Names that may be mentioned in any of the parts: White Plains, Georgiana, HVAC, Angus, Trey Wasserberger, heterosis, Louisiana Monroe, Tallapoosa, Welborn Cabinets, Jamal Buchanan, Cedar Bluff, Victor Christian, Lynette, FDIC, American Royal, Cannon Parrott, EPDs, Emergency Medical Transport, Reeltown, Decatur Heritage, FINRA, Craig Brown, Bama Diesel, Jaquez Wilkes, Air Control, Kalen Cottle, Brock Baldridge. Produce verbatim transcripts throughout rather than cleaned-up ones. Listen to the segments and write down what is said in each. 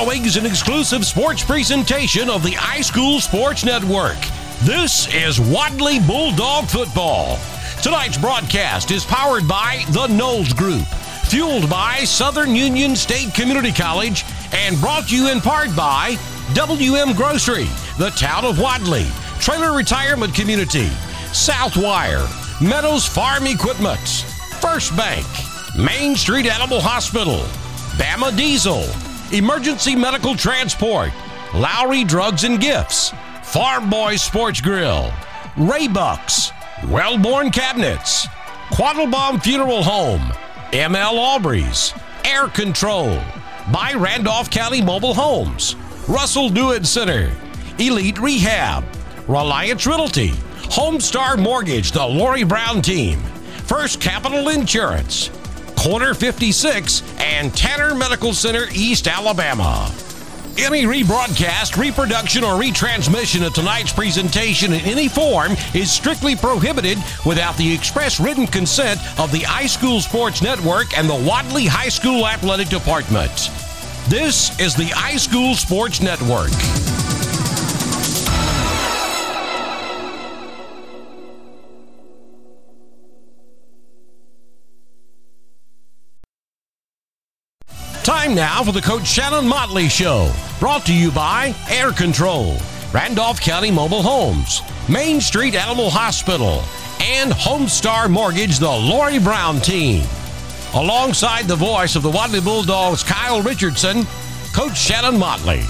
always an exclusive sports presentation of the iSchool Sports Network. This is Wadley Bulldog Football. Tonight's broadcast is powered by the Knowles Group, fueled by Southern Union State Community College, and brought to you in part by W M. Grocery, the Town of Wadley, Traylor Retirement Community, South Wire, Meadows Farm Equipment, First Bank, Main Street Animal Hospital, Bama Diesel, Emergency Medical Transport, Lowry Drugs and Gifts, Farm Boys Sports Grill, Raybucks, Welborn Cabinets, Quattlebaum Funeral Home, M L Aubrey's, Air Control, by Randolph County Mobile Homes, Russell Dewitt Center, Elite Rehab, Reliance Realty, Homestar Mortgage, The Lori Brown Team, First Capital Insurance, Corner fifty-six, and Tanner Medical Center, East Alabama. Any rebroadcast, reproduction, or retransmission of tonight's presentation in any form is strictly prohibited without the express written consent of the iSchool Sports Network and the Wadley High School Athletic Department. This is the iSchool Sports Network. Time now for the Coach Shannon Motley Show, brought to you by Air Control, Randolph County Mobile Homes, Main Street Animal Hospital, and Homestar Mortgage, the Lori Brown Team. Alongside the voice of the Wadley Bulldogs, Kyle Richardson, Coach Shannon Motley.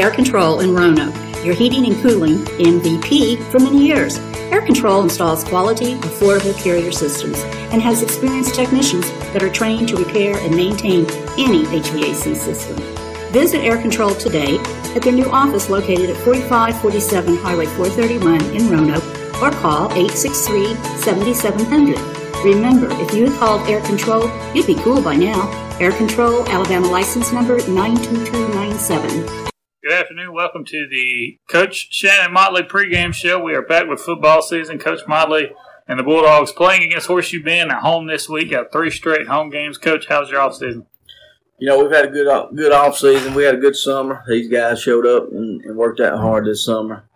Air Control in Roanoke, your heating and cooling M V P for many years. Air Control installs quality, affordable carrier systems and has experienced technicians that are trained to repair and maintain any H V A C system. Visit Air Control today at their new office located at forty-five forty-seven Highway four thirty-one in Roanoke or call eight six three, seven seven zero zero. Remember, if you had called Air Control, you'd be cool by now. Air Control, Alabama license number nine two two nine seven. Good afternoon. Welcome to the Coach Shannon Motley pregame show. We are back with football season. Coach Motley and the Bulldogs playing against Horseshoe Bend at home this week. Got three straight home games. Coach, how's your off season? You know, we've had a good good off season. We had a good summer. These guys showed up and, and worked out hard this summer,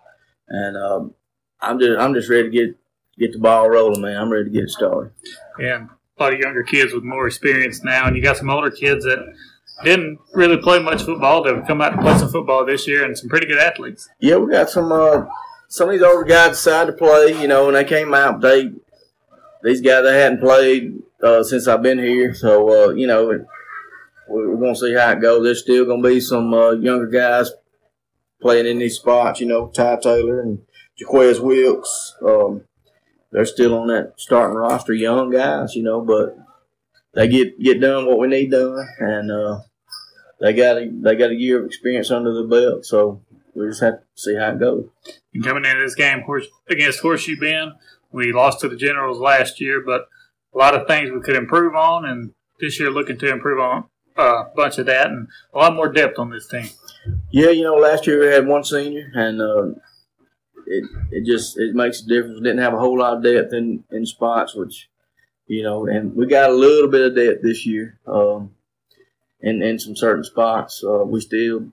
and um, I'm just I'm just ready to get get the ball rolling, man. I'm ready to get started. Yeah, a lot of younger kids with more experience now, and you got some older kids that didn't really play much football. They've come out and play some football this year, and some pretty good athletes. Yeah, we got some. Uh, some of these older guys decided to play. You know, when they came out, they these guys they hadn't played uh, since I've been here. So uh, you know, we're gonna see how it goes. There's still gonna be some uh, younger guys playing in these spots. You know, Ty Taylor and Jaquez Wilkes. Um, they're still on that starting roster, young guys. You know, but they get, get done what we need done, and uh, they got a, they got a year of experience under the belt, so we just have to see how it goes. And coming into this game horse, against Horseshoe Bend, we lost to the Generals last year, but a lot of things we could improve on, and this year looking to improve on a bunch of that and a lot more depth on this team. Yeah, you know, last year we had one senior, and uh, it it just it makes a difference. We didn't have a whole lot of depth in, in spots, which – you know, and we got a little bit of depth this year um, in, in some certain spots. Uh, we still,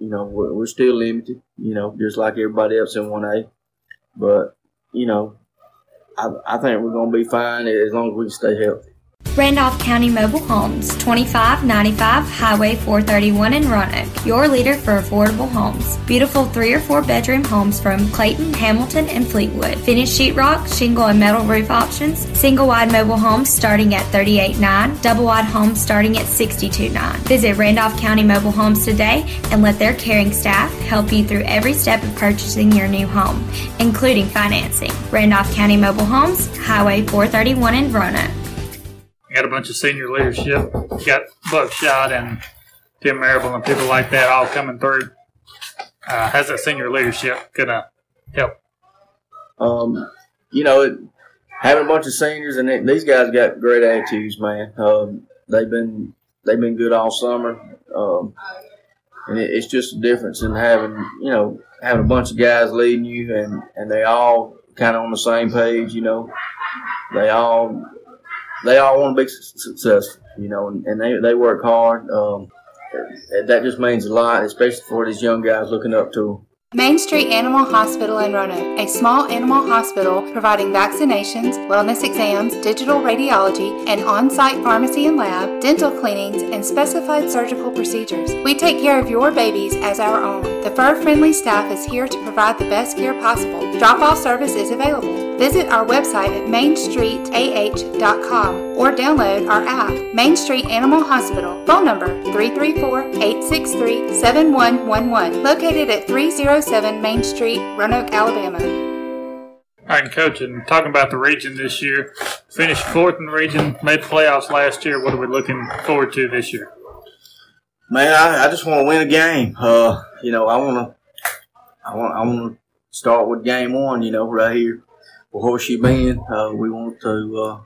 you know, we're, we're still limited, you know, just like everybody else in one A. But, you know, I, I think we're going to be fine as long as we can stay healthy. Randolph County Mobile Homes, twenty-five ninety-five Highway four thirty-one in Roanoke, your leader for affordable homes. Beautiful three or four bedroom homes from Clayton, Hamilton, and Fleetwood. Finished sheetrock, shingle, and metal roof options. Single wide mobile homes starting at thirty-eight thousand nine hundred dollars, double wide homes starting at sixty-two thousand nine hundred dollars. Visit Randolph County Mobile Homes today and let their caring staff help you through every step of purchasing your new home, including financing. Randolph County Mobile Homes, Highway four thirty-one in Roanoke. Got a bunch of senior leadership. Got Buckshot and Tim Marable and people like that all coming through. Uh, how's that senior leadership gonna help? Um, you know, it, having a bunch of seniors and it, these guys got great attitudes, man. Um, they've been they've been good all summer, um, and it, it's just a difference in having you know having a bunch of guys leading you and and they all kind of on the same page. You know, they all. they all want to be su- successful, you know, and, and they, they work hard. Um, that just means a lot, especially for these young guys looking up to them. Main Street Animal Hospital in Roanoke, a small animal hospital providing vaccinations, wellness exams, digital radiology, an on-site pharmacy and lab, dental cleanings, and specified surgical procedures. We take care of your babies as our own. The fur-friendly staff is here to provide the best care possible. Drop-off service is available. Visit our website at main street a h dot com or download our app, Main Street Animal Hospital, phone number three three four, eight six three, seven one one one, located at three oh seven Main Street, Roanoke, Alabama. All right, Coach, and talking about the region this year, finished fourth in the region, made the playoffs last year. What are we looking forward to this year? Man, I, I just want to win a game. Uh, you know, I want to I want, I want to start with game one, you know, right here with Horseshoe Bend. Uh, we want to uh,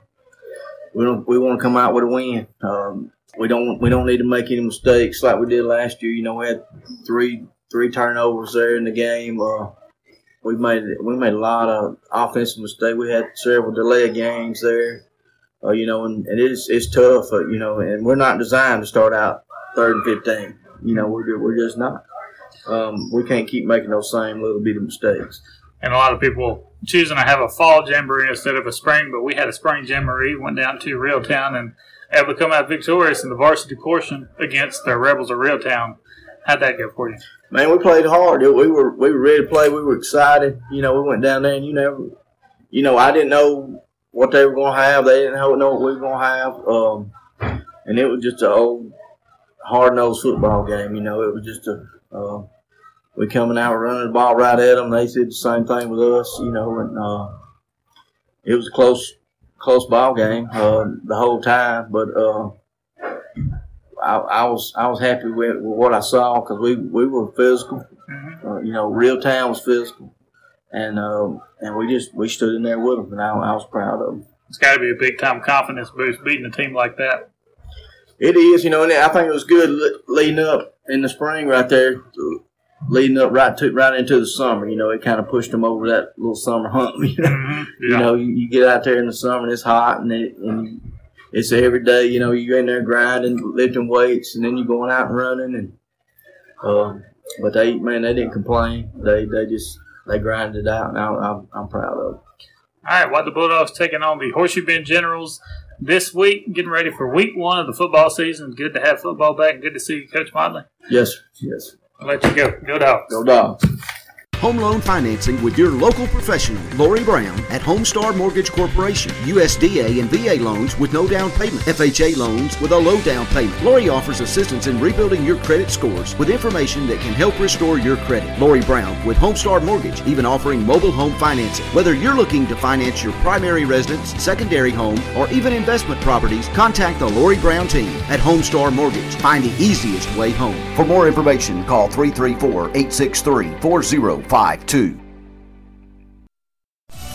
we don't we want to come out with a win. Um, we don't we don't need to make any mistakes like we did last year. You know, we had three. Three turnovers there in the game. Uh, we made we made a lot of offensive mistakes. We had several delay of games there, uh, you know, and, and it's it's tough, uh, you know. And we're not designed to start out third and fifteen. You know, we're we're just not. Um, we can't keep making those same little bit of mistakes. And a lot of people choosing to have a fall jamboree instead of a spring, but we had a spring jamboree. Went down to Reeltown and had to come out victorious in the varsity portion against the Rebels of Reeltown. How'd that go for you? Man, we played hard. We were we were ready to play. We were excited. You know, we went down there, and you never, you know, I didn't know what they were going to have. They didn't know what we were going to have. Um, and it was just an old, hard-nosed football game. You know, it was just a uh, we coming out running the ball right at them. They did the same thing with us. You know, and uh, it was a close, close ball game uh, the whole time, but. Uh, I, I was I was happy with, with what I saw because we, we were physical, mm-hmm. uh, you know. Reeltown was physical, and um, and we just we stood in there with them, and I, I was proud of them. It's got to be a big time confidence boost beating a team like that. It is, you know, and I think it was good li- leading up in the spring right there, leading up right to right into the summer. You know, it kind of pushed them over that little summer hump. You know, mm-hmm. yeah. you, know you, you get out there in the summer and it's hot and it, and it's every day, you know, you're in there grinding, lifting weights, and then you're going out and running. And uh, But, they, man, they didn't complain. They they just they grinded it out, and I, I'm, I'm proud of them. All right, well, the Bulldogs taking on the Horseshoe Bend Generals this week, getting ready for week one of the football season. Good to have football back. Good to see you, Coach Wadley. Yes, yes. I'll let you go. Go Dogs. Go Dogs. Home loan financing with your local professional, Lori Brown, at Homestar Mortgage Corporation. U S D A and V A loans with no down payment. F H A loans with a low down payment. Lori offers assistance in rebuilding your credit scores with information that can help restore your credit. Lori Brown with Homestar Mortgage, even offering mobile home financing. Whether you're looking to finance your primary residence, secondary home, or even investment properties, contact the Lori Brown team at Homestar Mortgage. Find the easiest way home. For more information, call three three four, eight six three, four oh four oh. five two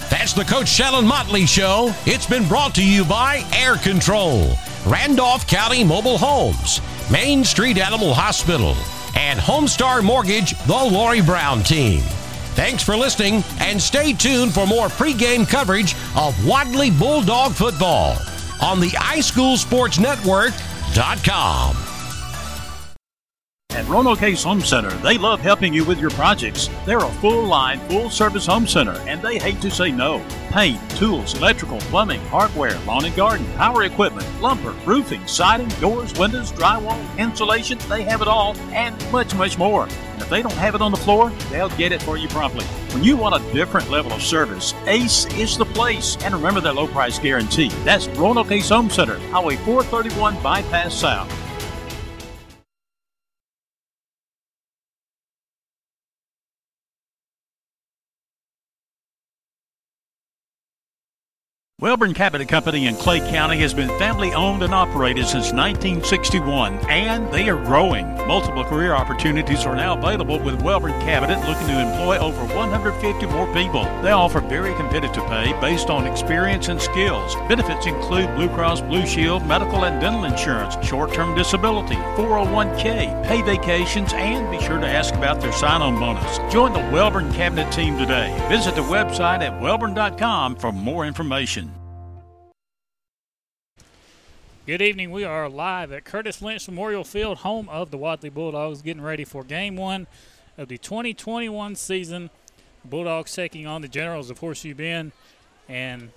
That's the Coach Shannon Motley Show. It's been brought to you by Air Control, Randolph County Mobile Homes, Main Street Animal Hospital, and Homestar Mortgage, the Lori Brown Team. Thanks for listening, and stay tuned for more pregame coverage of Wadley Bulldog football on the i school sports network dot com. At Roanoke Hayes Home Center, they love helping you with your projects. They're a full-line, full-service home center, and they hate to say no. Paint, tools, electrical, plumbing, hardware, lawn and garden, power equipment, lumber, roofing, siding, doors, windows, drywall, insulation, they have it all, and much, much more. And if they don't have it on the floor, they'll get it for you promptly. When you want a different level of service, Ace is the place. And remember their low price guarantee. That's Roanoke Hayes Home Center, Highway four thirty-one Bypass South. Welborn Cabinet Company in Clay County has been family-owned and operated since nineteen sixty-one, and they are growing. Multiple career opportunities are now available with Welborn Cabinet, looking to employ over one hundred fifty more people. They offer very competitive pay based on experience and skills. Benefits include Blue Cross Blue Shield, medical and dental insurance, short-term disability, four oh one k, pay vacations, and be sure to ask about their sign-on bonus. Join the Welborn Cabinet team today. Visit the website at welborn dot com for more information. Good evening. We are live at Curtis Lynch Memorial Field, home of the Wadley Bulldogs, getting ready for game one of the twenty twenty-one season. Bulldogs taking on the Generals of Horseshoe Bend, and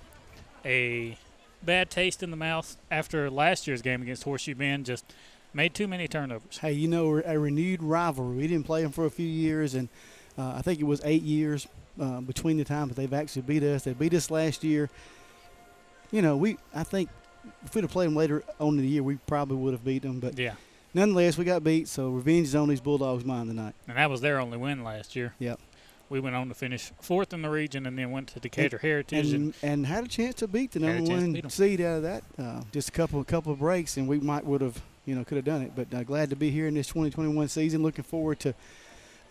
a bad taste in the mouth after last year's game against Horseshoe Bend. Just made too many turnovers. Hey, you know, a renewed rivalry. We didn't play them for a few years, and uh, I think it was eight years uh, between the time that they've actually beat us. They beat us last year. You know, we I think – if we'd have played them later on in the year, we probably would have beat them. But yeah. Nonetheless, we got beat, so revenge is on these Bulldogs' mind tonight. And that was their only win last year. Yep. We went on to finish fourth in the region and then went to Decatur and, Heritage. And, and had a chance to beat the number one seed out of that. Uh, just a couple, a couple of breaks, and we might would have, you know, could have done it. But uh, glad to be here in this twenty twenty-one season. Looking forward to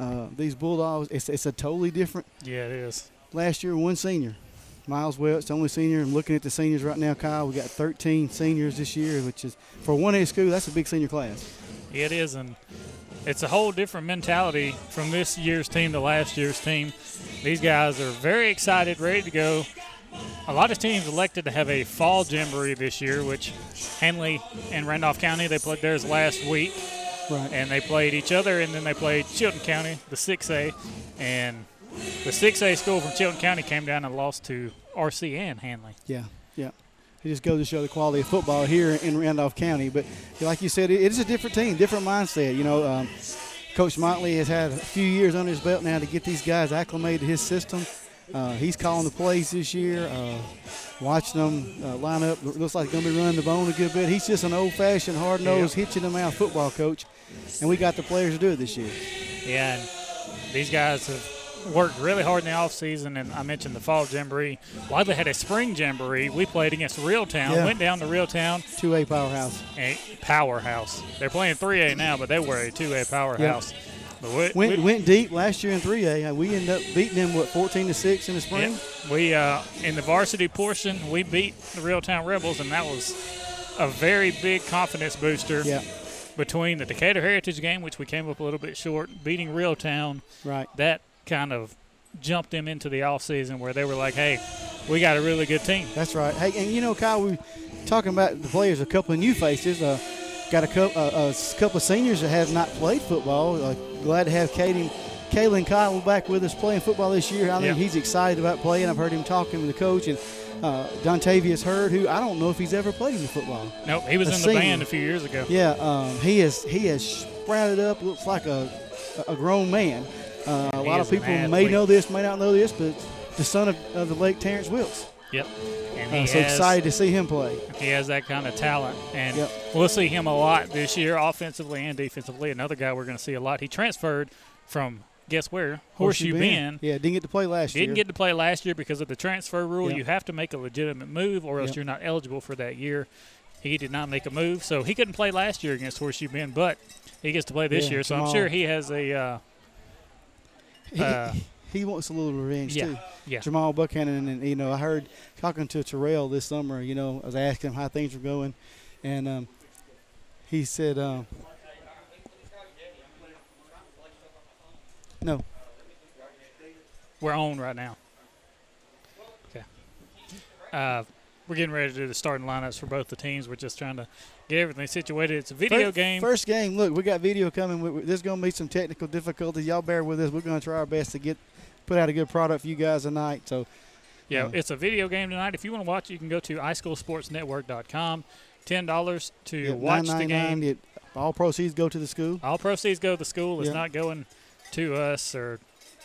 uh, these Bulldogs. It's, it's a totally different. Yeah, it is. Last year, one senior. Miles Welch, the only senior. I'm looking at the seniors right now, Kyle. We got thirteen seniors this year, which is, for one A school, that's a big senior class. It is, and it's a whole different mentality from this year's team to last year's team. These guys are very excited, ready to go. A lot of teams elected to have a fall jamboree this year, which Handley and Randolph County, they played theirs last week. Right. And they played each other, and then they played Chilton County, the six A, and the six A school from Chilton County came down and lost to R C and Handley. Yeah, yeah. It just goes to show the quality of football here in Randolph County. But like you said, it is a different team, different mindset. You know, um, Coach Motley has had a few years under his belt now to get these guys acclimated to his system. Uh, he's calling the plays this year, uh, watching them uh, line up. Looks like he's going to be running the bone a good bit. He's just an old-fashioned, hard-nosed, yep. hitching-the-mouth football coach, and we got the players to do it this year. Yeah, and these guys have worked really hard in the offseason, and I mentioned the fall jamboree. Wadley had a spring jamboree. We played against Reeltown, yeah. went down to Reeltown. two A powerhouse. A powerhouse. They're playing three A now, but they were a two A powerhouse. Yeah. But we, went, we, went deep last year in three A. We ended up beating them, what, fourteen to six in the spring? Yeah. We uh, in the varsity portion, we beat the Reeltown Rebels, and that was a very big confidence booster. Yeah. Between the Decatur Heritage game, which we came up a little bit short, beating Reeltown. Right. That kind of jumped them into the offseason where they were like, hey, we got a really good team. That's right. Hey, and you know, Kyle, we were talking about the players, a couple of new faces. Uh, got a, co- uh, a couple of seniors that have not played football. Uh, glad to have Kaden, Kalen Kyle back with us playing football this year. I think yeah. he's excited about playing. I've heard him talking to the coach. And uh, Dontavius Hurd, who I don't know if he's ever played in football. Nope, he was a in the senior. band a few years ago. Yeah, um, he has, he has sprouted up, looks like a, a grown man. Uh, a lot of people may know this, may not know this, but the son of, of the late Terrence Wills. Yep. And he uh, so has, excited to see him play. He has that kind of talent, and yep. we'll see him a lot this year, offensively and defensively. Another guy we're going to see a lot. He transferred from, guess where, Horseshoe Bend. Yeah, didn't get to play last year. Didn't get to play last year because of the transfer rule. Yep. You have to make a legitimate move or else yep. you're not eligible for that year. He did not make a move, so he couldn't play last year against Horseshoe Bend, but he gets to play this yeah, year, so I'm on. sure he has a uh, – He, uh, he wants a little revenge, yeah, too. Yeah. Jamal Buchanan, and, you know, I heard talking to Terrell this summer, you know, I was asking him how things were going, and um, he said, um, no. We're on right now. Okay. Uh, we're getting ready to do the starting lineups for both the teams. We're just trying to get everything situated. It's a video first, game. First game. Look, we got video coming. There's going to be some technical difficulties. Y'all bear with us. We're going to try our best to get put out a good product for you guys tonight. So, yeah, uh, it's a video game tonight. If you want to watch, you can go to i school sports network dot com. ten dollars to yeah, watch the game. It, all proceeds go to the school. All proceeds go to the school. It's yeah. not going to us or.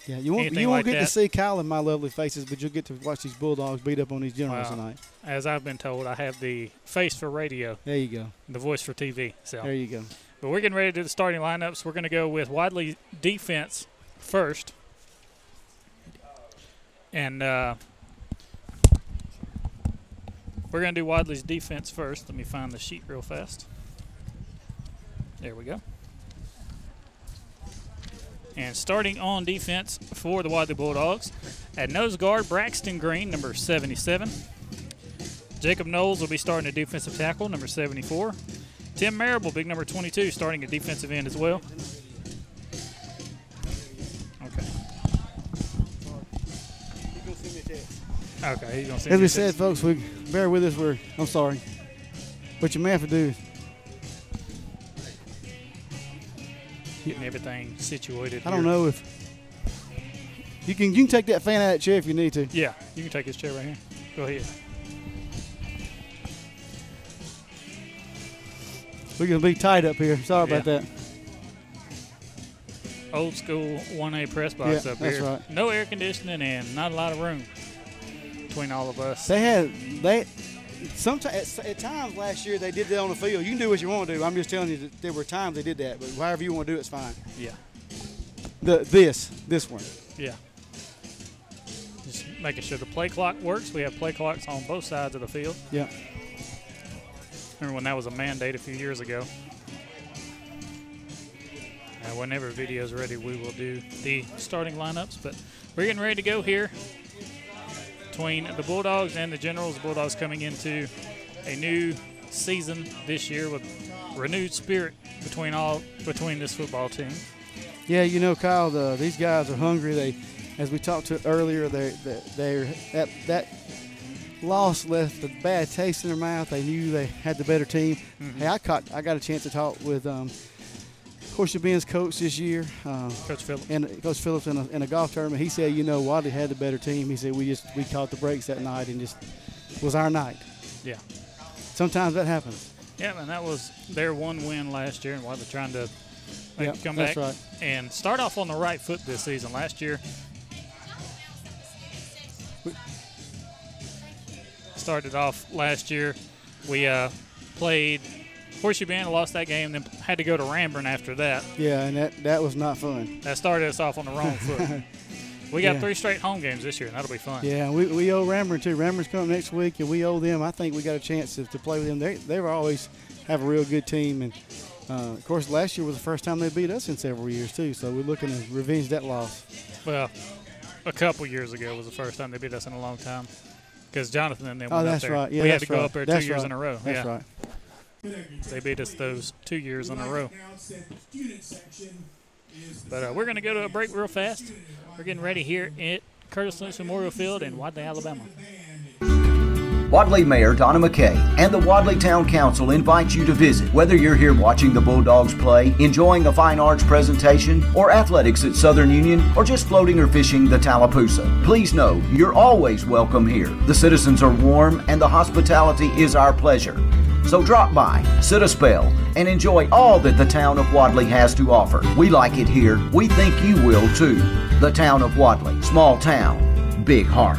Yeah, you won't, you won't like get that. to see Kyle and my lovely faces, but you'll get to watch these Bulldogs beat up on these Generals well, tonight. As I've been told, I have the face for radio. There you go. The voice for T V. So. There you go. But we're getting ready to do the starting lineups. We're going to go with Wadley defense first. And uh, we're going to do Wadley's defense first. Let me find the sheet real fast. There we go. And starting on defense for the Wadley Bulldogs, at nose guard, Braxton Green, number seventy-seven. Jacob Knowles will be starting at defensive tackle, number seventy-four. Tim Marrable, big number twenty-two, starting at defensive end as well. Okay. He's going to send me a text. Okay, he's going to send me a text. As we said, folks, we bear with us. We're, I'm sorry. What you may have to do is getting everything situated. I here. don't know if you can. You can take that fan out of that chair if you need to. Yeah, you can take this chair right here. Go ahead. We're gonna be tight up here. Sorry yeah. about that. Old school one A press box yeah, up that's here. Right. No air conditioning and not a lot of room between all of us. They had they sometimes at, at times last year they did that on the field. You can do what you want to do. I'm just telling you that there were times they did that, but however you want to do it's fine. Yeah. The this this one. Yeah. Just making sure the play clock works. We have play clocks on both sides of the field. Yeah. Remember when that was a mandate a few years ago? And whenever video is ready, we will do the starting lineups. But we're getting ready to go here between the Bulldogs and the Generals. The Bulldogs coming into a new season this year with renewed spirit between all between this football team. Yeah, you know, Kyle, the, these guys are hungry. They, as we talked to earlier, they they that that. Loss left a bad taste in their mouth. They knew they had the better team. Mm-hmm. Hey, I caught. I got a chance to talk with um, Horseshoe Bend's coach this year, um, Coach Phillips, and Coach Phillips in a, in a golf tournament. He said, you know, Wadley had the better team. He said we just we caught the breaks that night and just it was our night. Yeah. Sometimes that happens. Yeah, and that was their one win last year, and Wadley trying to make yeah, it come that's back right. and start off on the right foot this season. Last year. We, Started off last year. We uh, played Horseshoe Bend, lost that game, then had to go to Ranburne after that. Yeah, and that, that was not fun. That started us off on the wrong foot. We got yeah. three straight home games this year, and that'll be fun. Yeah, we, we owe Ranburne too. Ranburne's coming next week, and we owe them. I think we got a chance to, to play with them. They they always have a real good team. And, uh, of course, last year was the first time they beat us in several years too, so we're looking to revenge that loss. Well, a couple years ago was the first time they beat us in a long time. Because Jonathan and them went oh, that's up there. Right. Yeah, we that's had to go right. up there two that's years right. in a row. That's yeah. right. They beat us those two years in a row. But uh, we're going to go to a break real fast. We're getting ready here at Curtis Lynch Memorial Field in Wadley, Alabama. Wadley Mayor Donna McKay and the Wadley Town Council invite you to visit. Whether you're here watching the Bulldogs play, enjoying a fine arts presentation, or athletics at Southern Union, or just floating or fishing the Tallapoosa, please know you're always welcome here. The citizens are warm and the hospitality is our pleasure. So drop by, sit a spell, and enjoy all that the town of Wadley has to offer. We like it here. We think you will too. The town of Wadley, small town, big heart.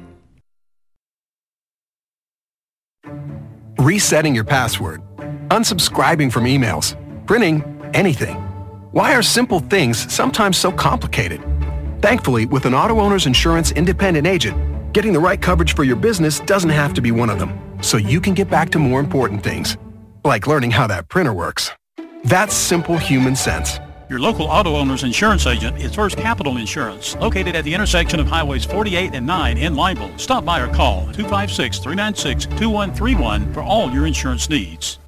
Resetting your password, unsubscribing from emails, printing anything. Why are simple things sometimes so complicated? Thankfully, with an auto owner's insurance independent agent, getting the right coverage for your business doesn't have to be one of them, so you can get back to more important things, like learning how that printer works. That's simple human sense. Your local auto owner's insurance agent is First Capital Insurance, located at the intersection of Highways forty-eight and nine in Lineville. Stop by or call two five six, three nine six, two one three one for all your insurance needs.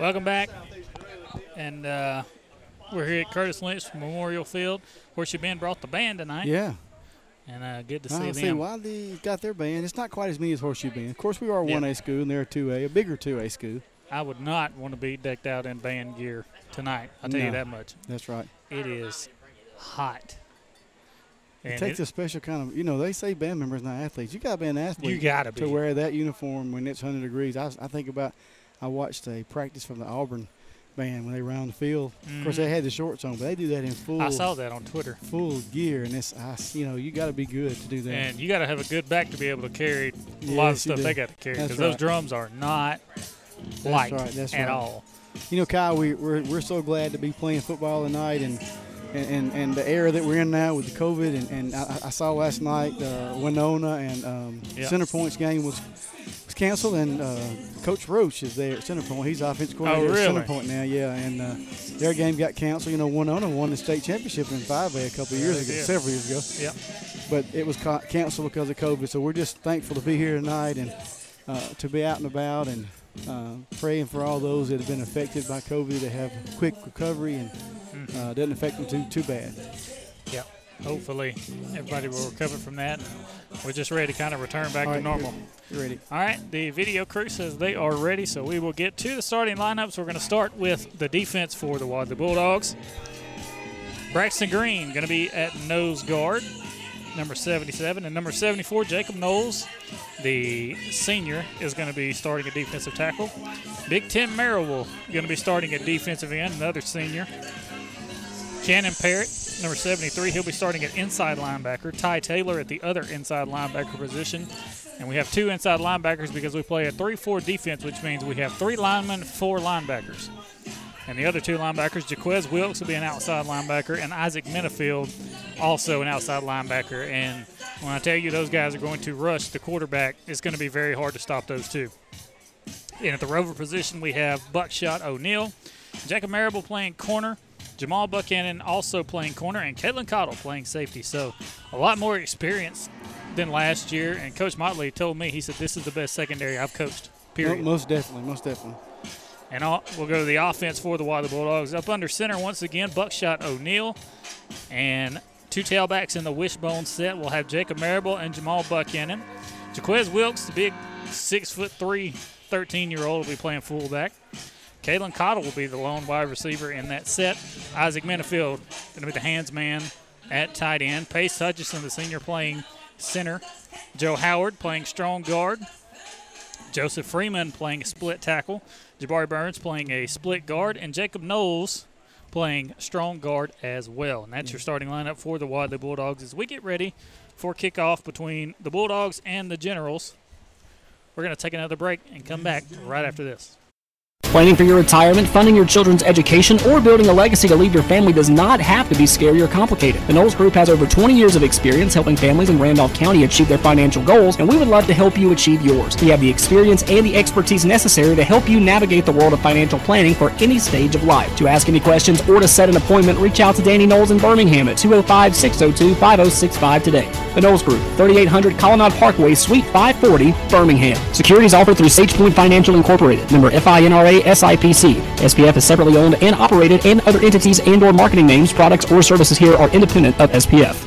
Welcome back. And uh, we're here at Curtis Lynch Memorial Field. Horseshoe Bend brought the band tonight. Yeah. And uh, good to see I them. See why they got their band. It's not quite as many as Horseshoe Bend. Of course, we are a one A yeah. school and they're a two A, a bigger two A school. I would not want to be decked out in band gear tonight. I'll tell no, you that much. That's right. It is hot. And you take it, the special kind of, you know, they say band members, not athletes. You got to be an athlete you gotta be. to wear that uniform when it's one hundred degrees. I, I think about, I watched a practice from the Auburn band when they round the field. Mm-hmm. Of course, they had the shorts on, but they do that in full. I saw that on Twitter. Full gear, and it's I, you know you got to be good to do that. And you got to have a good back to be able to carry a yes, lot of stuff do. They got to carry because right. those drums are not light that's right, that's at right. all. You know, Kyle, we, we're we're so glad to be playing football tonight, and and, and, and the era that we're in now with the COVID, and, and I, I saw last night uh, Winona and um, yep. Center Point's game was. Canceled and uh, Coach Roach is there at Center Point. He's offensive coordinator oh, really? at Center Point now, yeah. And uh, their game got canceled. You know, Winona won the state championship in five A a couple of years yeah, ago, did. several years ago. Yep. But it was ca- canceled because of COVID. So we're just thankful to be here tonight and uh, to be out and about and uh, praying for all those that have been affected by COVID to have quick recovery and mm. uh, doesn't affect them too too bad. Yep. Hopefully everybody will recover from that. We're just ready to kind of return back right, to normal. You're, you're ready. All right, the video crew says they are ready, so we will get to the starting lineups. We're going to start with the defense for the Wadley Bulldogs. Braxton Green going to be at nose guard, number seventy-seven. And number seventy-four, Jacob Knowles, the senior, is going to be starting at defensive tackle. Big Tim Merrill will going to be starting at defensive end, another senior. Cannon Parrott, number seventy-three, he'll be starting at inside linebacker. Ty Taylor at the other inside linebacker position. And we have two inside linebackers because we play a three four defense, which means we have three linemen, four linebackers. And the other two linebackers, Jaquez Wilkes will be an outside linebacker, and Isaac Minifield, also an outside linebacker. And when I tell you those guys are going to rush the quarterback, it's going to be very hard to stop those two. And at the rover position, we have Buckshot O'Neill. Jacob Marable playing corner. Jamal Buchanan also playing corner, and Caitlin Cottle playing safety. So a lot more experience than last year. And Coach Motley told me, he said, this is the best secondary I've coached, period. Yep, most definitely, most definitely. And all, we'll go to the offense for the Wadley Bulldogs. Up under center once again, Buckshot O'Neill. And two tailbacks in the wishbone set. We'll have Jacob Marable and Jamal Buchanan. Jaquez Wilkes, the big six foot three, thirteen-year-old, will be playing fullback. Kalen Cottle will be the lone wide receiver in that set. Isaac Minifield going to be the hands man at tight end. Pace Hutchison, the senior, playing center. Joe Howard playing strong guard. Joseph Freeman playing a split tackle. Jabari Burns playing a split guard. And Jacob Knowles playing strong guard as well. And that's your starting lineup for the Wadley Bulldogs as we get ready for kickoff between the Bulldogs and the Generals. We're going to take another break and come back right after this. Planning for your retirement, funding your children's education, or building a legacy to leave your family does not have to be scary or complicated. The Knowles Group has over twenty years of experience helping families in Randolph County achieve their financial goals, and we would love to help you achieve yours. We have the experience and the expertise necessary to help you navigate the world of financial planning for any stage of life. To ask any questions or to set an appointment, reach out to Danny Knowles in Birmingham at two oh five, six oh two, five oh six five today. The Knowles Group, thirty-eight hundred Colonnade Parkway, Suite five forty, Birmingham. Securities offered through SagePoint Financial Incorporated, member F I N R A. S I P C. S P F is separately owned and operated, and other entities and or marketing names, products, or services here are independent of S P F.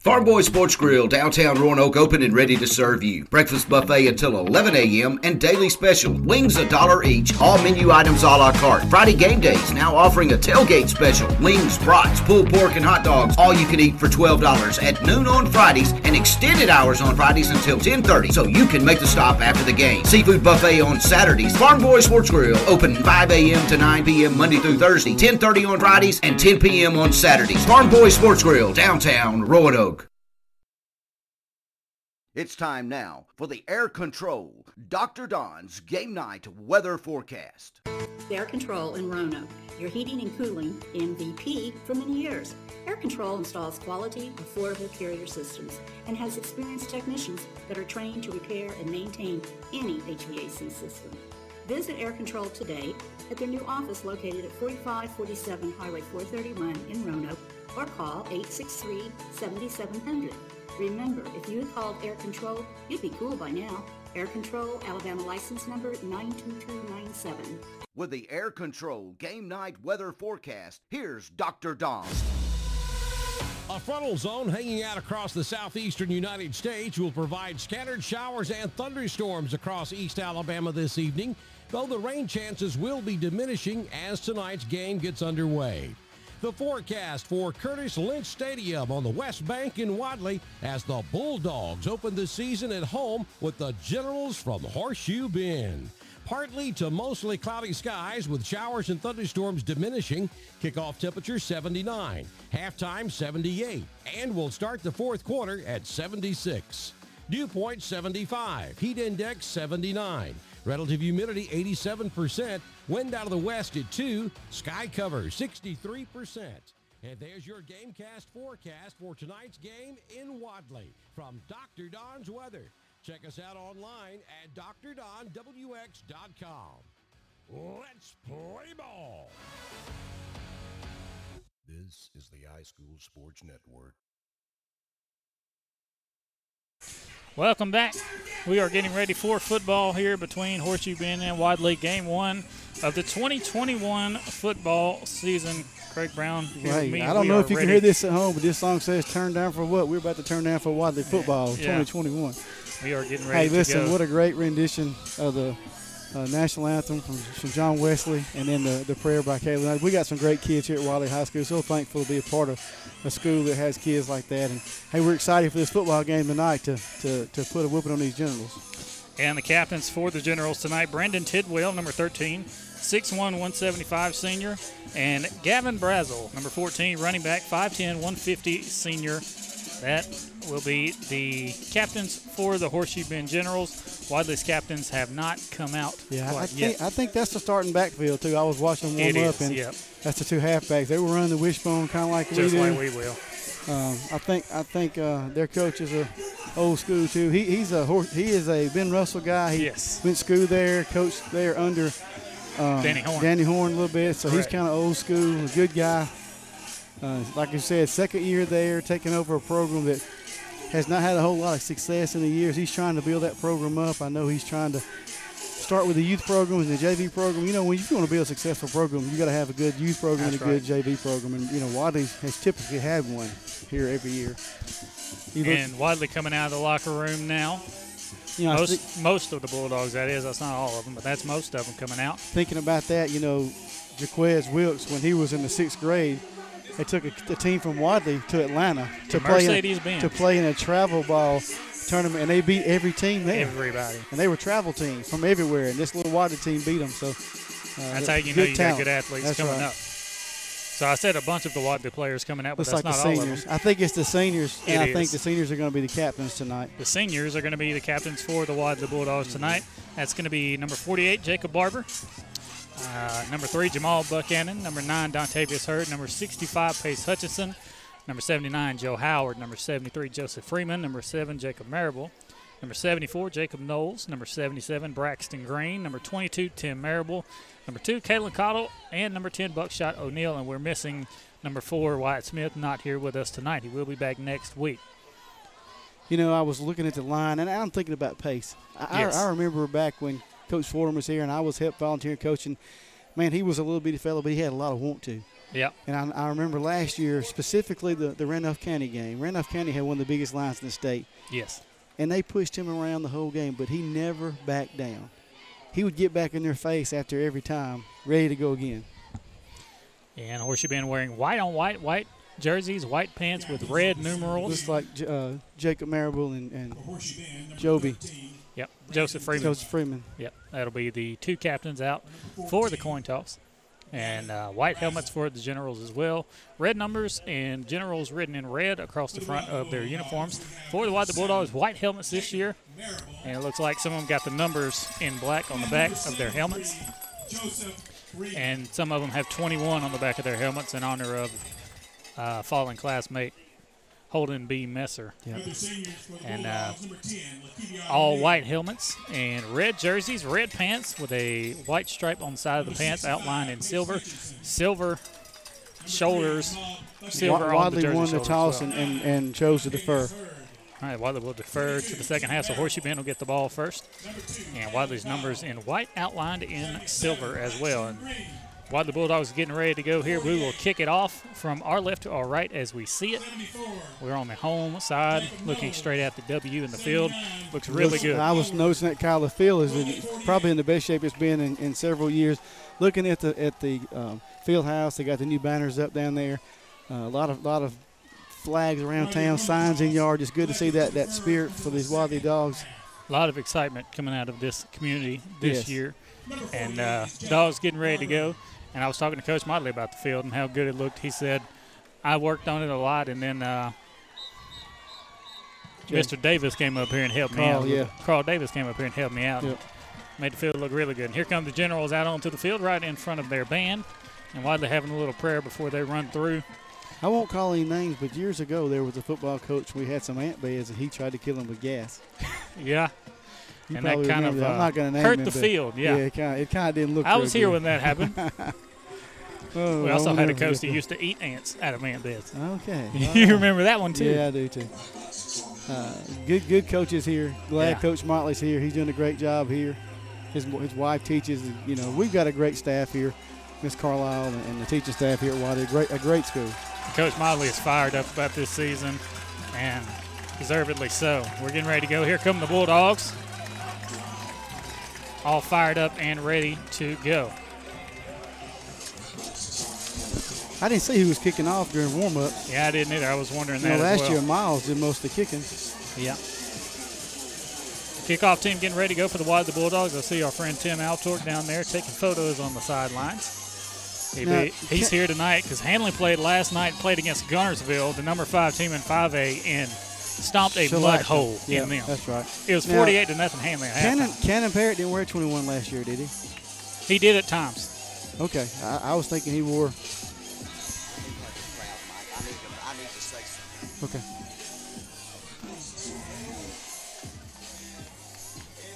Farm Boys Sports Grill, downtown Roanoke, open and ready to serve you. Breakfast buffet until eleven a.m. and daily special. Wings a dollar each. All menu items a la carte. Friday game days now offering a tailgate special. Wings, brats, pulled pork, and hot dogs. All you can eat for twelve dollars at noon on Fridays and extended hours on Fridays until ten thirty, so you can make the stop after the game. Seafood buffet on Saturdays. Farm Boys Sports Grill, open five a.m. to nine p.m. Monday through Thursday, ten thirty on Fridays, and ten p.m. on Saturdays. Farm Boys Sports Grill, downtown Roanoke. It's time now for the Air Control, Doctor Don's Game Night Weather Forecast. Air Control in Roanoke, your heating and cooling M V P for many years. Air Control installs quality, affordable carrier systems and has experienced technicians that are trained to repair and maintain any H V A C system. Visit Air Control today at their new office located at forty-five forty-seven Highway four thirty-one in Roanoke, or call eight six three, seven seven zero zero. Remember, if you had called Air Control, you'd be cool by now. Air Control, Alabama license number nine two two nine seven. With the Air Control game night weather forecast, here's Doctor Don. A frontal zone hanging out across the southeastern United States will provide scattered showers and thunderstorms across East Alabama this evening, though the rain chances will be diminishing as tonight's game gets underway. The forecast for Curtis Lynch Stadium on the West Bank in Wadley as the Bulldogs open the season at home with the Generals from Horseshoe Bend. Partly to mostly cloudy skies with showers and thunderstorms diminishing. Kickoff temperature seventy-nine, halftime seventy-eight, and we'll start the fourth quarter at seventy-six. Dew point seventy-five, heat index seventy-nine, relative humidity eighty-seven percent, wind out of the west at two, sky cover sixty-three percent. And there's your GameCast forecast for tonight's game in Wadley from Doctor Don's Weather. Check us out online at D R Don W X dot com. Let's play ball. This is the iSchool Sports Network. Welcome back. We are getting ready for football here between Horseshoe Bend and Wadley. Game one of the twenty twenty-one football season. Craig Brown. Right. Me. I don't we know if you ready. Can hear this at home, but this song says turn down for what? We're about to turn down for Wadley football yeah. twenty twenty-one. We are getting ready. Hey, listen! To go. What a great rendition of the uh, national anthem from, from John Wesley, and then the, the prayer by Caleb. We got some great kids here at Wadley High School. So thankful to be a part of a school that has kids like that. And hey, we're excited for this football game tonight to to, to put a whooping on these Generals. And the captains for the Generals tonight: Brandon Tidwell, number thirteen, six one, one seventy-five, senior, and Gavin Brazel, number fourteen, running back, five ten, one fifty, senior. That will be the captains for the Horseshoe Bend Generals. Wadley's captains have not come out yeah, quite I think, yet. I think that's the starting backfield, too. I was watching them warm it up, is, and yep. that's the two halfbacks. They were running the wishbone kind of like we Just did. Like we will. Um, I think I think uh, their coach is a old school, too. He he's a he is a Ben Russell guy. He yes. went to school there, coached there under um, Danny Horn. Danny Horn a little bit, so Correct. He's kind of old school, a good guy. Uh, like you said, second year there, taking over a program that has not had a whole lot of success in the years. He's trying to build that program up. I know he's trying to start with the youth program and the J V program. You know, when you want to build a successful program, you got to have a good youth program That's and a right. good J V program. And, you know, Wadley has typically had one here every year. And Wadley coming out of the locker room now. You know, most, most of the Bulldogs, that is. That's not all of them, but that's most of them coming out. Thinking about that, you know, Jaquez Wilkes, when he was in the sixth grade, they took a, a team from Wadley to Atlanta to, to play in, to play in a travel ball tournament, and they beat every team there. Everybody. And they were travel teams from everywhere, and this little Wadley team beat them. So uh, that's how you know you got good athletes that's coming right. up. So I said a bunch of the Wadley players coming out, but Looks that's like not all seniors. Of them. I think it's the seniors, it and I is. think the seniors are going to be the captains tonight. The seniors are going to be the captains for the Wadley Bulldogs mm-hmm. tonight. That's going to be number forty-eight, Jacob Barber. Uh, number three, Jamal Buchanan. Number nine, Dontavius Hurd. Number sixty-five, Pace Hutchinson. Number seventy-nine, Joe Howard. Number seventy-three, Joseph Freeman. Number seven, Jacob Marrable. Number seventy-four, Jacob Knowles. Number seventy-seven, Braxton Green. Number twenty-two, Tim Marrable. Number two, Kalen Cottle. And number ten, Buckshot O'Neill. And we're missing number four, Wyatt Smith, not here with us tonight. He will be back next week. You know, I was looking at the line, and I'm thinking about Pace. I, yes. I, I remember back when – Coach Fordham was here, and I was help volunteer coaching. Man, he was a little bitty fellow, but he had a lot of want to. Yeah. And I, I remember last year, specifically the, the Randolph County game. Randolph County had one of the biggest lines in the state. Yes. And they pushed him around the whole game, but he never backed down. He would get back in their face after every time, ready to go again. And Horseshoe Bend wearing white on white, white jerseys, white pants with red numerals. Looks like uh, Jacob Marrable and, and Joby. Yep, Joseph Freeman. Joseph Freeman. Yep, that'll be the two captains out for the coin toss. And uh, white helmets for the Generals as well. Red numbers and Generals written in red across the front of their uniforms. For the White, the Bulldogs, white helmets this year. And it looks like some of them got the numbers in black on the back of their helmets. And some of them have twenty-one on the back of their helmets in honor of uh, fallen classmate Holden B. Messer. Yep. And uh, all white helmets and red jerseys, red pants with a white stripe on the side of the pants outlined in silver. Silver shoulders, silver w- on the jersey. Wadley won the toss well. and, and, and chose to defer. All right, Wadley will defer to the second half, so Horseshoe Bend will get the ball first. And Wadley's numbers in white outlined in silver as well. And Wadley Bulldogs getting ready to go here. We will kick it off from our left to our right as we see it. We're on the home side, looking straight at the W in the field. Looks really good. I was noticing that, Kyle, the field is probably in the best shape it's been in, in several years. Looking at the at the um, field house, they got the new banners up down there. Uh, a lot of lot of flags around town, signs in yard. It's good to see that that spirit for these Wadley Dogs. A lot of excitement coming out of this community this yes. year. And uh, Dogs getting ready to go. And I was talking to Coach Motley about the field and how good it looked. He said, I worked on it a lot, and then uh, Mister Davis came up here and helped Carl, me out. Yeah. Carl Davis came up here and helped me out. Yep. Made the field look really good. And here come the Generals out onto the field right in front of their band. And while they're having a little prayer before they run through. I won't call any names, but years ago there was a football coach. We had some ant beds, and he tried to kill them with gas. yeah. You and that kind of that. I'm not gonna name hurt him, the field, yeah. Yeah, it kind of, it kind of didn't look I was here good. When that happened. oh, we also had a coach that used to eat ants out of ant beds. Okay. you uh, remember that one, too. Yeah, I do, too. Uh, good good coaches here. Glad yeah. Coach Motley's here. He's doing a great job here. His his wife teaches. You know, we've got a great staff here, Miss Carlisle and, and the teaching staff here at Wadley. A great, a great school. Coach Motley is fired up about this season, and deservedly so. We're getting ready to go. Here come the Bulldogs. All fired up and ready to go. I didn't see who was kicking off during warm-up. Yeah, I didn't either. I was wondering you that know, last as well. Year, Miles did most of the kicking. Yeah. The kickoff team getting ready to go for the Wadley Bulldogs. I see our friend Tim Altork down there taking photos on the sidelines. He now, be, he's here tonight because Handley played last night, played against Gunnersville, the number five team in five A, and stomped a blood hole yeah, in them. That's right. It was now, forty-eight to nothing Handley. Cannon, Cannon Parrott didn't wear twenty-one last year, did he? He did at times. Okay. I, I was thinking he wore. Okay.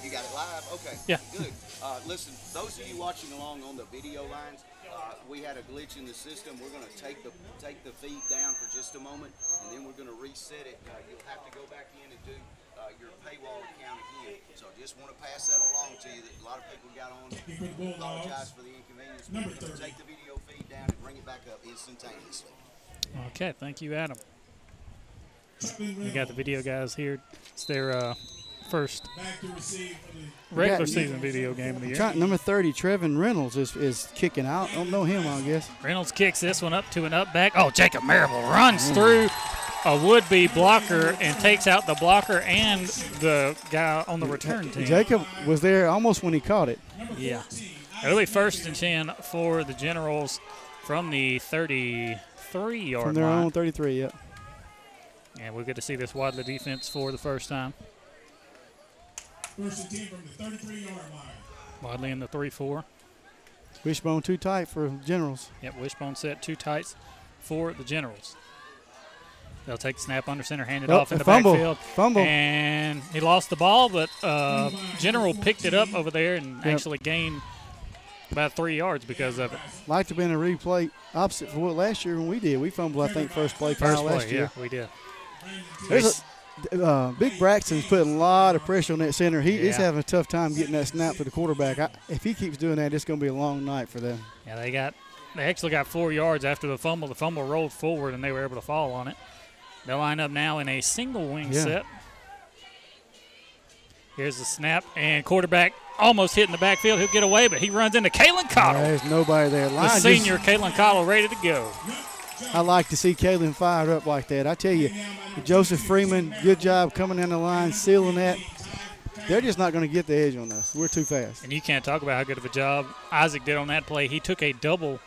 You got it live? Okay. Yeah. Good. Uh, listen, those of you watching along on the video lines, Uh, we had a glitch in the system. We're going to take the take the feed down for just a moment, and then we're going to reset it. Uh, you'll have to go back in and do uh, your paywall account again. So I just want to pass that along to you. That a lot of people got on. I apologize for the inconvenience. We're going to take the video feed down and bring it back up instantaneously. Okay. Thank you, Adam. We got the video guys here. It's their uh, first regular season video game of the year. Number thirty, Trevin Reynolds is, is kicking out. Don't know him, I guess. Reynolds kicks this one up to an up back. Oh, Jacob Marable runs mm. through a would-be blocker and takes out the blocker and the guy on the return team. Jacob was there almost when he caught it. Yeah. Early first and ten for the Generals from the thirty-three yard line. From their own thirty-three, yeah. And we'll get to see this Wadley defense for the first time. First and ten from the thirty-three yard line. Wadley in the three four. Wishbone too tight for Generals. Yep, wishbone set too tight for the Generals. They'll take the snap under center, hand it oh, off in the fumble. backfield. Fumble. And he lost the ball, but uh, General picked it up over there and yep. actually gained about three yards because of it. Like to have been a replay opposite for what last year when we did. We fumbled, I think, first play first play, last year. Yeah, we did. There's a, Uh, Big Braxton's putting a lot of pressure on that center. He, yeah. He's having a tough time getting that snap to the quarterback. I, if he keeps doing that, it's going to be a long night for them. Yeah, they got they actually got four yards after the fumble. The fumble rolled forward, and they were able to fall on it. They'll line up now in a single wing yeah. set. Here's the snap, and quarterback almost hitting the backfield. He'll get away, but he runs into Kalen Cottle. There's nobody there. Line the senior, Kalen Cottle, ready to go. I like to see Kalen fired up like that. I tell you, Joseph Freeman, good job coming down the line, sealing that. They're just not going to get the edge on us. We're too fast. And you can't talk about how good of a job Isaac did on that play. He took a double.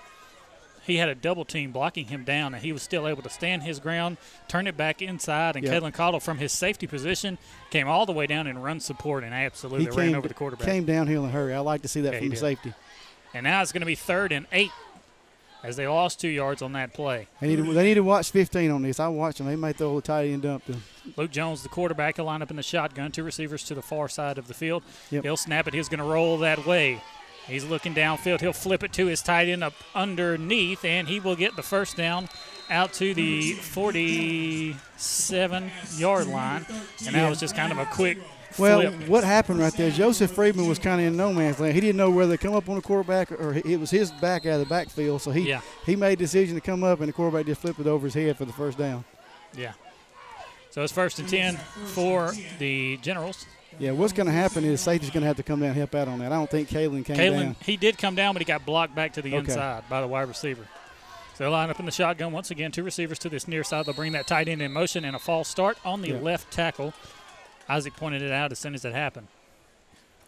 He had a double team blocking him down, and he was still able to stand his ground, turn it back inside, and yep. Kalen Cottle from his safety position came all the way down and run support and absolutely he ran came, over the quarterback. Came downhill in a hurry. I like to see that yeah, from the safety. And now it's going to be third and eight. As they lost two yards on that play. They need to, they need to watch fifteen on this. I watch them. They might throw a tight end dump. Them. Luke Jones, the quarterback, will line up in the shotgun. Two receivers to the far side of the field. Yep. He'll snap it. He's going to roll that way. He's looking downfield. He'll flip it to his tight end up underneath, and he will get the first down out to the forty-seven-yard line, and that was just kind of a quick well, flip. What happened right there, Joseph Friedman was kind of in no man's land. He didn't know whether to come up on the quarterback or it was his back out of the backfield, so he, yeah. he made a decision to come up, and the quarterback just flipped it over his head for the first down. Yeah. So it's first and ten for the Generals. Yeah, what's going to happen is safety's going to have to come down and help out on that. I don't think Kalen came Kalen, down. He did come down, but he got blocked back to the okay. inside by the wide receiver. So they'll line up in the shotgun once again. Two receivers to this near side. They'll bring that tight end in motion and a false start on the yeah. left tackle. Isaac pointed it out as soon as it happened.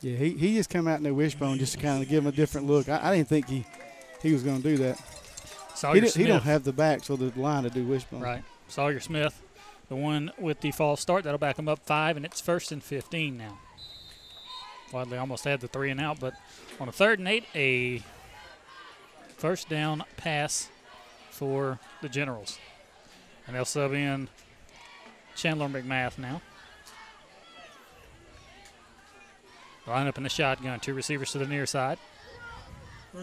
Yeah, he, he just came out in the wishbone just to kind of give him a different look. I, I didn't think he, he was going to do that. Sawyer he, did, Smith. He don't have the back, so the line to do wishbone. Right. Sawyer Smith. The one with the false start, that'll back them up five, and it's first and fifteen now. Wadley almost had the three and out, but on a third and eight, a first down pass for the Generals. And they'll sub in Chandler McMath now. Line up in the shotgun, two receivers to the near side.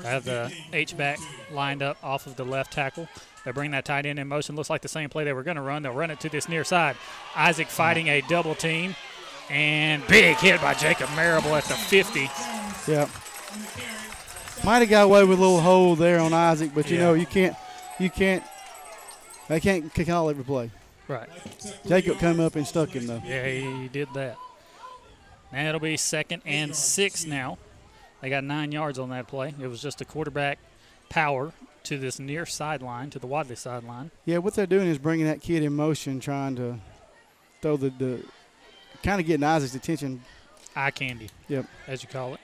I have the H-back lined up off of the left tackle. They bring that tight end in motion. Looks like the same play they were going to run. They'll run it to this near side. Isaac fighting a double team. And big hit by Jacob Marrable at the fifty. Yeah. Might have got away with a little hole there on Isaac, but, you yeah. know, you can't – you can't – they can't call every play. Right. Jacob came up and stuck him, though. Yeah, he did that. Now it'll be second and six now. They got nine yards on that play. It was just a quarterback power to this near sideline, to the Wadley sideline. Yeah, what they're doing is bringing that kid in motion, trying to throw the, the kind of getting Isaac's attention. Eye candy, yep, as you call it.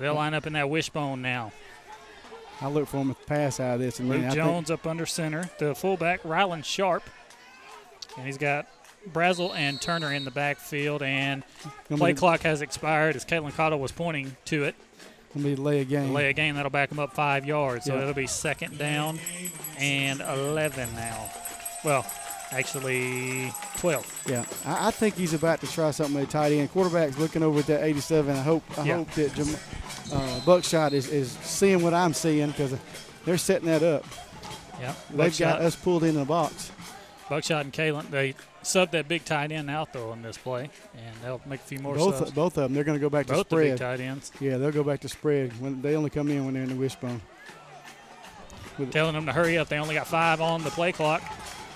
They'll line up in that wishbone now. I look for him to pass out of this. And Luke then I Jones think, up under center. The fullback, Rylan Sharp. And he's got Brazel and Turner in the backfield, and play clock has expired as Caitlin Cottle was pointing to it. It'll be lay a game. Lay a game. That'll back them up five yards, yeah. so it'll be second down and eleven now. Well, actually twelve. Yeah, I, I think he's about to try something with a tight end. Quarterback's looking over at that eighty-seven. I hope I yeah. hope that Jam- uh, Buckshot is, is seeing what I'm seeing because they're setting that up. Yeah, They've Buckshot. got us pulled in the box. Buckshot and Kalen, they subbed that big tight end out, though, on this play, and they'll make a few more both subs. Both of them. They're going to go back both to spread. Both the big tight ends. Yeah, they'll go back to spread. When they only come in when they're in the wishbone. With Telling them to hurry up. They only got five on the play clock.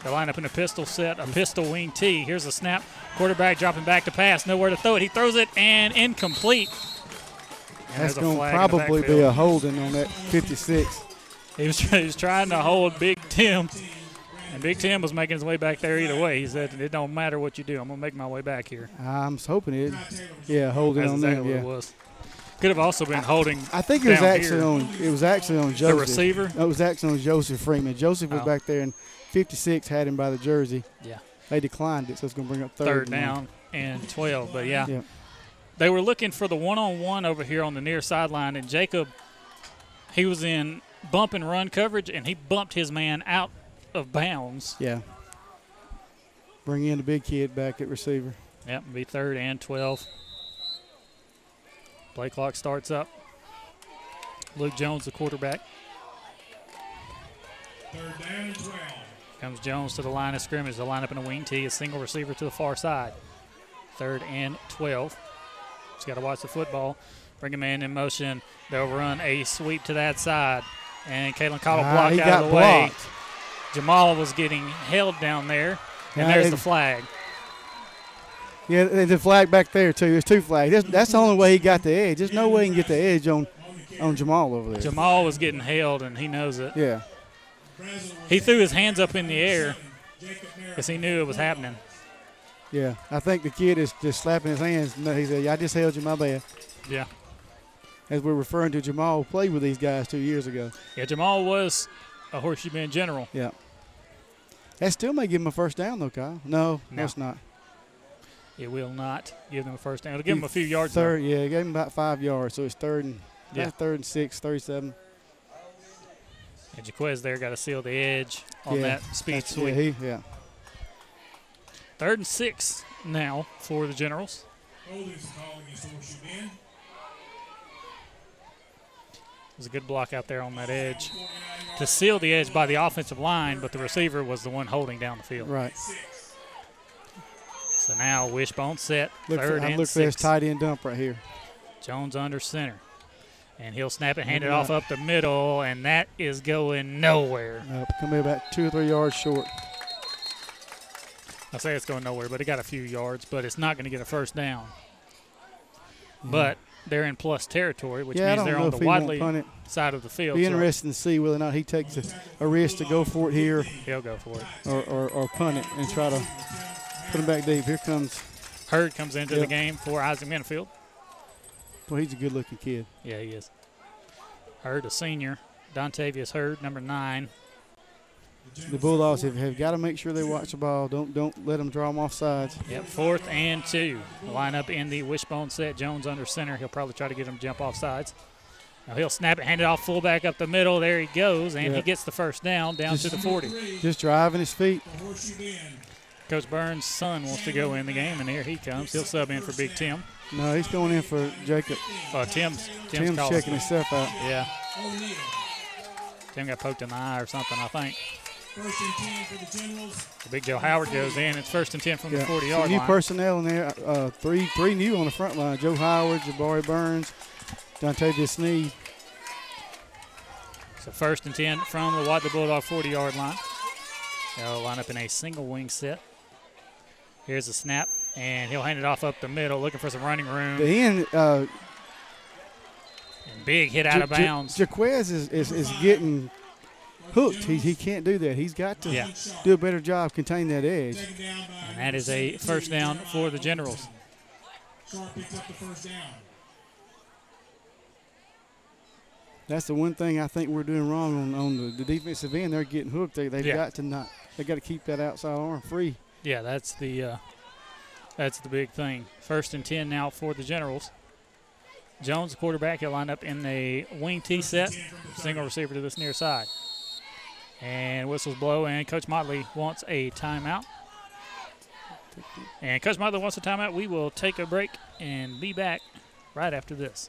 They line up in a pistol set, a pistol wing tee. Here's the snap. Quarterback dropping back to pass. Nowhere to throw it. He throws it, and incomplete. And That's going to probably be a holding on that fifty-six. He was, he was trying to hold Big Tim. And Big Tim was making his way back there either way. He said, it don't matter what you do. I'm going to make my way back here. I'm hoping it. Yeah, holding That's on exactly there. That's exactly what yeah. it was. Could have also been I, holding I think it was actually here. on It was actually on Joseph. The receiver? No, it was actually on Joseph Freeman. Joseph was oh. back there, and fifty-six had him by the jersey. Yeah. They declined it, so it's going to bring up third. Third down and twelve, but, yeah. yeah. They were looking for the one-on-one over here on the near sideline, and Jacob, he was in bump and run coverage, and he bumped his man out of bounds. Yeah. Bring in the big kid back at receiver. Yep, be third and twelve. Play clock starts up. Luke Jones, the quarterback. Third down and twelve. Comes Jones to the line of scrimmage. The lineup in a wing tee, a single receiver to the far side. Third and twelve. Just got to watch the football. Bring a man in motion. They'll run a sweep to that side. And Caitlin Cottle ah, blocked out of the blocked. way. Jamal was getting held down there, and yeah, there's it, the flag. Yeah, there's a flag back there, too. There's two flags. That's, that's the only way he got the edge. There's no way he can get the edge on, on Jamal over there. Jamal was getting held, and he knows it. Yeah. He threw his hands up in the air because he knew it was happening. Yeah, I think the kid is just slapping his hands. No, he said, I just held you, my bad. Yeah. As we're referring to, Jamal played with these guys two years ago. Yeah, Jamal was – a Horseshoe Bend general. Yeah. That still may give him a first down, though, Kyle. No, no, it's not. It will not give them a first down. It'll give him a few yards. Third, yeah, it gave him about five yards, so it's third and yeah. third and six, thirty-seven. And Jaquez there got to seal the edge on yeah, that speed sweep. Yeah, he, yeah. Third and six now for the Generals. was a good block out there on that edge to seal the edge by the offensive line, but the receiver was the one holding down the field. Right. So now wishbone set, look third for, and I look six. for his tight end dump right here. Jones under center. And he'll snap it, hand it off up the middle, and that is going nowhere. Nope, come in about two or three yards short. I say it's going nowhere, but it got a few yards, but it's not going to get a first down. Mm. But they're in plus territory, which yeah, means they're on the Wadley side of the field. It'll be interesting so. to see whether or not he takes a, a risk to go for it here. He'll go for it. Or, or, or punt it and try to put him back deep. Here comes. Hurd comes into yep. the game for Isaac Minifield. Well, he's a good-looking kid. Yeah, he is. Hurd, a senior. Dontavius Hurd, number nine. The Bulldogs have, have got to make sure they watch the ball. Don't don't let them draw them off sides. Yep, fourth and two. Line up in the wishbone set. Jones under center. He'll probably try to get him to jump off sides. Now he'll snap it, hand it off, fullback up the middle. There he goes, and yep. he gets the first down, down just, to the forty. Just driving his feet. Coach Burns' son wants to go in the game, and here he comes. He'll sub in for Big Tim. No, he's going in for Jacob. Oh, Tim's, Tim's, Tim's checking himself out. Yeah. Tim got poked in the eye or something, I think. First and ten for the Generals. Big Joe Howard goes in. It's first and ten from yeah. the forty-yard line. New personnel in there. Uh, three three new on the front line. Joe Howard, Jabari Burns, Dontavius Sneed. So first and ten from the Wadley Bulldog forty-yard line. They'll line up in a single wing set. Here's the snap. And he'll hand it off up the middle, looking for some running room. The end. Uh, and big hit out J- of bounds. J- Jaquez is, is, is getting hooked. He he can't do that. He's got to yeah. do a better job containing that edge. And that is a first down for the Generals. That's the one thing I think we're doing wrong on, on the defensive end. They're getting hooked. They, they've yeah. got to not. They got to keep that outside arm free. Yeah, that's the uh, – That's the big thing. First and ten now for the Generals. Jones, the quarterback, he'll line up in the wing T set. Single receiver to this near side. And whistles blow, and Coach Motley wants a timeout. And Coach Motley wants a timeout. We will take a break and be back right after this.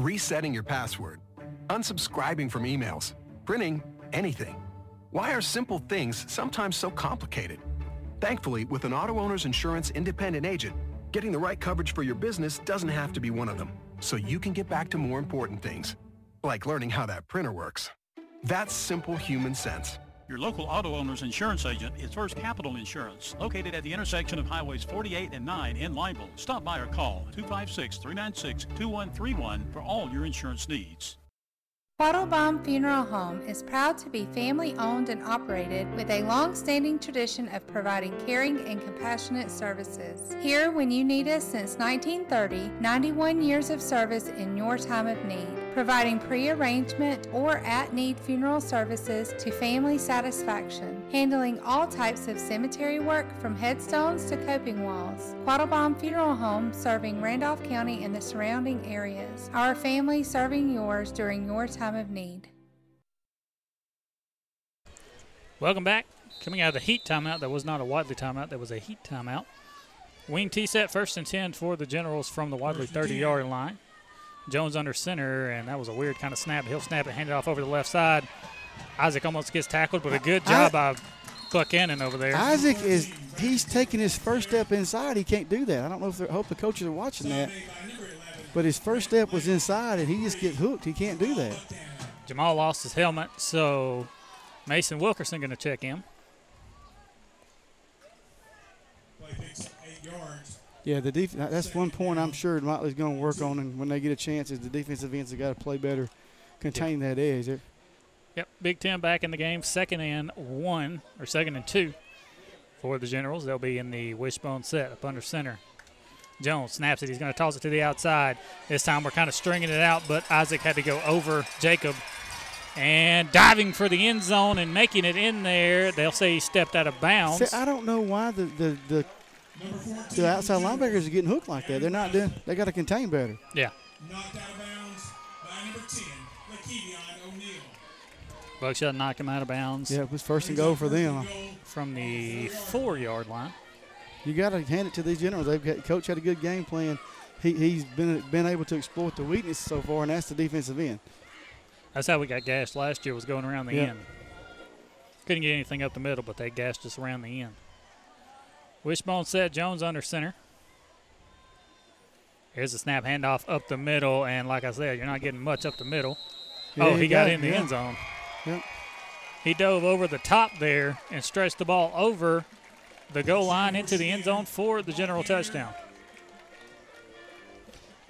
Resetting your password, unsubscribing from emails, printing anything. Why are simple things sometimes so complicated? Thankfully, with an auto owner's insurance independent agent, getting the right coverage for your business doesn't have to be one of them, so you can get back to more important things, like learning how that printer works. That's simple human sense. Your local auto owner's insurance agent is First Capital Insurance, located at the intersection of Highways forty-eight and nine in Lineville. Stop by or call two five six, three nine six, two one three one for all your insurance needs. Quattlebaum Funeral Home is proud to be family-owned and operated with a long-standing tradition of providing caring and compassionate services. Here when you need us since nineteen thirty, ninety-one years of service in your time of need, providing pre-arrangement or at-need funeral services to family satisfaction, handling all types of cemetery work from headstones to coping walls. Quattlebaum Funeral Home, serving Randolph County and the surrounding areas. Our family serving yours during your time of need. Welcome back. Coming out of the heat timeout, that was not a Wadley timeout, that was a heat timeout. Wing T set, first and ten for the Generals from the Wadley thirty-yard line. Jones under center, and that was a weird kind of snap. He'll snap it, hand it off over the left side. Isaac almost gets tackled, but a good job I, by Buchanan over there. Isaac is he's taking his first step inside. He can't do that. I don't know if I hope the coaches are watching that. But his first step was inside, and he just gets hooked. He can't do that. Jamal lost his helmet, so Mason Wilkerson going to check him. Yeah, the def- that's one point I'm sure Motley's going to work on, and when they get a chance, is the defensive ends have got to play better, contain yep. that edge. Yep, Big Ten back in the game, second and one, or second and two for the Generals. They'll be in the wishbone set up under center. Jones snaps it. He's going to toss it to the outside. This time we're kind of stringing it out, but Isaac had to go over Jacob. And diving for the end zone and making it in there. They'll say he stepped out of bounds. See, I don't know why the the, the the outside linebackers are getting hooked like that. They're not doing. They got to contain better. Yeah. Knocked out of bounds by number ten, Lakevion O'Neal. Buckshot knocked him out of bounds. Yeah, it was first and goal for them from the four-yard line. You got to hand it to these generals. They've got, coach had a good game plan. He he's been been able to exploit the weakness so far, and that's the defensive end. That's how we got gashed last year, was going around the yep. end. Couldn't get anything up the middle, but they gashed us around the end. Wishbone set, Jones under center. Here's a snap handoff up the middle, and like I said, you're not getting much up the middle. Yeah, oh, he, he got, got in the yeah. end zone. Yep. He dove over the top there and stretched the ball over the goal line into the end zone for the general touchdown.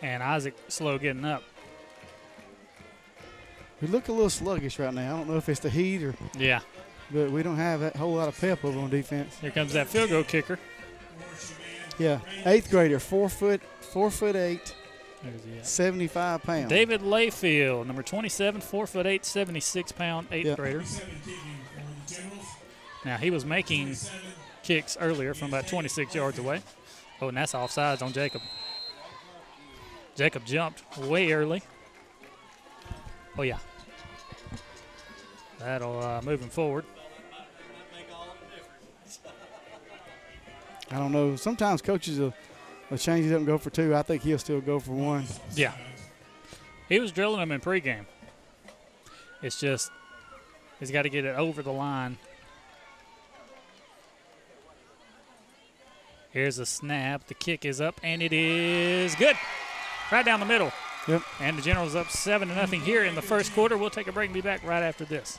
And Isaac slow getting up. We look a little sluggish right now. I don't know if it's the heat or yeah, but we don't have that whole lot of pep over on defense. Here comes that field goal kicker. Yeah, eighth grader, four foot, four foot eight, seventy-five pounds. David Layfield, number twenty-seven, four foot eight, seventy-six pound, eighth yeah. grader. Now he was making kicks earlier from about twenty-six yards away. Oh, and that's offsides on Jacob. Jacob jumped way early. Oh, yeah. That'll uh, move him forward. I don't know. Sometimes coaches will, will change it up and go for two. I think he'll still go for one. Yeah. He was drilling him in pregame. It's just he's got to get it over the line. Here's a snap. The kick is up, and it is good. Right down the middle. Yep. And the Generals up seven to nothing here in the first quarter. We'll take a break and be back right after this.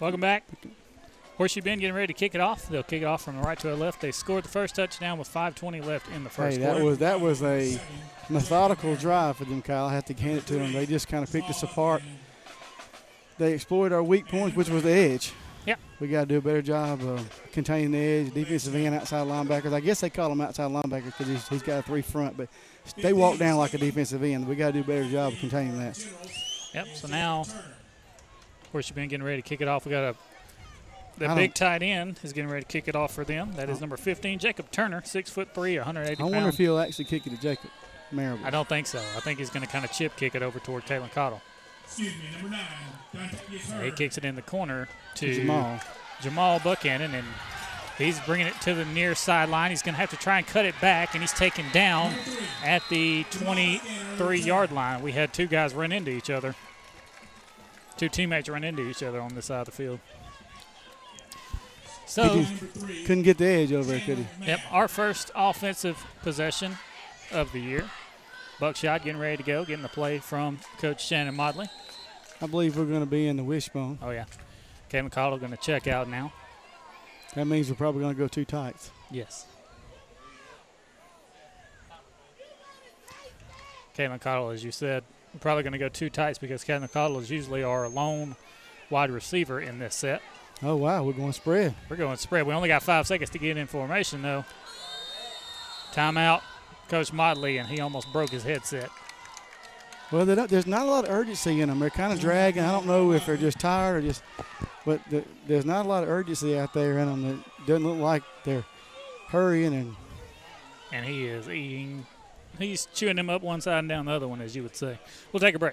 Welcome back. Horseshoe Bend getting ready to kick it off. They'll kick it off from the right to the left. They scored the first touchdown with five twenty left in the first hey, that quarter. Was, that was a methodical drive for them, Kyle. I have to hand it to them. They just kind of picked us apart. They exploited our weak points, which was the edge. Yeah. We got to do a better job of containing the edge, defensive end, outside linebackers. I guess they call him outside linebackers because he's, he's got a three front, but they walk down like a defensive end. We got to do a better job of containing that. Yep, so now – of course, you've been getting ready to kick it off. We got a the big tight end is getting ready to kick it off for them. That is number fifteen, Jacob Turner, six foot three, one hundred eighty pounds. I wonder if he'll actually kick it to Jacob Marable. I don't think so. I think he's going to kind of chip kick it over toward Kalen Cottle. Excuse me, number nine. He kicks it in the corner to Jamal Jamal Buchanan, and he's bringing it to the near sideline. He's going to have to try and cut it back, and he's taken down at the twenty-three-yard line. We had two guys run into each other. Two teammates run into each other on this side of the field. So couldn't get the edge over there, could he? Yep, our first offensive possession of the year. Buckshot getting ready to go, getting the play from Coach Shannon Motley. I believe we're going to be in the wishbone. Oh, yeah. Kevin Cottle going to check out now. That means we're probably going to go two tights. Yes. Kevin Cottle, as you said, we're probably going to go two tights because Kevin Cottle is usually our lone wide receiver in this set. Oh, wow, we're going spread. We're going spread. We only got five seconds to get in formation, though. Timeout, Coach Motley, and he almost broke his headset. Well, there's not a lot of urgency in them. They're kind of dragging. I don't know if they're just tired or just – but the, there's not a lot of urgency out there in them. It doesn't look like they're hurrying. And and he is eating – he's chewing them up one side and down the other one, as you would say. We'll take a break.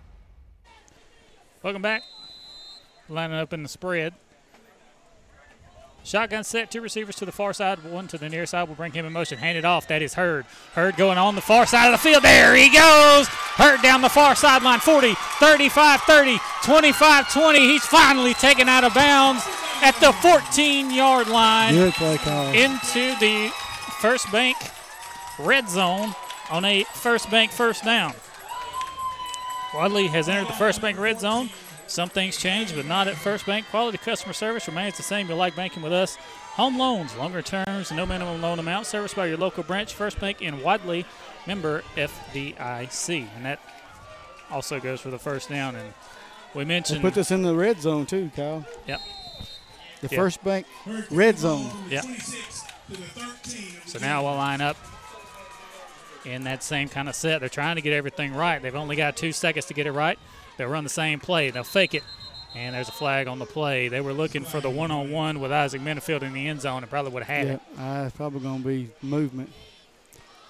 Welcome back. Lining up in the spread. Shotgun set, two receivers to the far side, one to the near side. We'll bring him in motion. Hand it off. That is Hurd. Hurd going on the far side of the field. There he goes. Hurd down the far sideline. forty, thirty-five, thirty, twenty-five, twenty. He's finally taken out of bounds at the fourteen-yard line. Good play, Colin. Into the First Bank red zone on a First Bank first down. Wadley has entered the First Bank red zone. Some things change, but not at First Bank. Quality customer service remains the same. You'll like banking with us. Home loans, longer terms, no minimum loan amount. Serviced by your local branch, First Bank in Wadley, member F D I C. And that also goes for the first down. And we mentioned. We'll put this in the red zone, too, Kyle. Yep. The yep. First Bank red zone. Yep. So now we'll line up in that same kind of set. They're trying to get everything right. They've only got two seconds to get it right. They'll run the same play. They'll fake it, and there's a flag on the play. They were looking for the one-on-one with Isaac Minifield in the end zone and probably would have had yeah, it. Uh, it's probably going to be movement.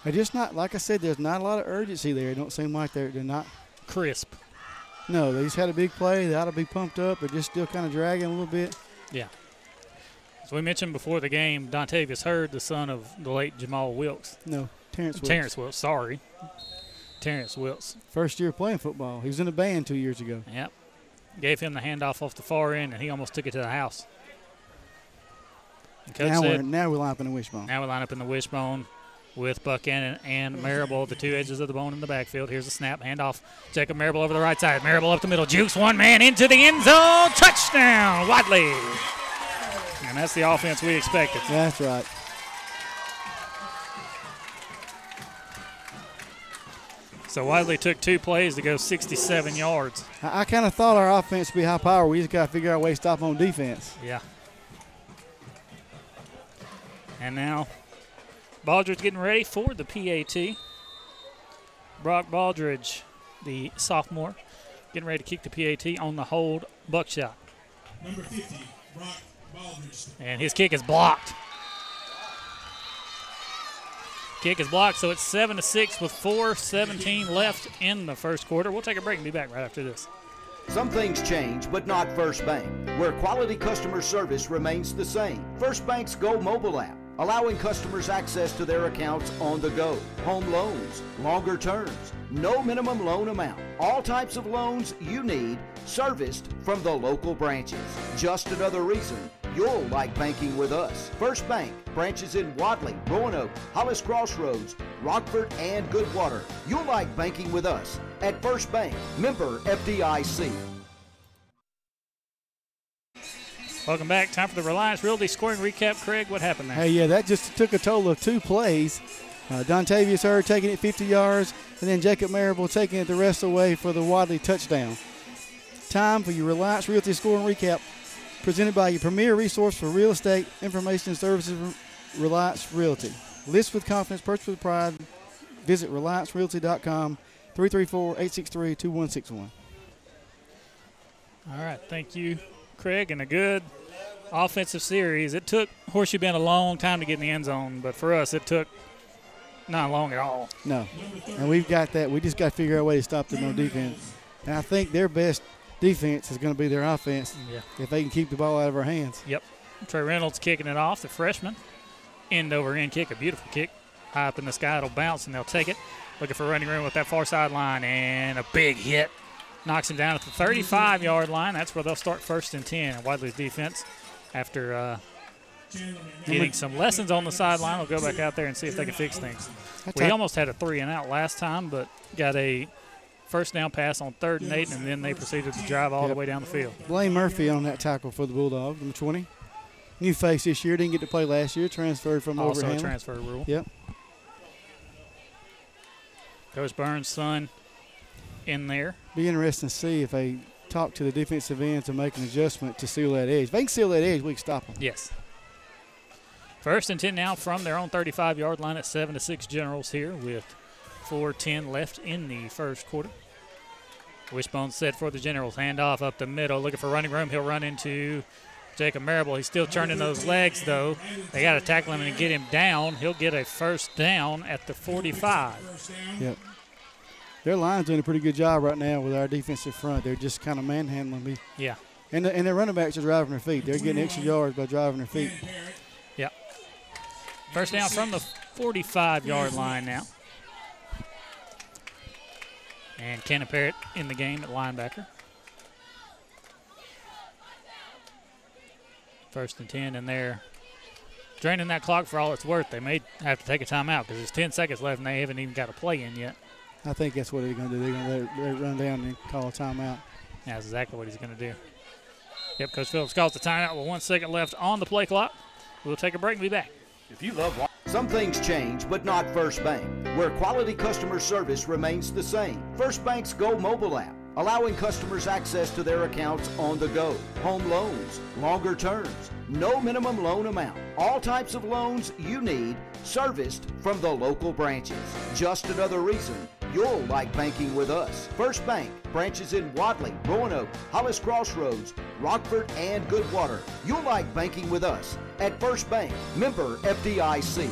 They're just not, like I said, there's not a lot of urgency there. It don't seem like they're, they're not crisp. No, they just had a big play. They ought to be pumped up. They're just still kind of dragging a little bit. Yeah. As we mentioned before the game, Dontavius Hurd, the son of the late Jamal Wilkes. No. Terrence Wilkes. Terrence Wilkes, sorry. Terrence Wilkes. First year playing football. He was in a band two years ago. Yep. Gave him the handoff off the far end, and he almost took it to the house. And Coach now, said, we're, now we line up in the wishbone. Now we line up in the wishbone with Buchanan and Marable, the two edges of the bone in the backfield. Here's a snap, handoff. Jacob Marable over the right side. Marable up the middle. Jukes one man into the end zone. Touchdown, Wadley. And that's the offense we expected. That's right. So Wadley took two plays to go sixty-seven yards. I, I kind of thought our offense would be high power. We just got to figure out a way to stop on defense. Yeah. And now Baldridge getting ready for the P A T. Brock Baldridge, the sophomore, getting ready to kick the P A T on the hold buckshot. Number fifty, Brock Baldridge. And his kick is blocked. Kick is blocked, so it's seven to six with four seventeen left in the first quarter. We'll take a break and be back right after this. Some things change, but not First Bank, where quality customer service remains the same. First Bank's Go mobile app, allowing customers access to their accounts on the go. Home loans, longer terms, no minimum loan amount. All types of loans you need, serviced from the local branches. Just another reason you'll like banking with us. First Bank, branches in Wadley, Roanoke, Hollis Crossroads, Rockford, and Goodwater. You'll like banking with us at First Bank, member F D I C. Welcome back. Time for the Reliance Realty scoring recap. Craig, what happened there? Hey, yeah, that just took a total of two plays. Uh, Dontavius Hurd taking it fifty yards, and then Jacob Marable taking it the rest of the way for the Wadley touchdown. Time for your Reliance Realty scoring recap, presented by your premier resource for real estate information services, Reliance Realty. List with confidence, purchase with pride. Visit reliance realty dot com, three three four, eight six three, two one six one. All right, thank you, Craig, and a good offensive series. It took Horseshoe Bend a long time to get in the end zone, but for us it took not long at all. No, and we've got that. We just got to figure out a way to stop them on defense, and I think their best defense is going to be their offense yeah. if they can keep the ball out of our hands. Yep. Trey Reynolds kicking it off, the freshman. End over end kick, a beautiful kick. High up in the sky, it'll bounce, and they'll take it. Looking for running room with that far sideline, and a big hit. Knocks him down at the thirty-five-yard line. That's where they'll start first and ten. And Wadley's defense, after uh, getting some lessons on the sideline, will go back out there and see if they can fix things. We almost had a three and out last time, but got a – first down pass on third and eight, and then they proceeded to drive all yep. the way down the field. Blaine Murphy on that tackle for the Bulldogs, number twenty. New face this year, didn't get to play last year, transferred from also over Also a transfer rule. Yep. Coach Burns' son in there. Be interesting to see if they talk to the defensive end to make an adjustment to seal that edge. If they can seal that edge, we can stop them. Yes. First and ten now from their own thirty-five-yard line at seven to six Generals here with four ten left in the first quarter. Wishbone set for the Generals. Handoff up the middle, looking for running room. He'll run into Jacob Marable. He's still turning those legs, though. They got to tackle him and get him down. He'll get a first down at the forty-five. Yep. Their line's doing a pretty good job right now with our defensive front. They're just kind of manhandling me. Yeah. And, the, and their running backs are driving their feet. They're getting extra yards by driving their feet. Yeah. First down from the forty-five-yard line now. And Kenna Parrott in the game at linebacker. First and ten, and they're draining that clock for all it's worth. They may have to take a timeout because there's ten seconds left, and they haven't even got a play in yet. I think that's what they're going to do. They're going to let it run down and call a timeout. Yeah, that's exactly what he's going to do. Yep, Coach Phillips calls the timeout with one second left on the play clock. We'll take a break and be back. If you love watching. Some things change, but not First Bank, where quality customer service remains the same. First Bank's Go mobile app, allowing customers access to their accounts on the go. Home loans, longer terms, no minimum loan amount. All types of loans you need, serviced from the local branches. Just another reason you'll like banking with us. First Bank, branches in Wadley, Roanoke, Hollis Crossroads, Rockford, and Goodwater. You'll like banking with us at First Bank, member F D I C.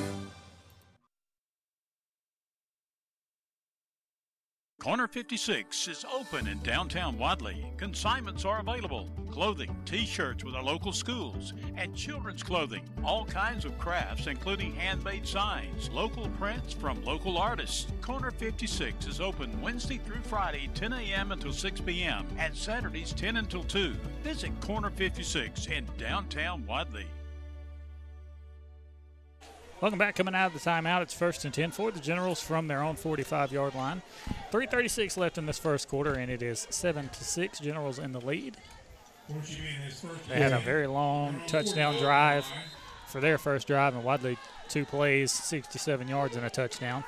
Corner fifty-six is open in downtown Wadley. Consignments are available. Clothing, t-shirts with our local schools, and children's clothing. All kinds of crafts, including handmade signs, local prints from local artists. Corner fifty-six is open Wednesday through Friday, ten a.m. until six p.m. and Saturdays ten until two. Visit Corner fifty-six in downtown Wadley. Welcome back. Coming out of the timeout, it's first and ten for the Generals from their own forty-five-yard line. three thirty-six left in this first quarter, and it is seven to six. Generals in the lead. They had a very long touchdown drive for their first drive, and Wadley two plays, sixty-seven yards and a touchdown.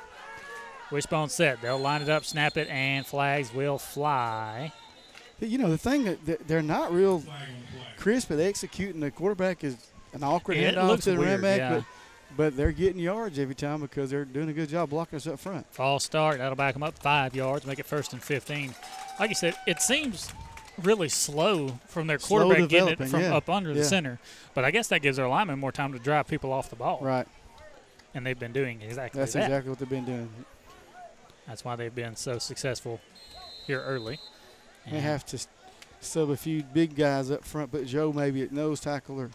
Wishbone set. They'll line it up, snap it, and flags will fly. You know, the thing, that they're not real crisp at executing. The quarterback is an awkward handoff to the running back, yeah. but – But they're getting yards every time because they're doing a good job blocking us up front. False start. That'll back them up five yards, make it first and fifteen. Like you said, it seems really slow from their quarterback getting it from yeah. up under yeah. the center. But I guess that gives their linemen more time to drive people off the ball. Right. And they've been doing exactly That's that. That's exactly what they've been doing. That's why they've been so successful here early. And they have to sub a few big guys up front, but Joe maybe at nose tackle or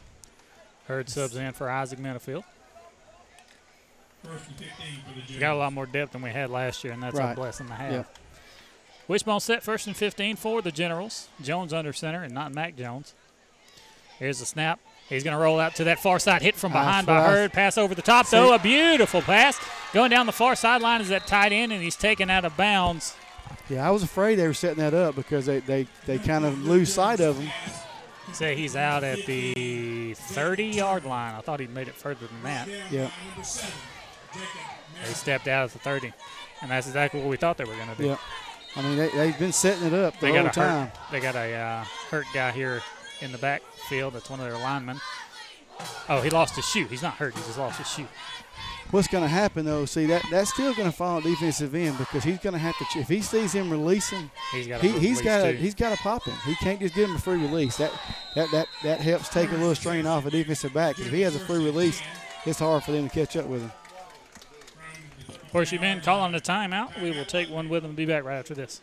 Hurd subs in for Isaac Menifield. We got a lot more depth than we had last year, and that's right. a blessing to have. Yeah. Wishbone set first and fifteen for the Generals. Jones under center and not Mac Jones. Here's the snap. He's going to roll out to that far side. Hit from behind by Hurd. Pass over the top, though. A beautiful pass. Going down the far sideline is that tight end, and he's taken out of bounds. Yeah, I was afraid they were setting that up because they, they, they kind of lose sight of him. Say he's out at the thirty-yard line. I thought he made it further than that. Yeah. They stepped out at the thirty, and that's exactly what we thought they were going to do. Yeah. I mean, they, they've been setting it up the they whole got a time. Hurt, they got a uh, hurt guy here in the backfield. That's one of their linemen. Oh, he lost his shoe. He's not hurt. He just lost his shoe. What's going to happen, though, see, that that's still going to fall on defensive end because he's going to have to ch- – if he sees him releasing, he's got he, he's to pop him. He can't just give him a free release. That, that, that, that helps take a little strain off a defensive back. If he has a free release, it's hard for them to catch up with him. Horseshoe Bend calling a timeout. We will take one with them and be back right after this.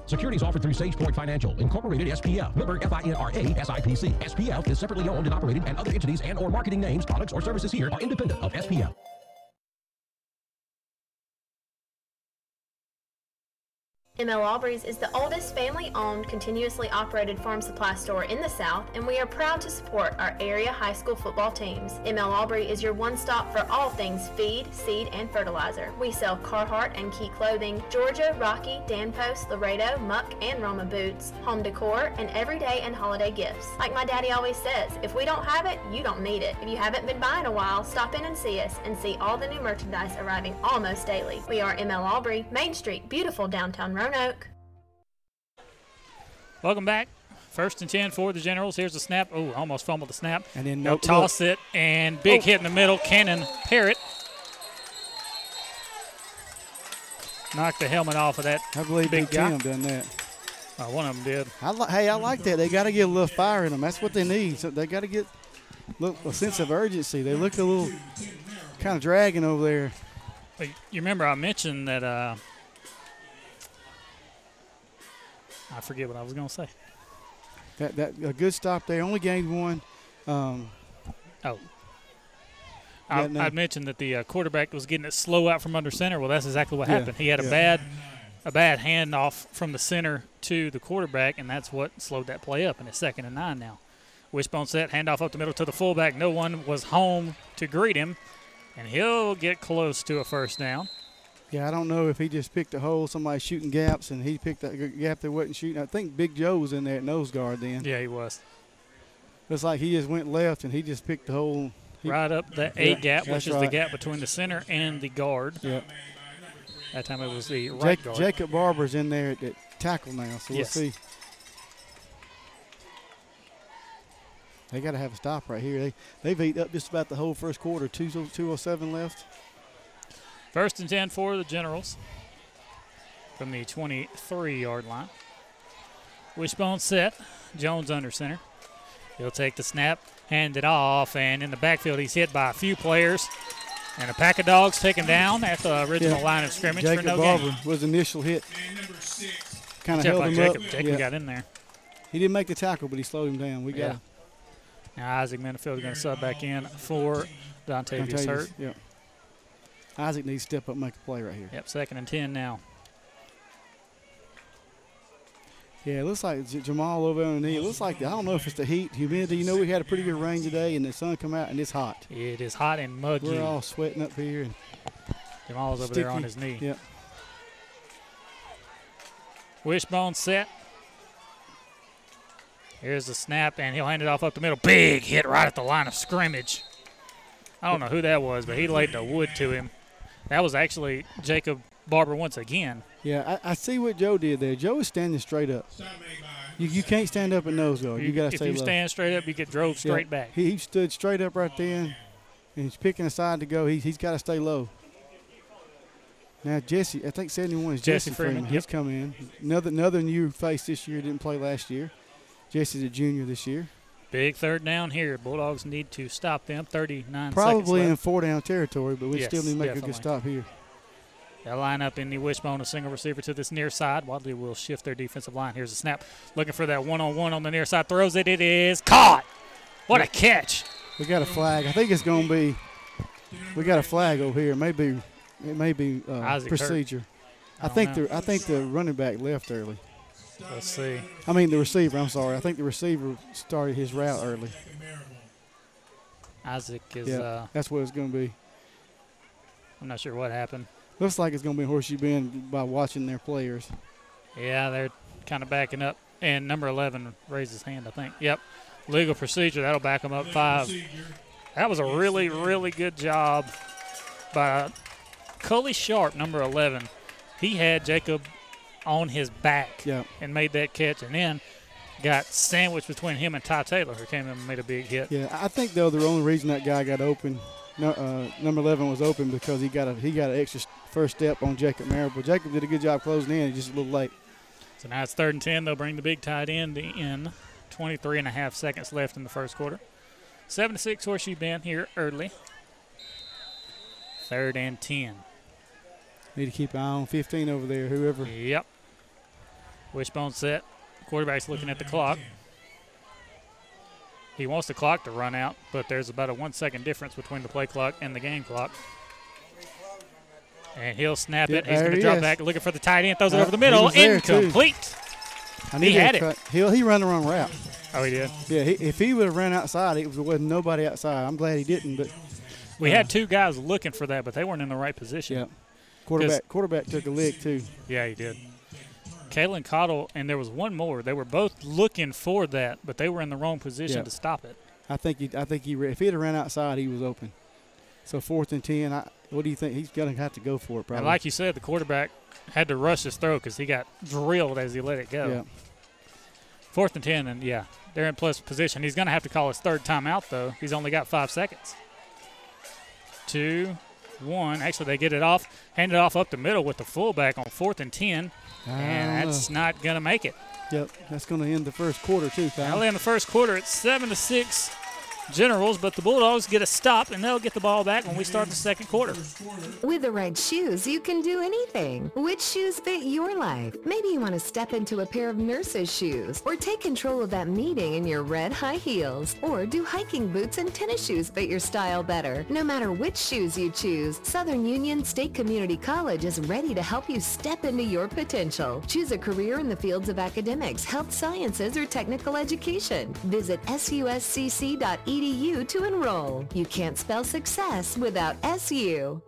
Securities offered through SagePoint Financial, Incorporated, S P F, member FINRA, S I P C. S P F is separately owned and operated, and other entities and or marketing names, products, or services here are independent of S P F. M L Aubrey's is the oldest family-owned, continuously operated farm supply store in the South, and we are proud to support our area high school football teams. M L Aubrey is your one-stop for all things feed, seed, and fertilizer. We sell Carhartt and Key clothing, Georgia, Rocky, Danpost, Laredo, Muck, and Roma boots, home decor, and everyday and holiday gifts. Like my daddy always says, if we don't have it, you don't need it. If you haven't been by in a while, stop in and see us and see all the new merchandise arriving almost daily. We are M L Aubrey, Main Street, beautiful downtown Roanoke. Welcome back. First and ten for the Generals. Here's the snap. Oh, almost fumbled the snap. And then no toss it, and big oh. hit in the middle. Cannon Parrott knocked the helmet off of that. I believe Big Tim done that. Oh, one of them did. I li- hey, I like that. They got to get a little fire in them. That's what they need. So they got to get look, a sense of urgency. They look a little kind of dragging over there. But you remember I mentioned that uh, – I forget what I was going to say. That that a good stop there. Only gained one. Um, oh. I, I mentioned that the uh, quarterback was getting it slow out from under center. Well, that's exactly what yeah, happened. He had a yeah. bad a bad handoff from the center to the quarterback, and that's what slowed that play up, and it's second and nine now. Wishbone set, handoff up the middle to the fullback. No one was home to greet him, and he'll get close to a first down. Yeah, I don't know if he just picked a hole, somebody shooting gaps, and he picked that gap that wasn't shooting. I think Big Joe was in there at nose guard then. Yeah, he was. It's like he just went left, and he just picked the hole. Right up the A yeah, gap, which is right. the gap between the center and the guard. Yep. That time it was the right Jake, guard. Jacob Barber's in there at, at tackle now, so yes. we'll see. They got to have a stop right here. They, they've they eaten up just about the whole first quarter, two oh seven left. First and ten for the Generals from the twenty-three-yard line. Wishbone set, Jones under center. He'll take the snap, hand it off, and in the backfield he's hit by a few players. And a pack of dogs taken down at the original yeah. line of scrimmage Jacob for no Barber game. was initial hit. Kind of held him Jacob. up. Jacob yeah. got in there. He didn't make the tackle, but he slowed him down. We yeah. got him. Now Isaac Menifield is going to sub back in for Dontavius Hurt. Yep. Isaac needs to step up and make a play right here. Yep, second and ten now. Yeah, it looks like Jamal over on the knee. It looks like, the, I don't know if it's the heat, humidity. You know, we had a pretty good rain today, and the sun come out, and it's hot. It is hot and muggy. We're all sweating up here. And Jamal's over there on his knee. Yep. Wishbone set. Here's the snap, and he'll hand it off up the middle. Big hit right at the line of scrimmage. I don't know who that was, but he laid the wood to him. That was actually Jacob Barber once again. Yeah, I, I see what Joe did there. Joe is standing straight up. You you can't stand up at nose guard. You, you got to stay low. If you stand straight up, you get drove straight yeah, back. He, he stood straight up right there, and he's picking a side to go. He, he's got to stay low. Now, Jesse, I think seventy-one is Jesse, Jesse Freeman. Freeman. Yep. He's come in. Another, another new face this year, didn't play last year. Jesse's a junior this year. Big third down here. Bulldogs need to stop them. thirty-nine Probably seconds Probably in four-down territory, but we yes, still need to make definitely. a good stop here. They'll line up in the wishbone, a single receiver to this near side. Wadley will shift their defensive line. Here's a snap. Looking for that one-on-one on the near side. Throws it. It is caught. What a catch. We got a flag. I think it's going to be – we got a flag over here. It may be, it may be uh, procedure. I, I, think the, I think the running back left early. Let's see. I mean the receiver, I'm sorry. I think the receiver started his route early. Isaac is yeah, uh that's what it's gonna be. I'm not sure what happened. Looks like it's gonna be Horseshoe Bend by watching their players. Yeah, they're kinda backing up. And number eleven raised his hand, I think. Yep. Legal procedure, that'll back them up five. That was a really, really good job by Cully Sharp, number eleven. He had Jacob on his back yep. and made that catch, and then got sandwiched between him and Ty Taylor, who came in and made a big hit. Yeah, I think though the only reason that guy got open, no, uh, number eleven was open because he got a he got an extra first step on Jacob Marable. Jacob did a good job closing in, he's just a little late. So now it's third and ten. They'll bring the big tight end in. twenty-three and a half seconds left in the first quarter. Seven to six Horseshoe Bend here early. Third and ten. Need to keep an eye on fifteen over there. Whoever. Yep. Wishbone set. Quarterback's looking at the clock. He wants the clock to run out, but there's about a one-second difference between the play clock and the game clock. And he'll snap it. He's going to drop back, looking for the tight end. Throws it over the middle. Incomplete. He had it. He he ran the wrong route. Oh, he did? Yeah, he, if he would have ran outside, it was, there wasn't nobody outside. I'm glad he didn't. But we uh, had two guys looking for that, but they weren't in the right position. Yeah. Quarterback quarterback took a lick, too. Yeah, he did. Kalen Cottle, and there was one more. They were both looking for that, but they were in the wrong position yeah. to stop it. I think he, I think he, if he had ran outside, he was open. So fourth and ten, I, what do you think? He's going to have to go for it probably. And like you said, the quarterback had to rush his throw because he got drilled as he let it go. Yeah. Fourth and ten, and, yeah, they're in plus position. He's going to have to call his third timeout, though. He's only got five seconds. Two, one. Actually, they get it off, hand it off up the middle with the fullback on fourth and ten. Uh, and that's not going to make it. Yep, that's going to end the first quarter, too, Kyle. That'll end the first quarter. It's seven to six Generals, but the Bulldogs get a stop, and they'll get the ball back when we start the second quarter. With the right shoes, you can do anything. Which shoes fit your life? Maybe you want to step into a pair of nurse's shoes, or take control of that meeting in your red high heels, or do hiking boots and tennis shoes fit your style better? No matter which shoes you choose, Southern Union State Community College is ready to help you step into your potential. Choose a career in the fields of academics, health sciences, or technical education. Visit S U S C C dot E D U E D U to enroll. You can't spell success without S U.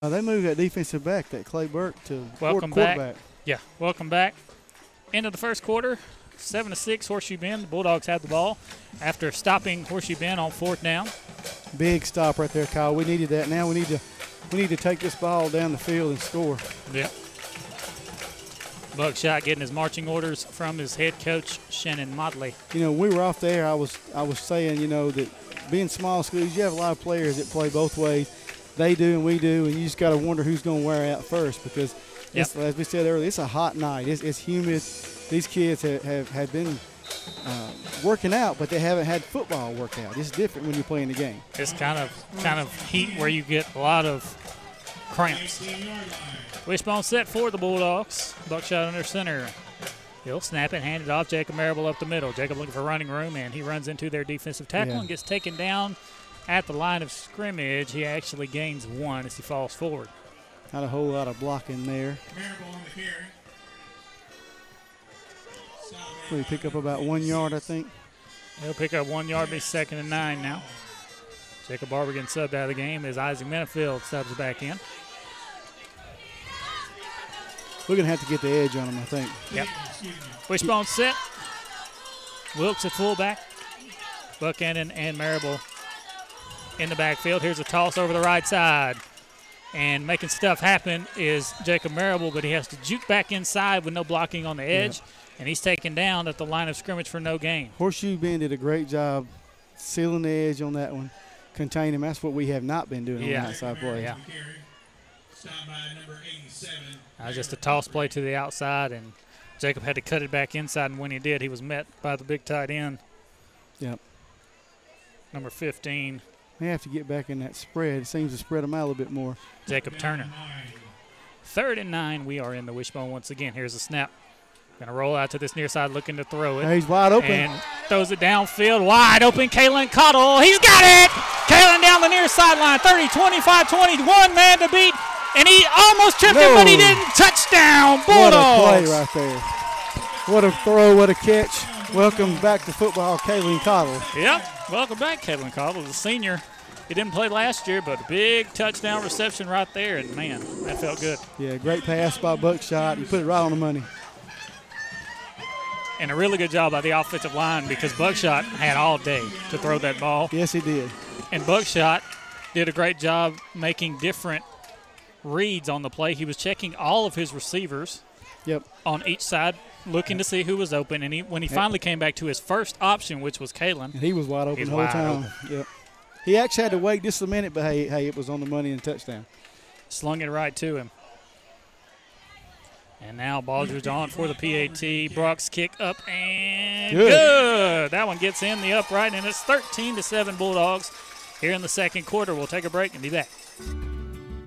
Uh, they moved that defensive back, that Clay Burke, to welcome quarterback. Back. Yeah, welcome back. End of the first quarter, seven to six, Horseshoe Bend. The Bulldogs have the ball after stopping Horseshoe Bend on fourth down. Big stop right there, Kyle. We needed that. Now we need to, we need to take this ball down the field and score. Yeah. Buckshot getting his marching orders from his head coach Shannon Motley. You know, we were off there. I was, I was saying, you know, that being small schools, you have a lot of players that play both ways. They do and we do, and you just got to wonder who's going to wear out first because, yep. it's, as we said earlier, it's a hot night. It's, it's humid. These kids have, have, have been uh, working out, but they haven't had football workout. It's different when you're playing the game. It's kind of kind of heat where you get a lot of cramps. Wishbone set for the Bulldogs. Buckshot under center. He'll snap it, hand it off. Jacob Marable up the middle. Jacob looking for running room, and he runs into their defensive tackle yeah. and gets taken down. At the line of scrimmage, he actually gains one as he falls forward. Not a whole lot of blocking there. We pick up about one yard, I think. He'll pick up one yard, be second and nine now. Jacob Barber getting subbed out of the game as Isaac Menefield subs back in. We're going to have to get the edge on him, I think. Yep. Wishbone set. Wilkes at fullback. Buchanan and Marable in the backfield. Here's a toss over the right side. And making stuff happen is Jacob Marable, but he has to juke back inside with no blocking on the edge, yeah. and he's taken down at the line of scrimmage for no gain. Horseshoe Bend did a great job sealing the edge on that one, containing him. That's what we have not been doing yeah. on the outside play. Yeah. Uh, just a toss play to the outside, and Jacob had to cut it back inside, and when he did, he was met by the big tight end. Yep. Number fifteen. They have to get back in that spread. It seems to spread them out a little bit more. Jacob Turner. Third and nine. We are in the wishbone once again. Here's a snap. Going to roll out to this near side looking to throw it. Now he's wide open. And throws it downfield. Wide open. Kalen Cottle. He's got it. Kalen down the near sideline. thirty, twenty-five, twenty. One man to beat. And he almost tripped no. him, but he didn't. Touchdown, Bulldogs. What a play right there. What a throw. What a catch. Welcome back to football, Kalen Cottle. Yep. Welcome back, Kalen Cottle, the senior. He didn't play last year, but a big touchdown reception right there, and, man, that felt good. Yeah, great pass by Buckshot. He put it right on the money. And a really good job by the offensive line because Buckshot had all day to throw that ball. Yes, he did. And Buckshot did a great job making different reads on the play. He was checking all of his receivers yep. on each side, looking to see who was open, and he, when he finally came back to his first option, which was Kalen. And he was wide open the whole time. Yep. He actually had to wait just a minute, but, hey, hey, it was on the money and touchdown. Slung it right to him. And now Baldridge on for the P A T. Brooks kick up and good. good. That one gets in the upright, and it's thirteen to seven Bulldogs here in the second quarter. We'll take a break and be back.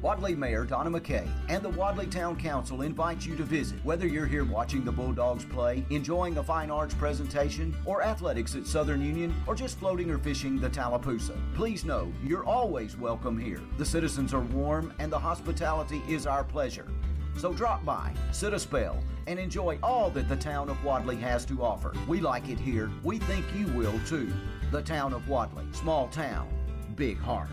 Wadley Mayor Donna McKay and the Wadley Town Council invite you to visit. Whether you're here watching the Bulldogs play, enjoying a fine arts presentation, or athletics at Southern Union, or just floating or fishing the Tallapoosa, please know you're always welcome here. The citizens are warm and the hospitality is our pleasure. So drop by, sit a spell, and enjoy all that the town of Wadley has to offer. We like it here. We think you will too. The town of Wadley, small town, big heart.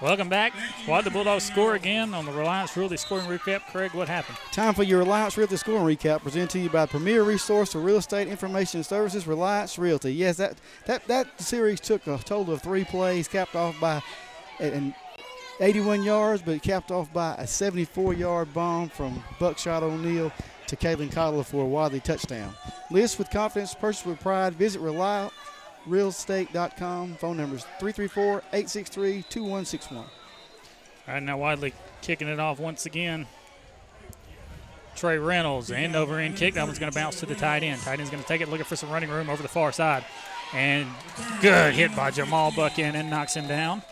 Welcome back. Why'd the Bulldogs score again on the Reliance Realty Scoring Recap? Craig, what happened? Time for your Reliance Realty Scoring Recap, presented to you by Premier Resource for Real Estate Information and Services, Reliance Realty. Yes, that that, that series took a total of three plays, capped off by an eighty-one yards, but capped off by a seventy-four-yard bomb from Buckshot O'Neal to Caitlin Cottle for a Wadley touchdown. List with confidence, purchase with pride. Visit Reliance real estate dot com. Phone numbers three three four, eight six three, two one six one. All right, now Wadley kicking it off once again. Trey Reynolds, end over end kick. That one's going to bounce to the tight end. Tight end's going to take it, looking for some running room over the far side. And good hit by Jamal Buckin and knocks him down.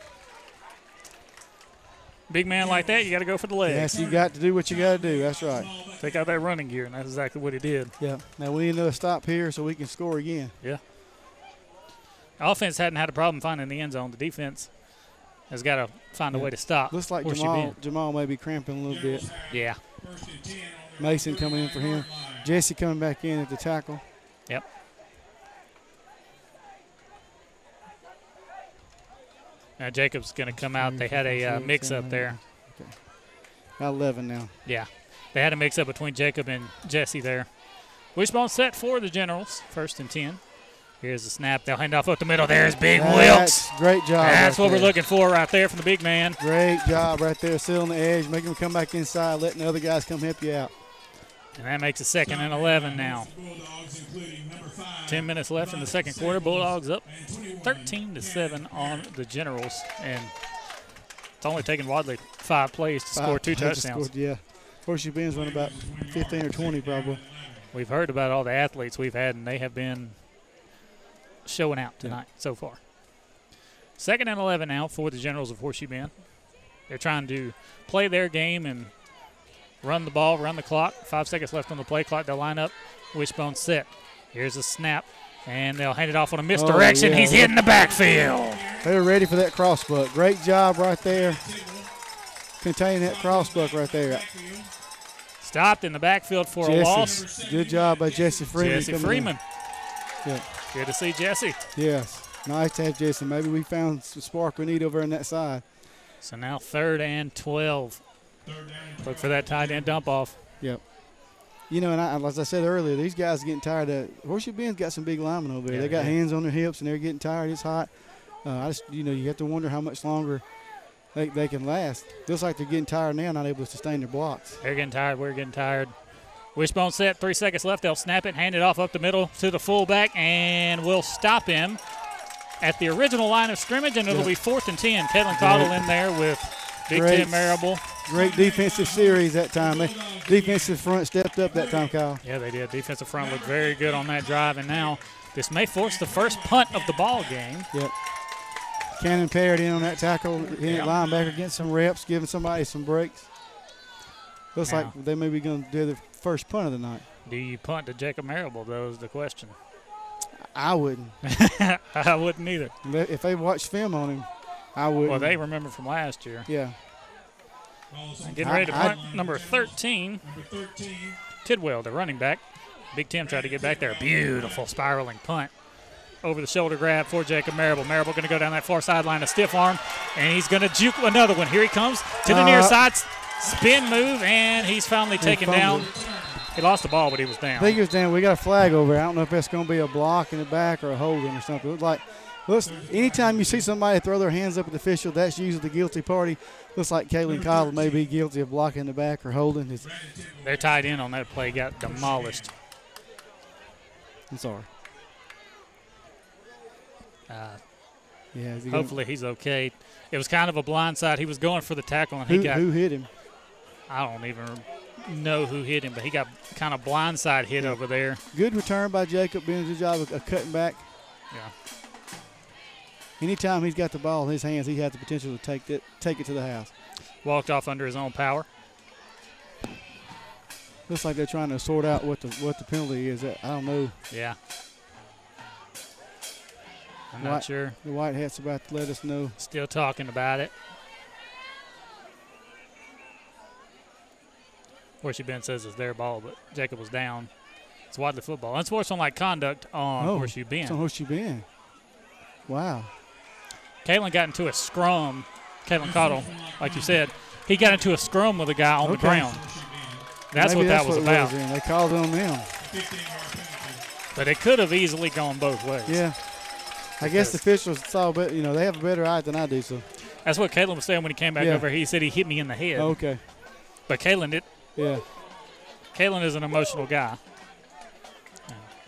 Big man like that, you got to go for the leg. Yes, you got to do what you got to do. That's right. Take out that running gear, and that's exactly what he did. Yeah. Now we need another stop here so we can score again. Yeah. Offense hadn't had a problem finding the end zone. The defense has got to find a yeah. way to stop. Looks like Jamal, Jamal may be cramping a little bit. Yeah. Mason coming in for him. Jesse coming back in at the tackle. Yep. Now Jacob's going to come out. They had a uh, mix-up there. Okay. About eleven now. Yeah. They had a mix-up between Jacob and Jesse there. Wishbone set for the Generals, first and ten. Here's the snap. They'll hand off up the middle. There's Big Wilkes. Great job. That's right what there. We're looking for right there from the big man. Great job right there, sealing the edge, making them come back inside, letting the other guys come help you out. And that makes a second and eleven now. Ten minutes left in the second quarter. Bulldogs up thirteen to seven on the Generals. And it's only taken Wadley five plays to five score two touchdowns. Scored, yeah. Horseshoe Bend's won about fifteen or twenty probably. We've heard about all the athletes we've had, and they have been – showing out tonight yeah. so far. Second and eleven now for the Generals of Horseshoe Bend. They're trying to play their game and run the ball, run the clock. Five seconds left on the play clock. They'll line up. Wishbone set. Here's a snap, and they'll hand it off on a misdirection. Oh, yeah. He's hitting the backfield. They're ready for that crossbuck. Great job right there. Containing that crossbuck right there. Stopped in the backfield for Jesse. a loss. Good job by Jesse Freeman. Jesse Freeman. Yeah. Good to see Jesse. Yes, nice to have Jesse. Maybe we found some spark we need over on that side. So now third and twelve. Look for that tight end dump off. Yep. You know, and I, as I said earlier, these guys are getting tired of – Horseshoe Bend's got some big linemen over there. Yeah, they got yeah. hands on their hips, and they're getting tired. It's hot. Uh, I just, you know, you have to wonder how much longer they, they can last. Looks like they're getting tired now, not able to sustain their blocks. They're getting tired. We're getting tired. Wishbone set, three seconds left. They'll snap it, hand it off up the middle to the fullback, and we'll stop him at the original line of scrimmage, and it'll yep. be fourth and ten. Caitlin Cottle in there with Big great, Tim Marable. Great defensive series that time. They, defensive front stepped up that time, Kyle. Yeah, they did. Defensive front looked very good on that drive, and now this may force the first punt of the ball game. Yep. Cannon paired in on that tackle, hitting yep. linebacker, getting some reps, giving somebody some breaks. Looks now. like they may be going to do the first punt of the night. Do you punt to Jacob Marable, though, is the question. I wouldn't. I wouldn't either. If they watched film on him, I wouldn't. Well, they remember from last year. Yeah. And getting ready to I, punt I, number thirteen. number thirteen. Tidwell, the running back. Big Tim tried to get back there. Beautiful spiraling punt. Over the shoulder grab for Jacob Marable. Marable going to go down that far sideline, a stiff arm, and he's going to juke another one. Here he comes to the uh, near side. Spin move, and he's finally and taken down. It. He lost the ball, but he was down. I think he was down. We got a flag over there. I don't know if that's going to be a block in the back or a holding or something. It was like, looks, anytime you see somebody throw their hands up at the official, that's usually the guilty party. Looks like Kalen Kyle may be guilty of blocking the back or holding. His. They're tied in on that play. Got demolished. I'm sorry. Uh, yeah, he hopefully gonna? he's okay. It was kind of a blind side. He was going for the tackle, and he who, got – Who hit him? I don't even know who hit him, but he got kind of blindside hit yeah. over there. Good return by Jacob, doing a good job of, of cutting back. Yeah. Anytime he's got the ball in his hands, he has the potential to take it, take it to the house. Walked off under his own power. Looks like they're trying to sort out what the what the penalty is. I don't know. Yeah. I'm not sure. The White Hat's about to let us know. Still talking about it. Horseshoe Bend says it's their ball, but Jacob was down. It's Wadley football. Unsportsmanlike conduct on oh, Horseshoe Bend. It's on Horseshoe Bend. Wow. Kalen got into a scrum. Kalen Cottle, like you said, he got into a scrum with a guy on okay. the ground. That's Maybe what that's that was what about. Was they called on them. But it could have easily gone both ways. Yeah. I because guess the officials saw, but you know, they have a better eye than I do. So that's what Kalen was saying when he came back yeah. over. He said he hit me in the head. Oh, okay. But Kalen did. Yeah. Kalen is an emotional guy.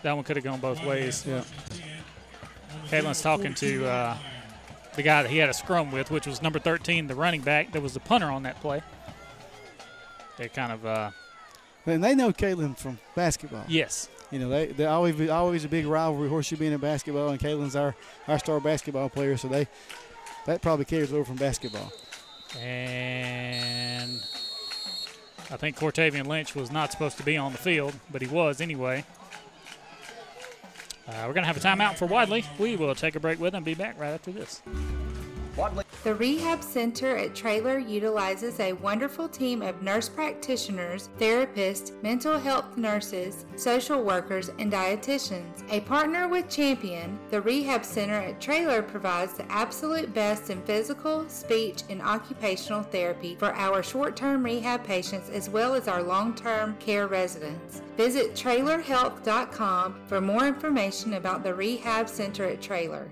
That one could have gone both ways. Yeah. Kalen's talking to uh, the guy that he had a scrum with, which was number thirteen, the running back. That was the punter on that play. They kind of. Uh, and they know Kalen from basketball. Yes. You know, they, they're always, always a big rivalry, Horseshoe Bend in basketball, and Kalen's our, our star basketball player, so they that probably carries over from basketball. And I think Cortavian Lynch was not supposed to be on the field, but he was anyway. Uh, we're going to have a timeout for Wadley. We will take a break with him and be back right after this. Wadley. The Rehab Center at Traylor utilizes a wonderful team of nurse practitioners, therapists, mental health nurses, social workers, and dietitians. A partner with Champion, the Rehab Center at Traylor provides the absolute best in physical, speech, and occupational therapy for our short-term rehab patients as well as our long-term care residents. Visit Traylor Health dot com for more information about the Rehab Center at Traylor.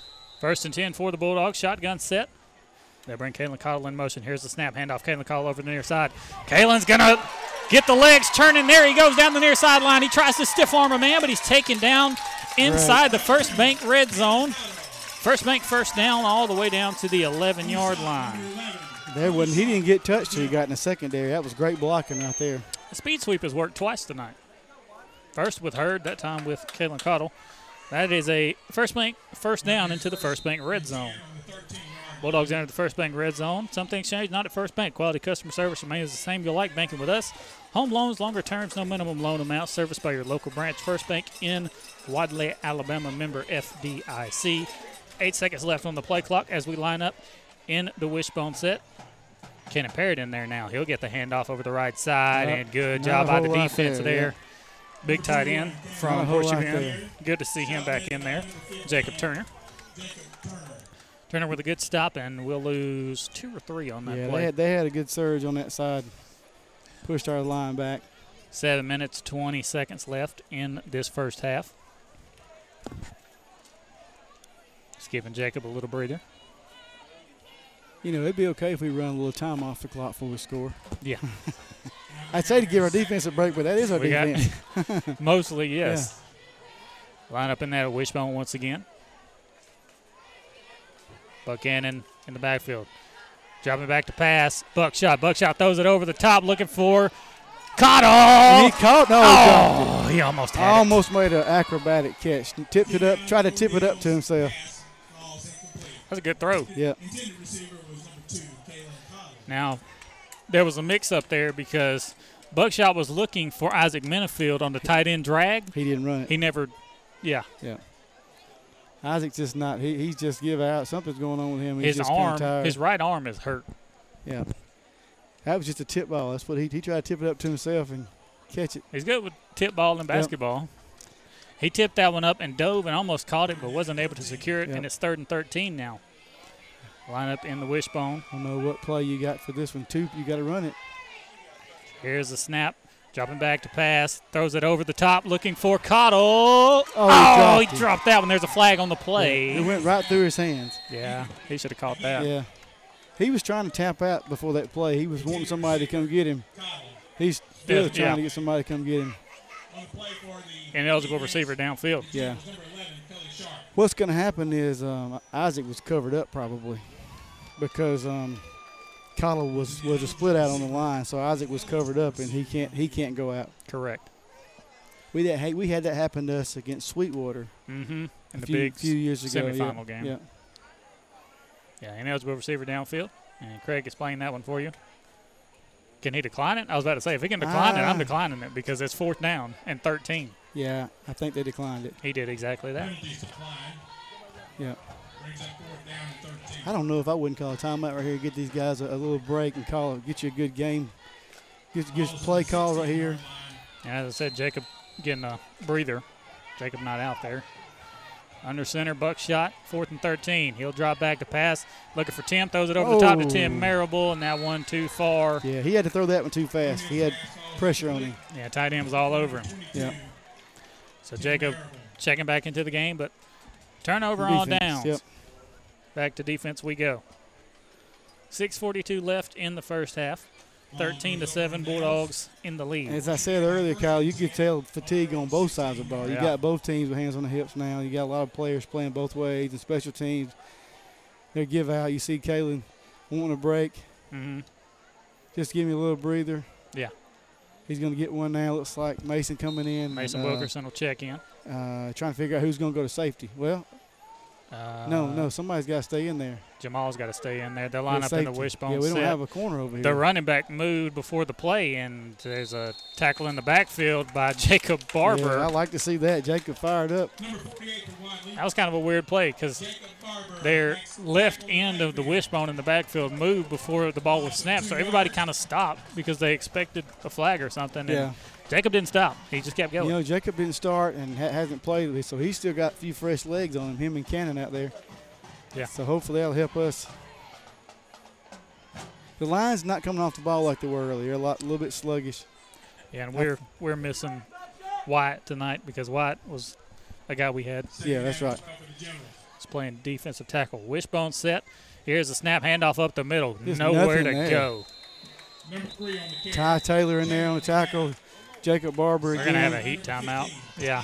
First and ten for the Bulldogs. Shotgun set. They bring Kalen Cottle in motion. Here's the snap. Handoff. Kalen Cottle over the near side. Kalen's going to get the legs turning. There he goes down the near sideline. He tries to stiff arm a man, but he's taken down inside right. the First Bank red zone. First Bank first down all the way down to the eleven-yard line. There wasn't, he didn't get touched till he got in the secondary. That was great blocking right there. The speed sweep has worked twice tonight. First with Hurd, that time with Kalen Cottle. That is a First Bank first down into the First Bank red zone. Bulldogs entered the First Bank red zone. Some things change, not at First Bank. Quality customer service remains the same. You'll like banking with us. Home loans, longer terms, no minimum loan amount. Serviced by your local branch. First Bank in Wadley, Alabama. Member F D I C. Eight seconds left on the play clock as we line up in the wishbone set. Kenny Parrott in there now. He'll get the handoff over the right side. Yep. And good job by the defense there. there. Yeah. Big tight end from Horseshoe Bend. Good to see him back in there. Jacob Turner. Turner with a good stop, and we'll lose two or three on that yeah, play. They had, they had a good surge on that side. Pushed our line back. Seven minutes, twenty seconds left in this first half. Just giving Jacob a little breather. You know, it'd be okay if we run a little time off the clock before we score. Yeah. I'd say to give our defense a break, but that is our we defense. Got, mostly, yes. Yeah. Line up in that wishbone once again. Buckhannon in the backfield. Dropping back to pass. Buckshot. Buckshot throws it over the top, looking for Cottle. He caught. No, oh, he, he almost had almost it. Made an acrobatic catch. Tipped it up. Tried to tip it up to himself. That's a good throw. Yeah. Now, there was a mix-up there because Buckshot was looking for Isaac Menifield on the tight end drag. He didn't run it. He never, yeah. Yeah. Isaac's just not, he, he's just give out. Something's going on with him. He's his just arm, tired. His right arm is hurt. Yeah. That was just a tip ball. That's what he he tried to tip it up to himself and catch it. He's good with tip ball and basketball. Yep. He tipped that one up and dove and almost caught it, but wasn't able to secure it. Yep. And it's third and thirteen now. Line up in the wishbone. I don't know what play you got for this one, too. You got to run it. Here's the snap. Dropping back to pass. Throws it over the top, looking for Cottle. Oh, he, oh, dropped, he dropped that one. There's a flag on the play. It went right through his hands. Yeah, he should have caught that. Yeah. He was trying to tap out before that play. He was wanting somebody to come get him. He's still trying yeah. to get somebody to come get him. Ineligible receiver downfield. Yeah. What's going to happen is um, Isaac was covered up probably because um, – Cottle was, was a split out on the line, so Isaac was covered up, and he can't he can't go out. Correct. We that hey we had that happen to us against Sweetwater. Mm-hmm. In the few, big few years ago, semifinal yeah. game. Yeah. Yeah. Ineligible receiver downfield, and Craig explained that one for you. Can he decline it? I was about to say if he can decline ah. it, I'm declining it because it's fourth down and thirteen. Yeah, I think they declined it. He did exactly that. Yeah. I don't know if I wouldn't call a timeout right here. Get these guys a, a little break and call it. Get you a good game. Get, get play call right here. And as I said, Jacob getting a breather. Jacob not out there. Under center, Buckshot, fourth and thirteen. He'll drop back to pass. Looking for Tim. Throws it over oh. the top to Tim Marable, and that one too far. Yeah, he had to throw that one too fast. He had pressure on him. Yeah, tight end was all over him. Yeah. So Jacob checking back into the game, but turnover defense, on downs. Yep. Back to defense we go. six forty-two left in the first half. thirteen to seven Bulldogs in the lead. As I said earlier, Kyle, you could tell fatigue on both sides of the ball. You yeah. got both teams with hands on the hips now. You got a lot of players playing both ways and special teams. They give out. You see Kalen wanting a break. Mm-hmm. Just give me a little breather. Yeah. He's going to get one now. Looks like Mason coming in. Mason and, uh, Wilkerson will check in. Uh, trying to figure out who's going to go to safety. Well, Uh, no, no, somebody's got to stay in there. Jamal's got to stay in there. They'll line up safety. In the wishbone. Yeah, we don't set. Have a corner over here. The running back moved before the play, and there's a tackle in the backfield by Jacob Barber. Yeah, I like to see that. Jacob fired up. That was kind of a weird play because their left end of the wishbone in the backfield moved before the ball was snapped, so everybody kind of stopped because they expected a flag or something. Yeah. And Jacob didn't stop. He just kept going. You know, Jacob didn't start and ha- hasn't played, so he's still got a few fresh legs on him, him and Cannon out there. Yeah. So hopefully that'll help us. The line's not coming off the ball like they were earlier, a lot, a little bit sluggish. Yeah, and we're we're missing Wyatt tonight because Wyatt was a guy we had. Yeah, that's right. He's playing defensive tackle. Wishbone set. Here's a snap handoff up the middle. There's nowhere to there. Go. Ty Taylor in there on the tackle. Jacob Barber again. They're going to have a heat timeout. Yeah.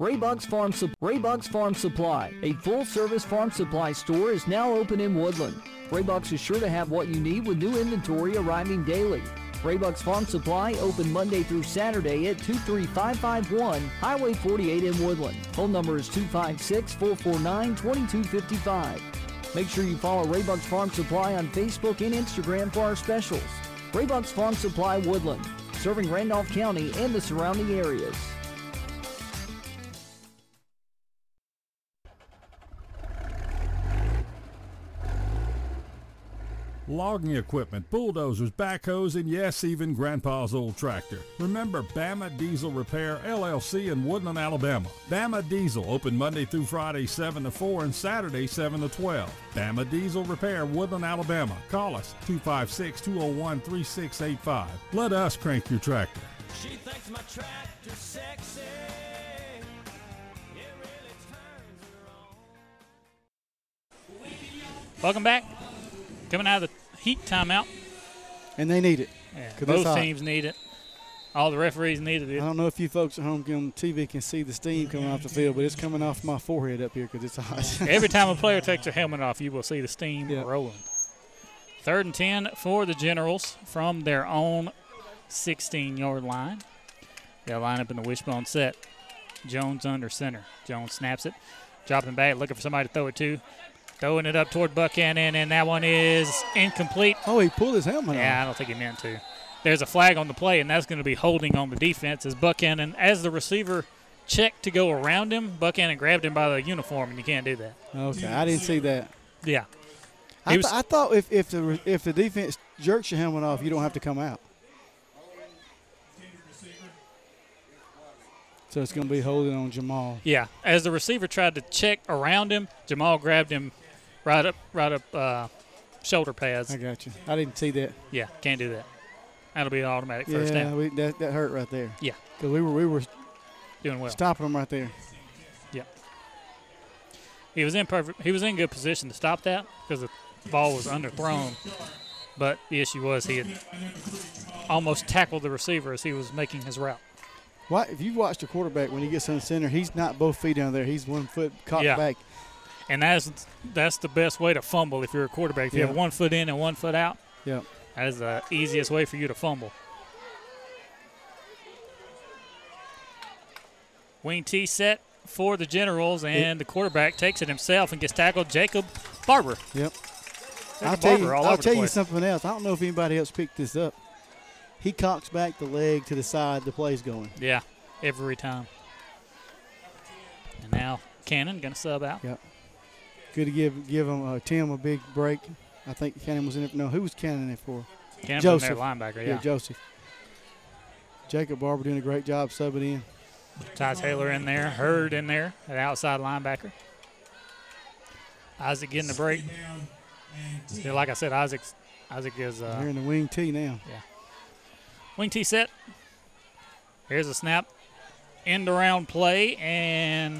Raybuck's Farm, Supp- Raybuck's Farm Supply, a full-service farm supply store, is now open in Woodland. Raybuck's is sure to have what you need with new inventory arriving daily. Raybuck's Farm Supply open Monday through Saturday at two three five five one Highway forty-eight in Woodland. Phone number is two five six, four four nine, two two five five. Make sure you follow Raybuck's Farm Supply on Facebook and Instagram for our specials. Raybuck's Farm Supply, Woodland. Serving Randolph County and the surrounding areas. Logging equipment, bulldozers, backhoes, and yes, even Grandpa's old tractor. Remember Bama Diesel Repair, L L C in Woodland, Alabama. Bama Diesel, open Monday through Friday, seven to four, and Saturday, seven to twelve. Bama Diesel Repair, Woodland, Alabama. Call us, two five six, two oh one, three six eight five. Let us crank your tractor. She thinks my tractor's sexy. It really turns her on. Welcome back. Coming out of the heat timeout. And they need it. Yeah, both teams need it. All the referees needed it. I don't know if you folks at home on T V can see the steam coming off the field, but it's coming off my forehead up here because it's hot. Every time a player takes their helmet off, you will see the steam yep. rolling. Third and ten for the Generals from their own sixteen-yard line. They'll line up in the wishbone set. Jones under center. Jones snaps it. Dropping back, looking for somebody to throw it to. Throwing it up toward Buckhannon, and that one is incomplete. Oh, he pulled his helmet yeah, on. Yeah, I don't think he meant to. There's a flag on the play, and that's going to be holding on the defense as Buckhannon, as the receiver checked to go around him, Buckhannon grabbed him by the uniform, and you can't do that. Okay, I didn't see that. Yeah. I, th- was, I thought if, if, the, if the defense jerks your helmet off, you don't have to come out. So it's going to be holding on Jamal. Yeah, as the receiver tried to check around him, Jamal grabbed him right up right up uh, shoulder pads. I got you. I didn't see that. Yeah, can't do that. That'll be an automatic first yeah, down. Yeah, that, that hurt right there. Yeah. Because we were, we were doing well. Stopping him right there. Yeah. He was in perfect. He was in good position to stop that because the ball was underthrown. But the issue was he had almost tackled the receiver as he was making his route. Why, if you've watched a quarterback, when he gets on center, he's not both feet down there. He's one foot cocked yeah. back. And that's that's the best way to fumble if you're a quarterback. If yeah. you have one foot in and one foot out, yeah. that is the easiest way for you to fumble. Wing T set for the Generals, and it, the quarterback takes it himself and gets tackled. Jacob Barber. Yep. Jacob I'll tell, Barber you, all I'll over tell you something else. I don't know if anybody else picked this up. He cocks back the leg to the side, the play's going. Yeah, every time. And now Cannon going to sub out. Yep. Good to give give him uh, Tim a big break. I think Cannon was in it. No, who was Cannon in it for? Cannon Joseph. Was their linebacker, yeah. Yeah, Joseph. Jacob Barber doing a great job subbing in. Ty Taylor in there. Hurd in there, an outside linebacker. Isaac getting the break. Yeah, like I said, Isaac's, Isaac is uh, – You're in the wing T now. Yeah. Wing T set. Here's a snap. End around play and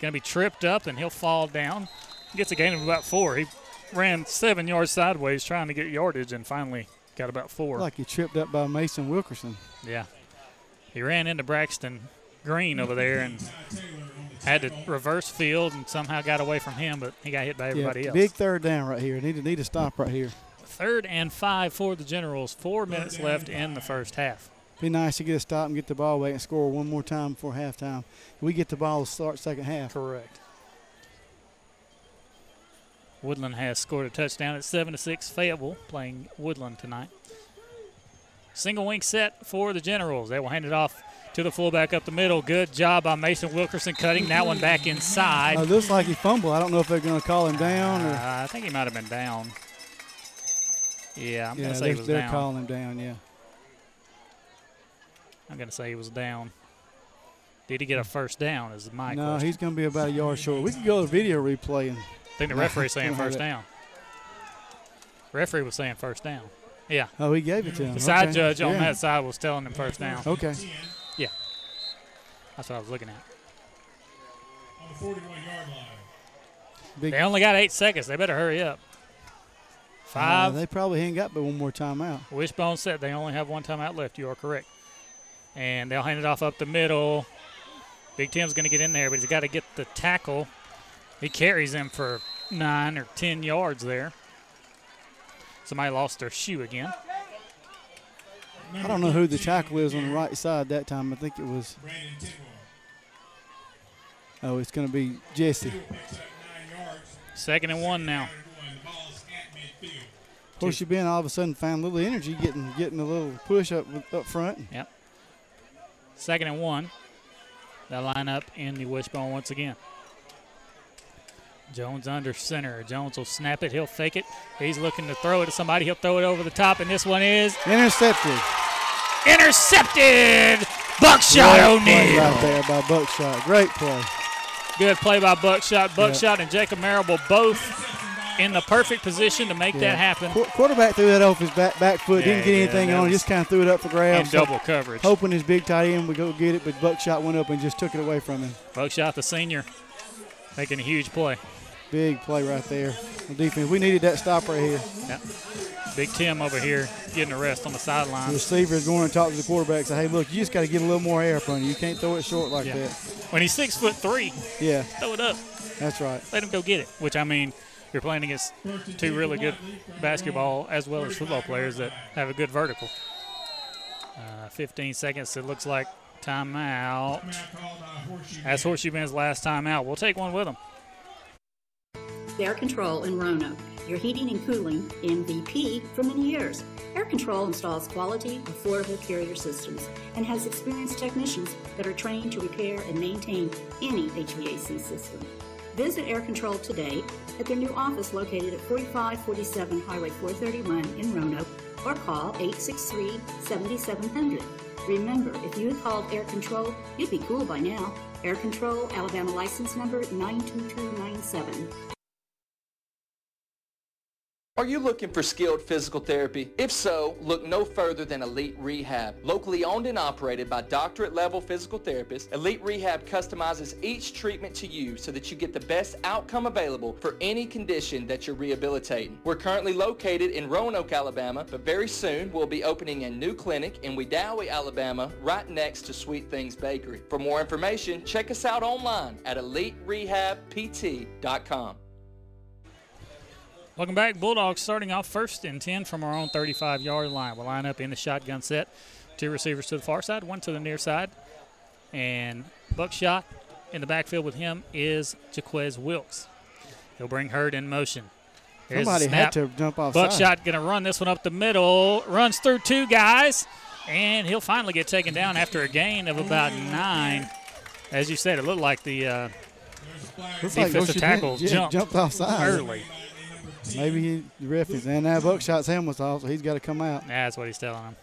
going to be tripped up, and he'll fall down. Gets a gain of about four. He ran seven yards sideways trying to get yardage and finally got about four. Like he tripped up by Mason Wilkerson. Yeah. He ran into Braxton Green over there and had to reverse field and somehow got away from him, but he got hit by everybody yeah, else. Big third down right here. Need to, need to stop right here. Third and five for the Generals. Four minutes left in the first half. Be nice to get a stop and get the ball back and score one more time before halftime. We get the ball to start second half. Correct. Woodland has scored a touchdown at seven to six. Fayetteville playing Woodland tonight. Single wing set for the Generals. They will hand it off to the fullback up the middle. Good job by Mason Wilkerson cutting that one back inside. Uh, looks like he fumbled. I don't know if they're going to call him down. Or uh, I think he might have been down. Yeah, I'm yeah, going to say he was they're down. They're calling him down, yeah. I'm going to say he was down. Did he get a first down is my no, question. No, he's going to be about a yard short. We can go to video replay. And I think the referee's saying first down. The referee was saying first down. Yeah. Oh, he gave it to him. The side okay. judge on yeah. that side was telling him first down. Okay. Yeah. That's what I was looking at. On the forty-one-yard line. Big. They only got eight seconds. They better hurry up. Five. Uh, they probably ain't got but one more timeout. Wishbone set. They only have one timeout left. You are correct. And they'll hand it off up the middle. Big Tim's going to get in there, but he's got to get the tackle. He carries him for nine or ten yards there. Somebody lost their shoe again. I don't know who the tackle is on the right side that time. I think it was. Oh, it's going to be Jesse. Second and one now. Of course, you've been all of a sudden found a little energy, getting getting a little push up up front. Yep. Second and one. They'll line up in the wishbone once again. Jones under center. Jones will snap it. He'll fake it. He's looking to throw it to somebody. He'll throw it over the top, and this one is intercepted. Intercepted. Buckshot O'Neal. Great play right there by Buckshot. Great play. Good play by Buckshot. Buckshot yep. and Jacob Marable both in the perfect position to make yeah. that happen. Qu- quarterback threw that off his back, back foot, yeah, didn't get yeah, anything on, just kind of threw it up for grabs. And so double coverage. Hoping his big tight end would go get it, but Buckshot went up and just took it away from him. Buckshot, the senior, making a huge play. Big play right there. The defense, we needed that stop right here. Yep. Big Tim over here getting a rest on the sideline. The receiver is going to talk to the quarterback and say, hey, look, you just got to get a little more air from you. You can't throw it short like yeah. that. When he's six foot three, yeah. throw it up. That's right. Let him go get it, which, I mean – you're playing against two really good basketball as well as football players that have a good vertical. Uh, fifteen seconds, it looks like. Timeout. That's Horseshoe Bend's last timeout. We'll take one with them. Air Control in Roanoke, your heating and cooling M V P for many years. Air Control installs quality, affordable carrier systems and has experienced technicians that are trained to repair and maintain any H V A C system. Visit Air Control today at their new office located at forty-five forty-seven Highway four thirty-one in Roanoke, or call eight six three, seven seven zero zero. Remember, if you had called Air Control, you'd be cool by now. Air Control, Alabama license number nine two two nine seven. Are you looking for skilled physical therapy? If so, look no further than Elite Rehab. Locally owned and operated by doctorate-level physical therapists, Elite Rehab customizes each treatment to you so that you get the best outcome available for any condition that you're rehabilitating. We're currently located in Roanoke, Alabama, but very soon we'll be opening a new clinic in Wedowee, Alabama, right next to Sweet Things Bakery. For more information, check us out online at elite rehab p t dot com. Welcome back. Bulldogs starting off first and ten from our own thirty-five-yard line. We'll line up in the shotgun set. Two receivers to the far side, one to the near side. And Buckshot in the backfield with him is Jaquez Wilkes. He'll bring Hurd in motion. Here's Somebody had to jump off. Buckshot going to run this one up the middle. Runs through two guys. And he'll finally get taken down after a gain of about nine. As you said, it looked like the uh, defensive like tackle did, jumped, jumped offside early. Maybe he, the ref is in. Now Buckshot's hand was off, so he's got to come out. That's what he's telling him.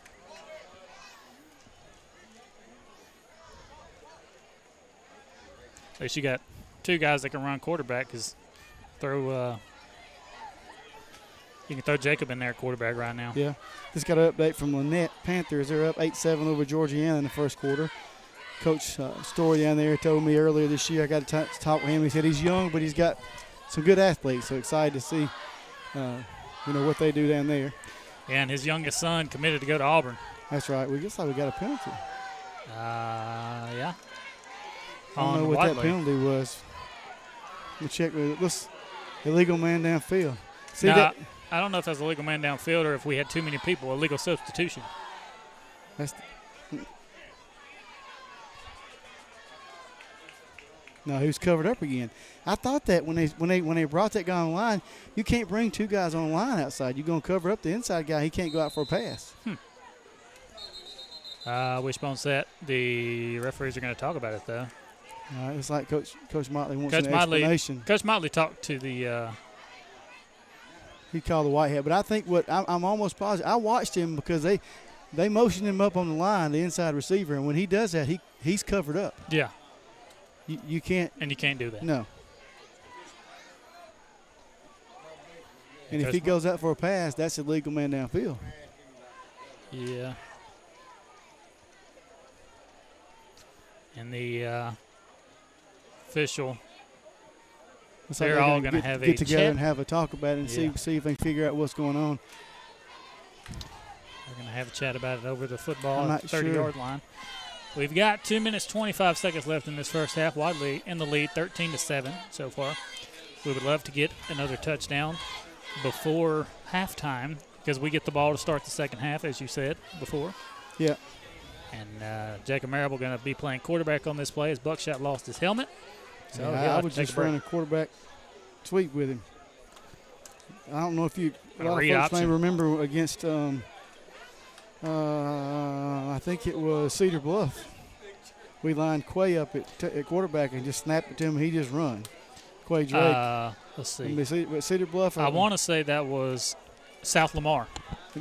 At least you got two guys that can run quarterback, because throw uh, you can throw Jacob in there quarterback right now. Yeah. Just got an update from Lynette Panthers. They're up eight seven over Georgiana in the first quarter. Coach uh, Story down there told me earlier this year, I got to talk with him. He said he's young, but he's got some good athletes, so excited to see Uh, you know, what they do down there. And his youngest son committed to go to Auburn. That's right. We just thought we got a penalty. Uh, yeah. I don't On know what Wadley. That penalty was. We'll check with it. Let's illegal man downfield. See now, that? I don't know if that's illegal man downfield or if we had too many people. Illegal substitution. That's. The, No, he was covered up again. I thought that when they when they when they brought that guy online, you can't bring two guys on line outside. You're gonna cover up the inside guy. He can't go out for a pass. Hmm. Uh, wishbone set. The referees are gonna talk about it though. Uh, it's like Coach Coach Motley wants Coach an Motley, explanation. Coach Motley talked to the. Uh, he called the Whitehead, but I think what I'm, I'm almost positive. I watched him because they they motioned him up on the line, the inside receiver, and when he does that, he he's covered up. Yeah. You, you can't. And you can't do that. No. And if he goes out for a pass, that's illegal man downfield. Yeah. And the uh, official, they're all going to have a get together and have a talk about it and see see if they can figure out what's going on. They're going to have a chat about it over the football at the thirty-yard line. We've got two minutes, twenty-five seconds left in this first half. Wadley in the lead, thirteen to seven so far. We would love to get another touchdown before halftime because we get the ball to start the second half, as you said before. Yeah. And uh, Jacob Marable going to be playing quarterback on this play as Buckshot lost his helmet. So yeah, yeah, I would just run a quarterback sweep with him. I don't know if you – a lot of folks may remember against um, – Uh, I think it was Cedar Bluff. We lined Quay up at, t- at quarterback and just snapped it to him. He just run. Quay Drake. Uh, let's see. Cedar, Cedar Bluff. I want to say that was South Lamar.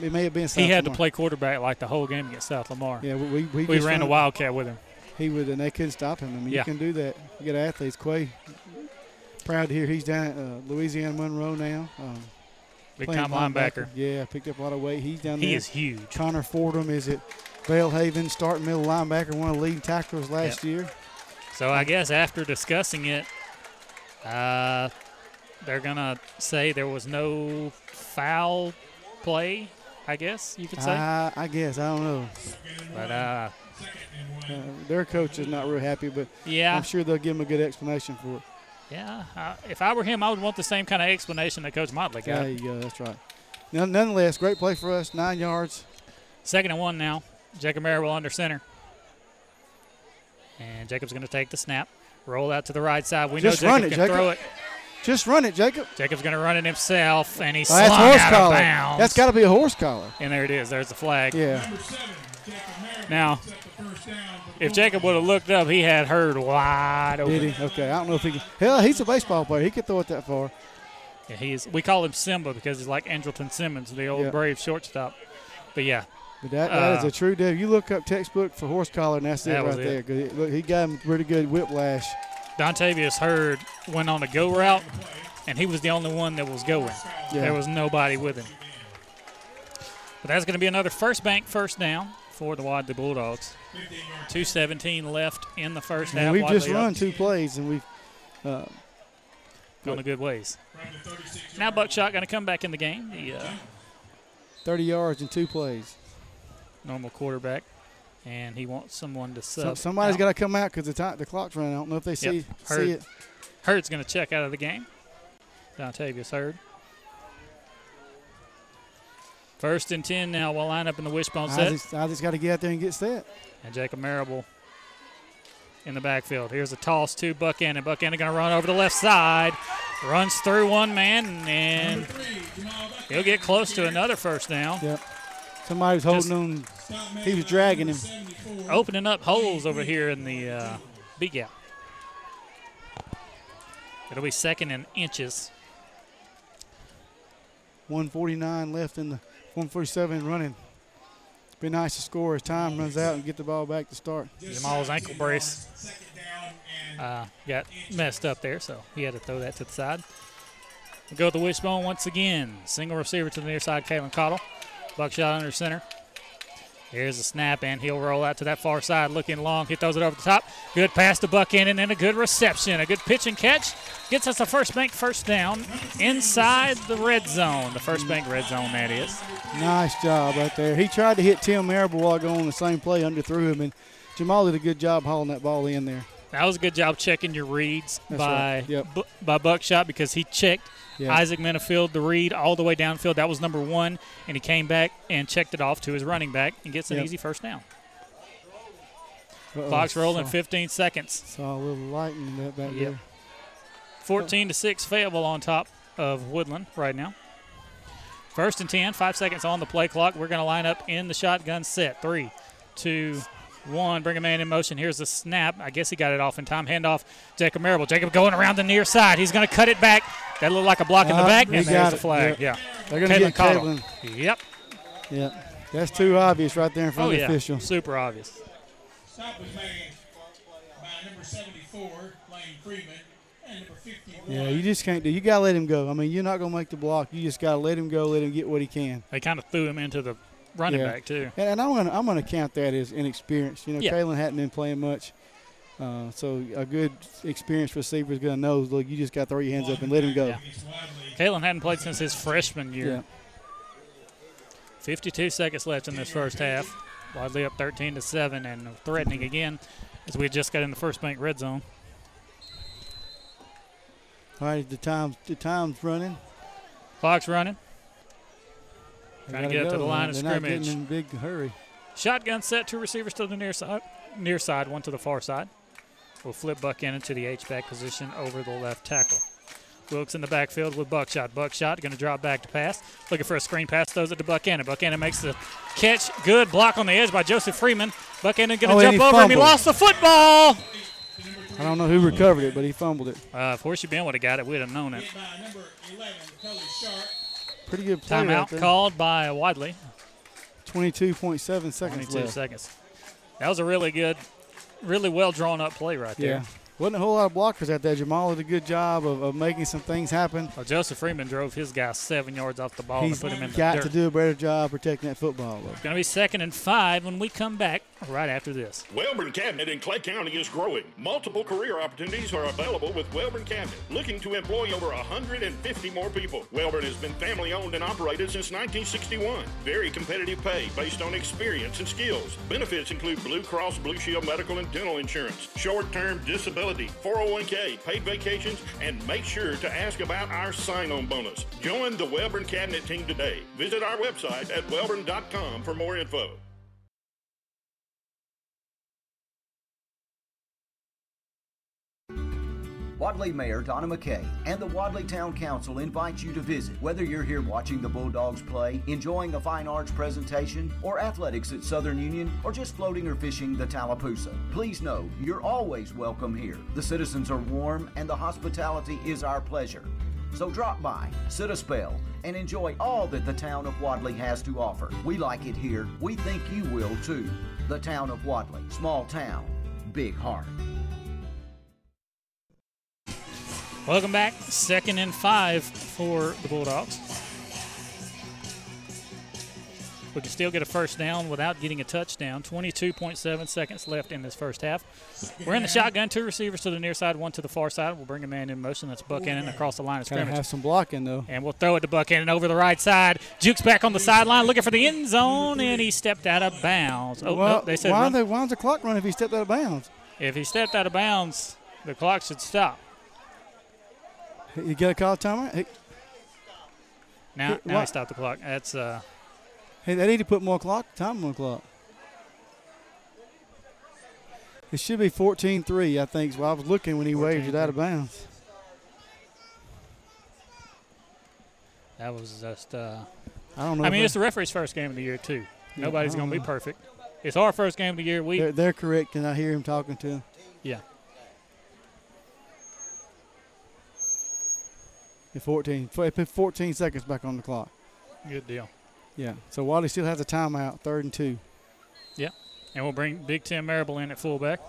It may have been South Lamar. He had Lamar. to play quarterback like the whole game against South Lamar. Yeah, we we, we, we ran a Wildcat with him. He would, and they couldn't stop him. I mean, yeah. You can do that. You got athletes. Quay, proud to hear he's down at uh, Louisiana Monroe now. Um, Big time linebacker. linebacker. Yeah, picked up a lot of weight. He's down there. He is huge. Connor Fordham is at Belhaven, starting middle linebacker, one of the leading tacklers last yep. year. So I guess after discussing it, uh, they're going to say there was no foul play, I guess you could say. I, I guess. I don't know. But uh, uh, their coach is not real happy, but yeah. I'm sure they'll give him a good explanation for it. Yeah, I, if I were him, I would want the same kind of explanation that Coach Motley got. There you go, that's right. Now, nonetheless, great play for us, nine yards. Second and one now. Jacob Merrill under center. And Jacob's going to take the snap, roll out to the right side. We Just know Jacob run it, can Jacob. throw it. Just run it, Jacob. Jacob's going to run it himself, and he's oh, slung out of bounds. That's got to be a horse collar. And there it is. There's the flag. Yeah. Seven, now, if Jacob would have looked up, he had heard wide open. Did he? Okay. I don't know if he can. Hell, he's a baseball player. He could throw it that far. Yeah, he is. We call him Simba because he's like Andrelton Simmons, the old yeah. Brave shortstop. But, yeah. But that, that uh, is a true deal. You look up textbook for horse collar, and that's that it right there. It. Look, he got him pretty good whiplash. Dontavius Hurd went on a go route, and he was the only one that was going. Yeah. There was nobody with him. But that's going to be another First Bank first down for the Wadley Bulldogs. two seventeen left in the first half. And we've Wadley just run two plays, and we've uh, gone a good ways. Now Buckshot going to come back in the game. The, uh, thirty yards in two plays. Normal quarterback. And he wants someone to sub. So somebody's got to come out because the, the clock's running. I don't know if they see, yep. Hurd, see it. Hurd's going to check out of the game. Dontavius Hurd. First and ten now. We'll line up in the wishbone Isaac's, set. Isaac's got to get out there and get set. And Jacob Marable in the backfield. Here's a toss to Buchanan. Buchanan going to run over the left side. Runs through one man, and he'll get close to another first down. Yep. Somebody's holding him. He was dragging him. Opening up holes over here in the uh, B gap. It'll be second and inches. one forty-nine left in the one forty-seven running. Be nice to score as time runs out and get the ball back to start. Jamal's ankle brace uh, got messed up there, so he had to throw that to the side. We'll go with the wishbone once again. Single receiver to the near side, Kalen Cottle. Buckshot under center. Here's a snap, and he'll roll out to that far side, looking long. He throws it over the top. Good pass to Buchanan, and then a good reception. A good pitch and catch. Gets us a First Bank first down inside the red zone. The First Bank red zone, that is. Nice job right there. He tried to hit Tim Marable while going on the same play, underthrew him, and Jamal did a good job hauling that ball in there. That was a good job checking your reads That's by right. yep. bu- by Buckshot because he checked yep. Isaac Menifield, the read, all the way downfield. That was number one, and he came back and checked it off to his running back and gets an yep. easy first down. Uh-oh. Clock's rolling, saw, fifteen seconds. Saw a little lightning that back yep. there. fourteen to six, Fayetteville on top of Woodland right now. First and ten, five seconds on the play clock. We're going to line up in the shotgun set. Three, two, one, bring a man in motion. Here's the snap. I guess he got it off in time. Handoff, Jacob Marable. Jacob going around the near side. He's going to cut it back. That looked like a block uh, in the back, and there's the flag. Yep. Yeah. They're going to get Cottle. Yep. Yep. That's too obvious right there in front oh, of the yeah. official. Super obvious. Stop was made by number seventy-four, Lane Freeman, and number fifty-one. Yeah, you just can't do You got to let him go. I mean, you're not going to make the block. You just got to let him go, let him get what he can. They kind of threw him into the – running yeah. back too, and, and I'm gonna I'm gonna count that as inexperience. You know, yeah. Kalen hadn't been playing much, uh, so a good experienced receiver is gonna know. Look, you just got to throw your hands up and let him go. Yeah. Kalen hadn't played since his freshman year. Yeah. fifty-two seconds left in this first half. Wadley up thirteen to seven and threatening again as we just got in the First Bank red zone. All right, the time's the time's running. Clock's running. Trying to get up to the line of scrimmage. They're not getting in big hurry. Shotgun set, two receivers to the near side, near side, one to the far side. We'll flip Buchanan to the H-back position over the left tackle. Wilkes in the backfield with Buckshot. Buckshot going to drop back to pass. Looking for a screen pass, throws it to Buchanan. Buchanan makes the catch. Good block on the edge by Joseph Freeman. Buchanan going to oh, jump and over, fumbled. and he lost the football. I don't know who recovered it, but he fumbled it. Uh, if Horseshoe Bend would have got it, we'd have known it. Number eleven, Kelly Sharp. Pretty good play. Timeout right called by Wadley. twenty-two point seven seconds twenty-two left. Seconds. That was a really good, really well drawn up play right there. Yeah. Wasn't a whole lot of blockers out there. Jamal did a good job of, of making some things happen. Well, Joseph Freeman drove his guy seven yards off the ball He's and put him in the dirt. He's got to do a better job protecting that football. Though. It's going to be second and five when we come back right after this. Welborn Cabinet in Clay County is growing. Multiple career opportunities are available with Welborn Cabinet, looking to employ over one hundred fifty more people. Welborn has been family owned and operated since nineteen sixty-one. Very competitive pay based on experience and skills. Benefits include Blue Cross Blue Shield medical and dental insurance, short-term disability disability, four oh one k, paid vacations, and make sure to ask about our sign-on bonus. Join the Welborn Cabinet team today. Visit our website at welborn dot com for more info. Wadley Mayor Donna McKay and the Wadley Town Council invite you to visit. Whether you're here watching the Bulldogs play, enjoying a fine arts presentation, or athletics at Southern Union, or just floating or fishing the Tallapoosa, please know you're always welcome here. The citizens are warm and the hospitality is our pleasure. So drop by, sit a spell, and enjoy all that the town of Wadley has to offer. We like it here. We think you will too. The town of Wadley, small town, big heart. Welcome back. Second and five for the Bulldogs. We can still get a first down without getting a touchdown. twenty-two point seven seconds left in this first half. We're in the shotgun. Two receivers to the near side, one to the far side. We'll bring a man in motion. That's Buchanan across the line of scrimmage. Gotta have some blocking, though. And we'll throw it to Buchanan over the right side. Jukes back on the sideline looking for the end zone, and he stepped out of bounds. Oh, well, no, they said why, they, why is the clock running if he stepped out of bounds? If he stepped out of bounds, the clock should stop. You get a call timeout? Hey. Now, now he stopped the clock. That's uh. Hey, they need to put more clock time on the clock. It should be fourteen three, I think. Well, I was looking when he waved it out of bounds. That was just. Uh, I don't know. I mean, it's the referee's first game of the year too. Yeah, nobody's going to be perfect. It's our first game of the year. We they're, they're correct, and I hear him talking to him. Yeah. fourteen, fourteen seconds back on the clock. Good deal. Yeah. So Wadley still has a timeout, third and two. Yeah. And we'll bring Big Tim Marable in at fullback.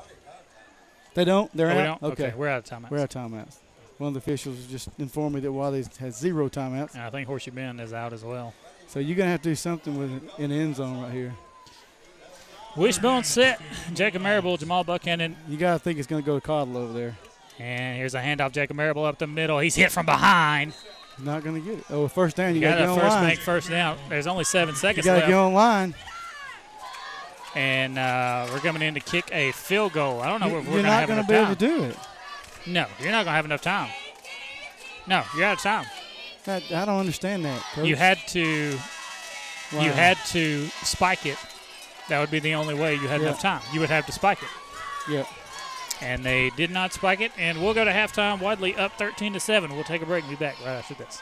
They don't? They're oh, out? We don't? Okay. okay. We're out of timeouts. We're out of timeouts. One of the officials just informed me that Wadley has zero timeouts. And I think Horseshoe Bend is out as well. So you're going to have to do something with it in the end zone right here. Wishbone set. Jacob Marable, Jamal Buchanan. You got to think it's going to go to Cottle over there. And here's a handoff, Jacob Marable up the middle. He's hit from behind. Not going to get it. Oh, first down. You, you got to get online. First Bank first down. There's only seven seconds left. You got to get online. And uh, we're coming in to kick a field goal. I don't know if we're going to have enough time. You're not going to be able to do it. No, you're not going to have enough time. No, you're out of time. I, I don't understand that, Coach. You had to. Wow. You had to spike it. That would be the only way you had yeah. enough time. You would have to spike it. Yeah. And they did not spike it. And we'll go to halftime. Wadley up thirteen to seven. We'll take a break and be back right after this.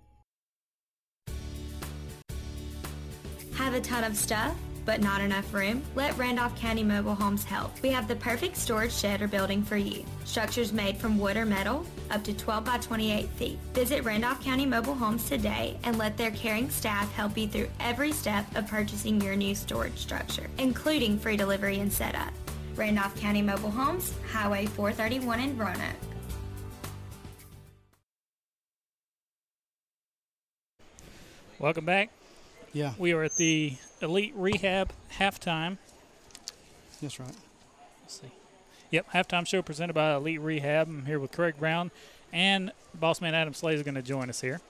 Have a ton of stuff, but not enough room? Let Randolph County Mobile Homes help. We have the perfect storage shed or building for you. Structures made from wood or metal, up to twelve by twenty-eight feet. Visit Randolph County Mobile Homes today and let their caring staff help you through every step of purchasing your new storage structure, including free delivery and setup. Randolph County Mobile Homes, Highway four thirty-one in Roanoke. Welcome back. Yeah. We are at the Elite Rehab halftime. That's right. Let's see. Yep, halftime show presented by Elite Rehab. I'm here with Craig Brown, and boss man Adam Slay is going to join us here.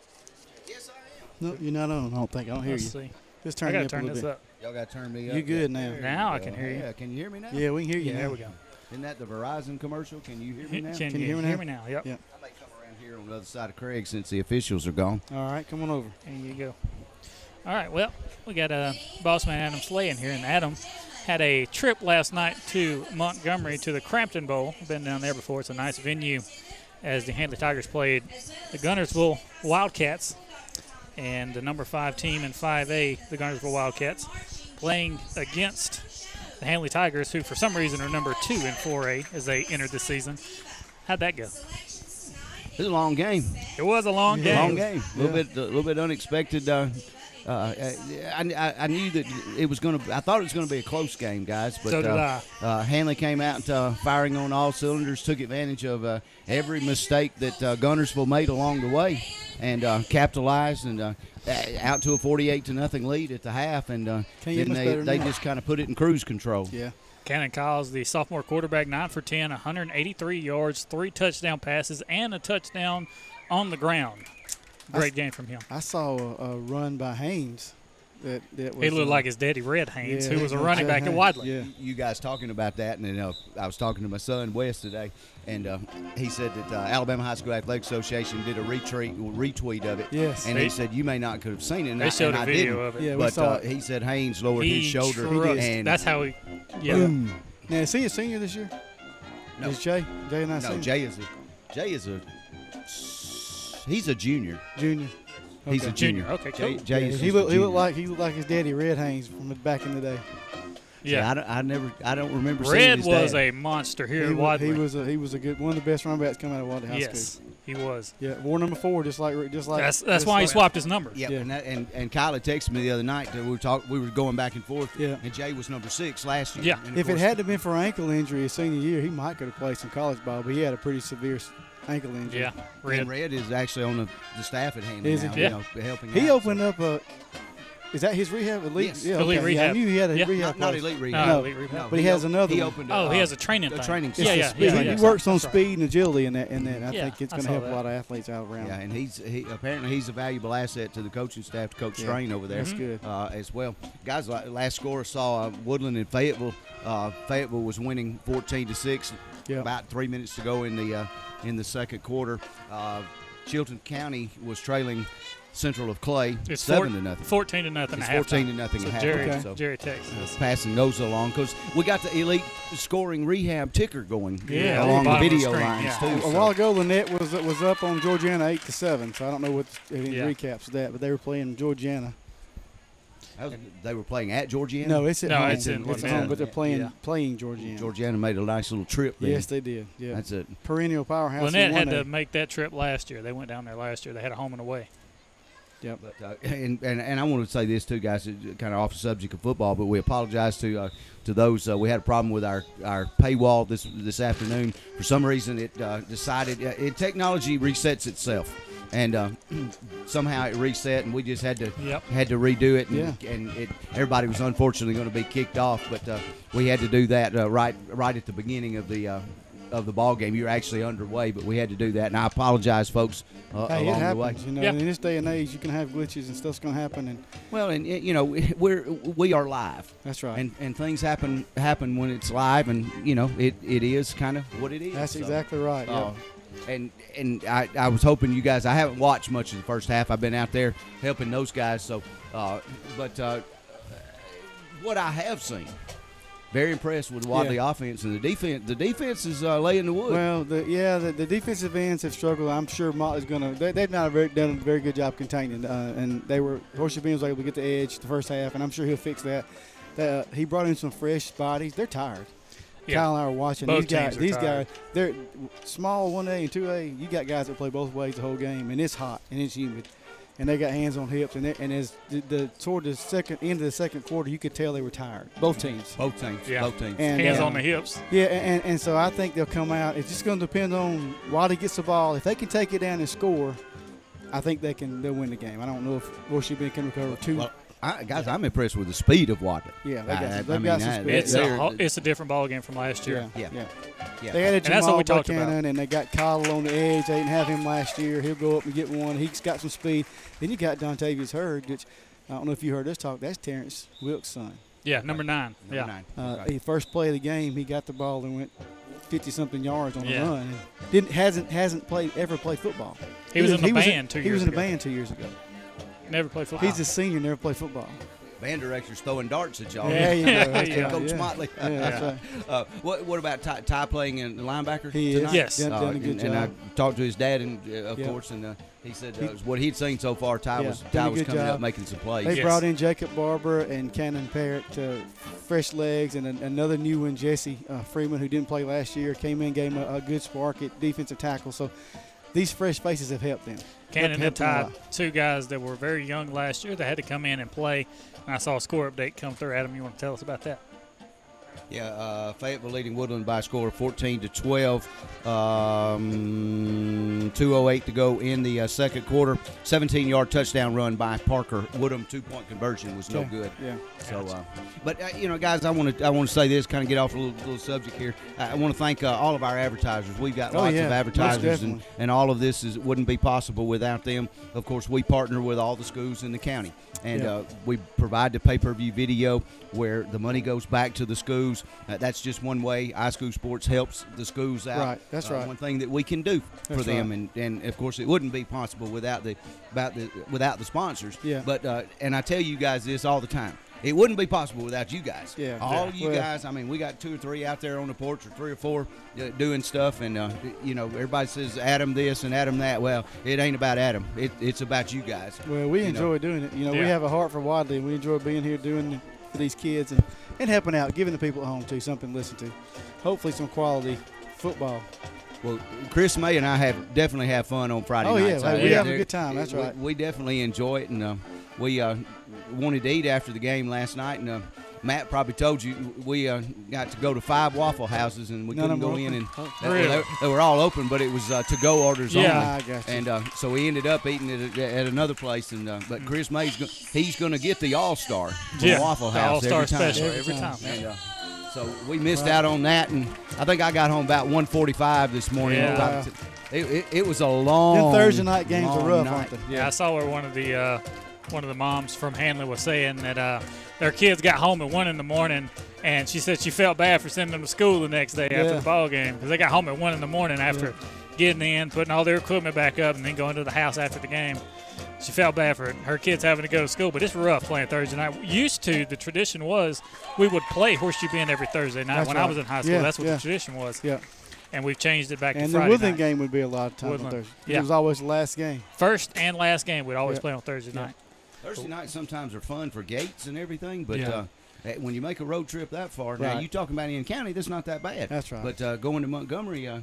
Yes, I am. No, you're not on, I don't think. I don't hear Let's you. Let's see. Just turn I got to turn this bit. up. Y'all got to turn me up. You're good now. Now I can hear you. Yeah, can you hear me now? Yeah, we can hear you yeah, now. There we go. Isn't that the Verizon commercial? Can you hear me now? Can, can you, you hear me now? Hear me now? Yep. yep. I may come around here on the other side of Craig since the officials are gone. All right, come on over. There you go. All right, well, we got uh, boss man Adam Slay in here, and Adam had a trip last night to Montgomery to the Crampton Bowl. Been down there before. It's a nice venue as the Handley Tigers played the Gunnersville Wildcats, and the number five team in five A, the Gunnersville Wildcats, playing against the Handley Tigers, who for some reason are number two in four A as they entered the season. How'd that go? It was a long game. It was a long game. Long game. A little, yeah. bit, a little bit unexpected uh, Uh, I, I, I knew that it was going to. I thought it was going to be a close game, guys. But so did uh, I. Uh, Handley came out uh, firing on all cylinders, took advantage of uh, every mistake that uh, Gunnersville made along the way, and uh, capitalized and uh, out to a forty-eight to nothing lead at the half, and uh, then they they that. just kind of put it in cruise control. Yeah. Cannon Kyles, the sophomore quarterback, nine for ten, one hundred eighty-three yards, three touchdown passes, and a touchdown on the ground. Great game from him. I saw a, a run by Haynes. That, that was, he looked uh, like his daddy, Red Haynes, yeah, who was a running back at Wadley. Yeah. You guys talking about that, and then uh, I was talking to my son, Wes, today, and uh, he said that uh, Alabama High School Athletic Association did a retweet, retweet of it. Yes. And they, he said, you may not could have seen it, and they I, showed and a video of it. Yeah, but uh, it. he said Haynes lowered he his shoulder. He and That's how he – yeah. Boom. Now, is he a senior this year? No. Is Jay? Jay and I No, senior? Jay is a – Jay is a – He's a junior. Junior. Okay. He's a junior. junior. Okay, cool. Jay, Jay yeah, he looked. He looked like he looked like his daddy, Red Haynes, from back in the day. Yeah, yeah I, don't, I never. I don't remember. Red seeing his was dad. a monster here he at Wadley. He was. A, he was a good one of the best running backs coming out of Wadley High yes, School. Yes, he was. Yeah, wore number four, just like just like. That's that's why like, he swapped his number. Yeah, yeah. And, that, and and Kyla texted me the other night that we were talk, we were going back and forth. Yeah. And Jay was number six last year. Yeah. If it hadn't been for ankle injury his senior year, he might could have played some college ball, but he had a pretty severe ankle injury. Yeah, Red. And Red is actually on the, the staff at Handley now, yeah. you know, helping He out, opened so. up a – is that his rehab? Elite? Yes, yeah, Elite okay. Rehab. Yeah, I knew he had a yeah. rehab. Not, not Elite Rehab. No, no, Elite Rehab. No, but he, he has op- another he opened one. A, oh, uh, he has a training a thing. training yeah, yeah, yeah, yeah, He yeah, works yeah. on That's speed right. and agility and that, and that. I yeah, think it's going to help that. a lot of athletes out around. Yeah, and he's he, apparently he's a valuable asset to the coaching staff, to Coach yeah. Strain over there. That's good. As well. Guys, last score saw Woodland and Fayetteville. Fayetteville was winning fourteen to six, about three minutes to go in the – in the second quarter. Uh, Chilton County was trailing Central of Clay it's seven four, to nothing. Fourteen to nothing. It's fourteen time. to nothing. So at Jerry, okay. so Jerry Texas passing goes along because we got the Elite Scoring Rehab ticker going yeah, along the, the video the lines yeah. too. So. A while ago, Lynette was was up on Georgiana eight to seven. So I don't know what the, any yeah. recaps of that, but they were playing Georgiana. Was, they were playing at Georgiana? No, it's at no, home. It's in it's home, but they're playing yeah. playing Georgiana. Georgiana made a nice little trip there. Yes, they did. Yeah. That's a perennial powerhouse. Lynette had to make that trip last year. They went down there last year. They had a home and away. Yep. But, uh, and, and and I want to say this too, guys, kind of off the subject of football, but we apologize to uh, to those. Uh, we had a problem with our, our paywall this this afternoon. For some reason, it uh, decided uh, it, technology resets itself. And uh, somehow it reset, and we just had to yep. had to redo it, and, yeah. and it, everybody was unfortunately going to be kicked off. But uh, we had to do that uh, right right at the beginning of the uh, of the ball game. You were actually underway, but we had to do that. And I apologize, folks, uh, hey, along it happens, the way. You know, yep. in this day and age, you can have glitches, and stuff's going to happen. And well, and you know, we're we are live. That's right. And and things happen happen when it's live, and you know, it, it is kind of what it is. That's so. exactly right. Uh, yeah. And and I, I was hoping you guys – I haven't watched much of the first half. I've been out there helping those guys. So, uh, But uh, what I have seen, very impressed with Wadley yeah. offense and the defense. The defense is uh, laying the wood. Well, the, yeah, the, the defensive ends have struggled. I'm sure Motley's going to they, – they've not a very, done a very good job containing. Uh, and they were – Horseshoe Bend was able to get the edge the first half, and I'm sure he'll fix that. that uh, he brought in some fresh bodies. They're tired. Yeah. Kyle and I are watching both these guys. These tired. guys, they're small one A and two A. You got guys that play both ways the whole game, and it's hot and it's humid, and they got hands on hips. And, they, and as the, the toward the second end of the second quarter, you could tell they were tired. Both teams. Both teams. Yeah. Both teams. And, hands uh, on the hips. Yeah, and, and so I think they'll come out. It's just going to depend on Wadley gets the ball. If they can take it down and score, I think they can. They'll win the game. I don't know if Horseshoe Bend can recover two. Well, I, guys, yeah. I'm impressed with the speed of Wadley. Yeah, they got, they I, I got mean, some speed. It's a, it's a different ballgame from last year. Yeah, yeah. yeah. yeah. They added Jamal Buchanan, and they got Kyle on the edge. They didn't have him last year. He'll go up and get one. He's got some speed. Then you got Dontavius Hurd, which I don't know if you heard us talk. That's Terrence Wilkes' son. Yeah, number nine. Number yeah. nine. Uh, right. He first play of the game, he got the ball and went fifty-something yards on yeah. a run. Didn't hasn't hasn't played ever played football. He, he was, was in the band two years ago. He was in the band two years ago. Never played football. He's a senior, never played football. Band director's throwing darts at y'all. Yeah, you know, right. yeah. Coach yeah. Motley. Yeah, that's right. uh, what, what about Ty, Ty playing in the linebacker he tonight? Is. Yes. Uh, done a good and, job. and I talked to his dad, and uh, of yeah. course, and uh, he said uh, he, what he'd seen so far, Ty yeah, was Ty was coming job. up making some plays. They yes. brought in Jacob Barber and Cannon Parrott to fresh legs, and a, another new one, Jesse uh, Freeman, who didn't play last year, came in, gave him a, a good spark at defensive tackle. So these fresh faces have helped them. Canada tied two guys that were very young last year that had to come in and play. And I saw a score update come through. Adam, you want to tell us about that? Yeah, uh, Fayetteville leading Woodland by a score of fourteen to twelve. Um, two oh eight to go in the uh, second quarter. seventeen-yard touchdown run by Parker Woodham. Two-point conversion was no yeah. good. Yeah. So, uh, but uh, you know, guys, I want to I want to say this, kind of get off a little, little subject here. I, I want to thank uh, all of our advertisers. We've got lots oh, yeah. of advertisers, and, and all of this is wouldn't be possible without them. Of course, we partner with all the schools in the county, and yeah. uh, we provide the pay-per-view video where the money goes back to the schools. Uh, that's just one way iSchool Sports helps the schools out. Right, that's uh, right. One thing that we can do for that's them, right. and, and of course it wouldn't be possible without the about the without the sponsors. Yeah. But uh, and I tell you guys this all the time, it wouldn't be possible without you guys. Yeah. All yeah. you well, guys. I mean, we got two or three out there on the porch, or three or four uh, doing stuff, and uh, you know, everybody says Adam this and Adam that. Well, it ain't about Adam. It, it's about you guys. Well, we you enjoy know. doing it. You know, yeah. we have a heart for Wadley, and we enjoy being here doing it for these kids and, and helping out, giving the people at home, too, something to listen to. Hopefully some quality football. Well, Chris May and I have definitely have fun on Friday oh, nights. Oh, yeah, like, we yeah. have a good time. That's right. We, we definitely enjoy it, and uh, we uh, wanted to eat after the game last night, and uh, Matt probably told you we uh, got to go to five Waffle Houses, and we None couldn't go in, and oh, really? they, they were all open, but it was uh, to-go orders yeah, only. Yeah, I got you. And uh, so we ended up eating it at, at another place, and uh, but Chris May's go- he's going to get the All-Star from yeah, Waffle House every time. Special every time. Every time. And, uh, so we missed right. out on that, and I think I got home about one forty-five this morning. Yeah. It, it, it was a long Them Thursday night games are rough, night. aren't they? Yeah, I saw where one of the uh, one of the moms from Handley was saying that uh, – their kids got home at one in the morning, and she said she felt bad for sending them to school the next day yeah. after the ball game because they got home at one in the morning after yeah. getting in, putting all their equipment back up, and then going to the house after the game. She felt bad for her kids having to go to school, but it's rough playing Thursday night. Used to, the tradition was we would play Horseshoe Bend every Thursday night. That's when right. I was in high school. Yeah, that's what yeah. the tradition was. Yeah. And we've changed it back and to Friday night. And the Woodland game would be a lot of time Woodland. on Thursday. Yeah. It was always the last game. First and last game we'd always yeah. play on Thursday yeah. night. Thursday nights sometimes are fun for gates and everything, but yeah. uh, when you make a road trip that far, right. now you talking about in county, that's not that bad. That's right. But uh, going to Montgomery uh,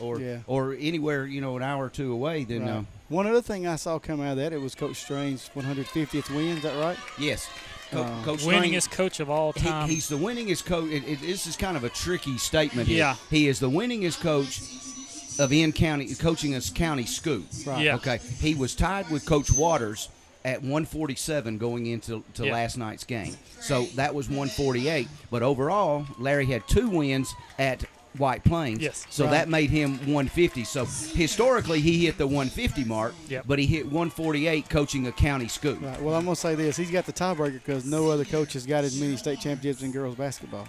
or yeah. or anywhere, you know, an hour or two away, then right. uh, one other thing I saw come out of that, it was Coach Strange's one hundred fiftieth win. Is that right? Yes. Co- uh, coach Strange, winningest coach of all time. He, he's the winningest coach. It, it, this is kind of a tricky statement. Yeah. Here. He is the winningest coach of in county coaching a county school. Right. Yeah. Okay. He was tied with Coach Waters at one forty-seven going into to yep. last night's game. So that was one forty-eight. But overall, Larry had two wins at White Plains. Yes. So right. that made him one fifty. So historically, he hit the one fifty mark, yep. but he hit one forty-eight coaching a county school. Right. Well, I'm going to say this. He's got the tiebreaker because no other coach has got as many state championships in girls basketball.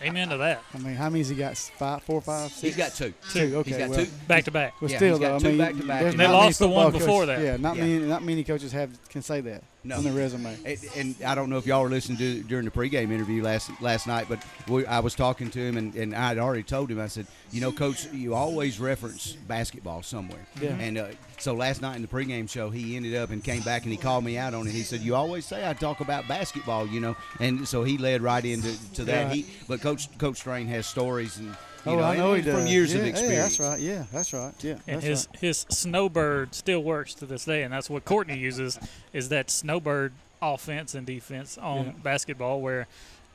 Amen to that. I mean, how many's he got? Five, four, five, six? He's got two. Two, okay. He's got well, two back-to-back. Well, yeah, still, though, I mean, back to back. And they lost the one before coaches. that. Yeah, not, yeah. Many, not many coaches have can say that no. on their resume. And, and I don't know if y'all were listening to during the pregame interview last last night, but we, I was talking to him, and, and I had already told him, I said, you know, Coach, you always reference basketball somewhere. Yeah. And uh, so last night in the pregame show, he ended up and came back, and he called me out on it. He said, you always say I talk about basketball, you know. And so he led right into to that. Right. He, but Coach Coach Strain has stories and you oh, know, I know he from does. years yeah, of experience. Hey, that's right. Yeah, that's right. Yeah. That's and his right. his Snowbird still works to this day, and that's what Courtney uses is that Snowbird offense and defense on yeah. basketball, where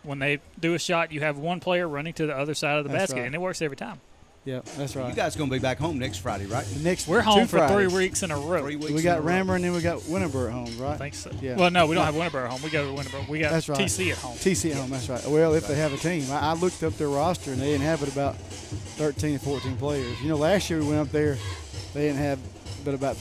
when they do a shot, you have one player running to the other side of the that's basket, right. and it works every time. Yeah, that's right. You guys gonna be back home next Friday, right? Next we're home for Fridays. three weeks in a row. Three weeks we got Ranburne and then we got Winterboro at home, right? I think so. Yeah. Well, no, we don't have Winterboro at home. We go to Winterboro. We got that's right. T C at home. T C at yeah. home. That's right. Well, if they have a team, I, I looked up their roster and they didn't have it about thirteen or fourteen players. You know, last year we went up there, they didn't have but about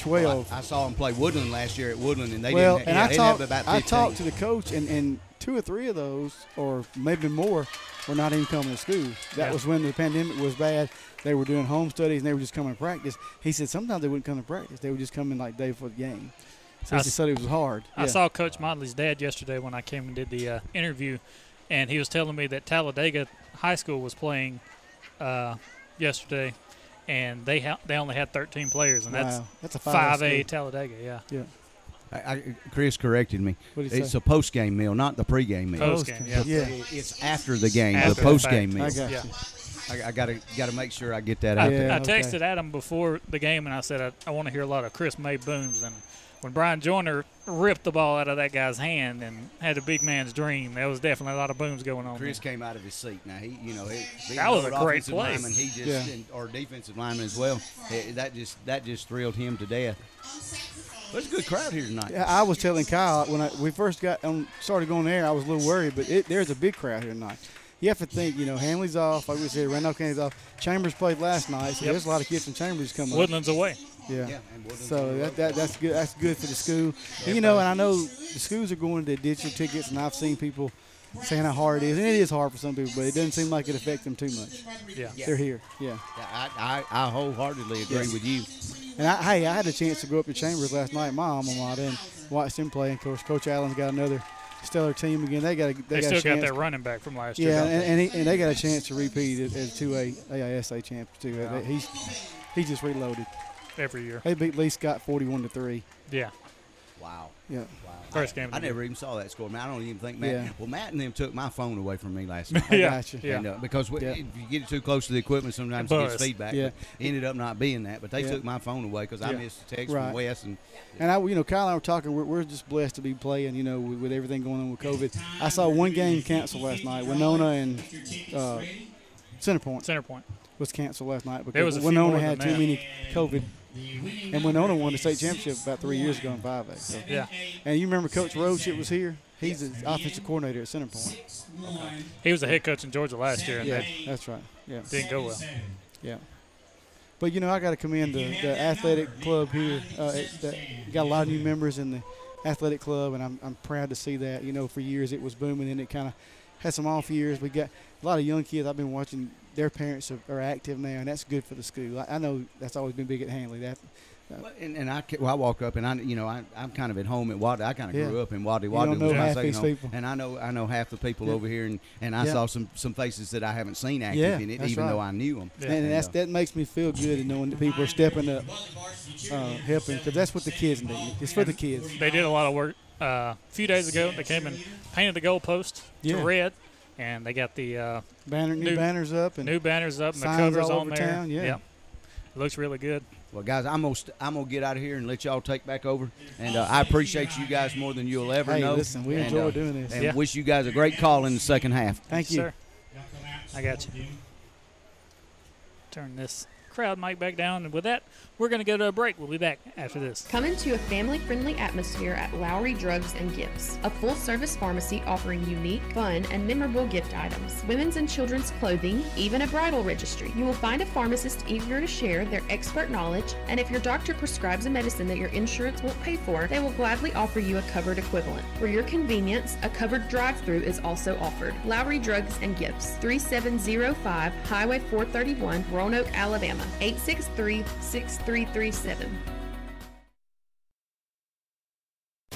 twelve. Well, I, I saw them play Woodland last year at Woodland, and they well, didn't. Well, and yeah, I, they talked, didn't have about I talked to the coach, and, and two or three of those, or maybe more, were not even coming to school. That yeah. was when the pandemic was bad. They were doing home studies, and they were just coming to practice. He said sometimes they wouldn't come to practice. They would just come in like day before the game. So I he said it was hard. I yeah. saw Coach Motley's dad yesterday when I came and did the uh, interview, and he was telling me that Talladega High School was playing uh, yesterday, and they ha- they only had thirteen players, and that's, wow. that's a five A Talladega, yeah. Yeah. I, I, Chris corrected me. It's say? a post-game meal, not the pre-game meal. Post-game, yeah. yeah. It's after the game, after the post-game meal. I got yeah. you. I, I gotta gotta make sure I get that out yeah, there. I texted okay. Adam before the game, and I said I, I want to hear a lot of Chris May booms. And when Brian Joyner ripped the ball out of that guy's hand and had a big man's dream, there was definitely a lot of booms going on. Chris there. came out of his seat. Now he, you know, it, that was a great play. Lineman, he just, yeah. and, or defensive lineman as well. It, that just that just thrilled him to death. There's a good crowd here tonight. Yeah, I was telling Kyle when I, we first got um, started going there, I was a little worried, but it, there's a big crowd here tonight. You have to think, you know, Handley's off, like we said, Randolph County's off. Chambers played last night, so yep. there's a lot of kids from Chambers coming up. Woodland's away. Yeah. yeah Woodland's so that, that that's good. That's good for the school. And, you know, and I know the schools are going to digital tickets, and I've seen people saying how hard it is, and it is hard for some people, but it doesn't seem like it affects them too much. Yeah, yeah. They're here. Yeah. I I, I wholeheartedly agree yes. with you. And I, hey, I had a chance to go up to Chambers last night, my alma mater, and watched him play. And of course, Coach Allen's got another stellar team again. They got a, they, they got still a chance. Got that running back from last yeah, year. Yeah, and and, he, and they got a chance to repeat as two A A I S A champions too. Yeah. He's he just reloaded every year. They beat Lee Scott forty-one to three. Yeah. Wow. Yeah. Wow. First game. I, I never even saw that score. Man, I don't even think Matt. Yeah. Well, Matt and them took my phone away from me last night. yeah. Gotcha. yeah. And, uh, because we, yeah. if you get it too close to the equipment, sometimes it, it gets feedback. Yeah. It ended up not being that, but they yeah. took my phone away because yeah. I missed the text right. from Wes. And, and I, you know, Kyle and I were talking. We're, we're just blessed to be playing, you know, with, with everything going on with COVID. I saw one game canceled last night. Winona and uh, Center Point. Center Point was canceled last night because Winona had too many COVID. And Winona won the state championship about three years ago in five A. So. Yeah. And you remember Coach Roach was here? He's the offensive coordinator at Center Point. Okay. He was the head coach in Georgia last year. And yeah, that that's right. Yeah. Didn't go well. Yeah. But, you know, I got to commend the, the athletic club here. Uh, it, that got a lot of new members in the athletic club, and I'm, I'm proud to see that. You know, for years it was booming, and it kind of had some off years. We got a lot of young kids. I've been watching – their parents are, are active now, and that's good for the school. I, I know that's always been big at Handley. That, uh, well, and, and I, well, I walk up, and I, you know, I, I'm kind of at home at Wadley. I kind of yeah. grew up in Wadley. Wadley was my second home, people. and I know, I know half the people yeah. over here, and, and I yeah. saw some, some faces that I haven't seen active yeah, in it, even right. though I knew them. Yeah. And, and that's, that makes me feel good in knowing that people are stepping up, uh, helping, because that's what the kids need. It's for the kids. They did a lot of work uh, a few days ago. They came and painted the goalpost yeah. to red. And they got the uh, banner, new, new banners up, and new banners up, and the covers all on there. Town, yeah, yep. It looks really good. Well, guys, I'm gonna st- I'm gonna get out of here and let y'all take back over. And uh, I appreciate you guys more than you'll ever hey, know. Listen, we and, enjoy uh, doing this, and yeah. wish you guys a great call in the second half. Thank you, sir. I got you. Turn this crowd mic back down, and with that, we're gonna go to a break. We'll be back after this. Come into a family-friendly atmosphere at Lowry Drugs and Gifts, a full-service pharmacy offering unique, fun, and memorable gift items, women's and children's clothing, even a bridal registry. You will find a pharmacist eager to share their expert knowledge, and if your doctor prescribes a medicine that your insurance won't pay for, they will gladly offer you a covered equivalent. For your convenience, a covered drive-through is also offered. Lowry Drugs and Gifts, thirty-seven oh five Highway four thirty-one, Roanoke, Alabama, eight six three, six three three seven.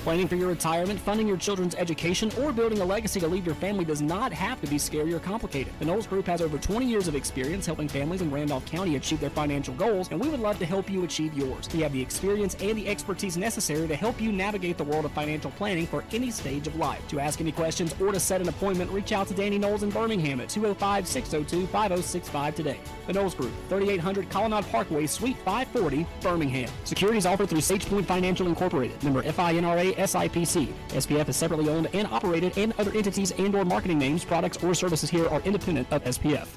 Planning for your retirement, funding your children's education, or building a legacy to leave your family does not have to be scary or complicated. The Knowles Group has over twenty years of experience helping families in Randolph County achieve their financial goals, and we would love to help you achieve yours. We have the experience and the expertise necessary to help you navigate the world of financial planning for any stage of life. To ask any questions or to set an appointment, reach out to Danny Knowles in Birmingham at two oh five, six oh two, five oh six five today. The Knowles Group, thirty-eight hundred Colonnade Parkway, Suite five forty, Birmingham. Securities offered through Sage Point Financial Incorporated, member F I N R A. S I P C. S P F is separately owned and operated, and other entities and or marketing names, products, or services here are independent of S P F.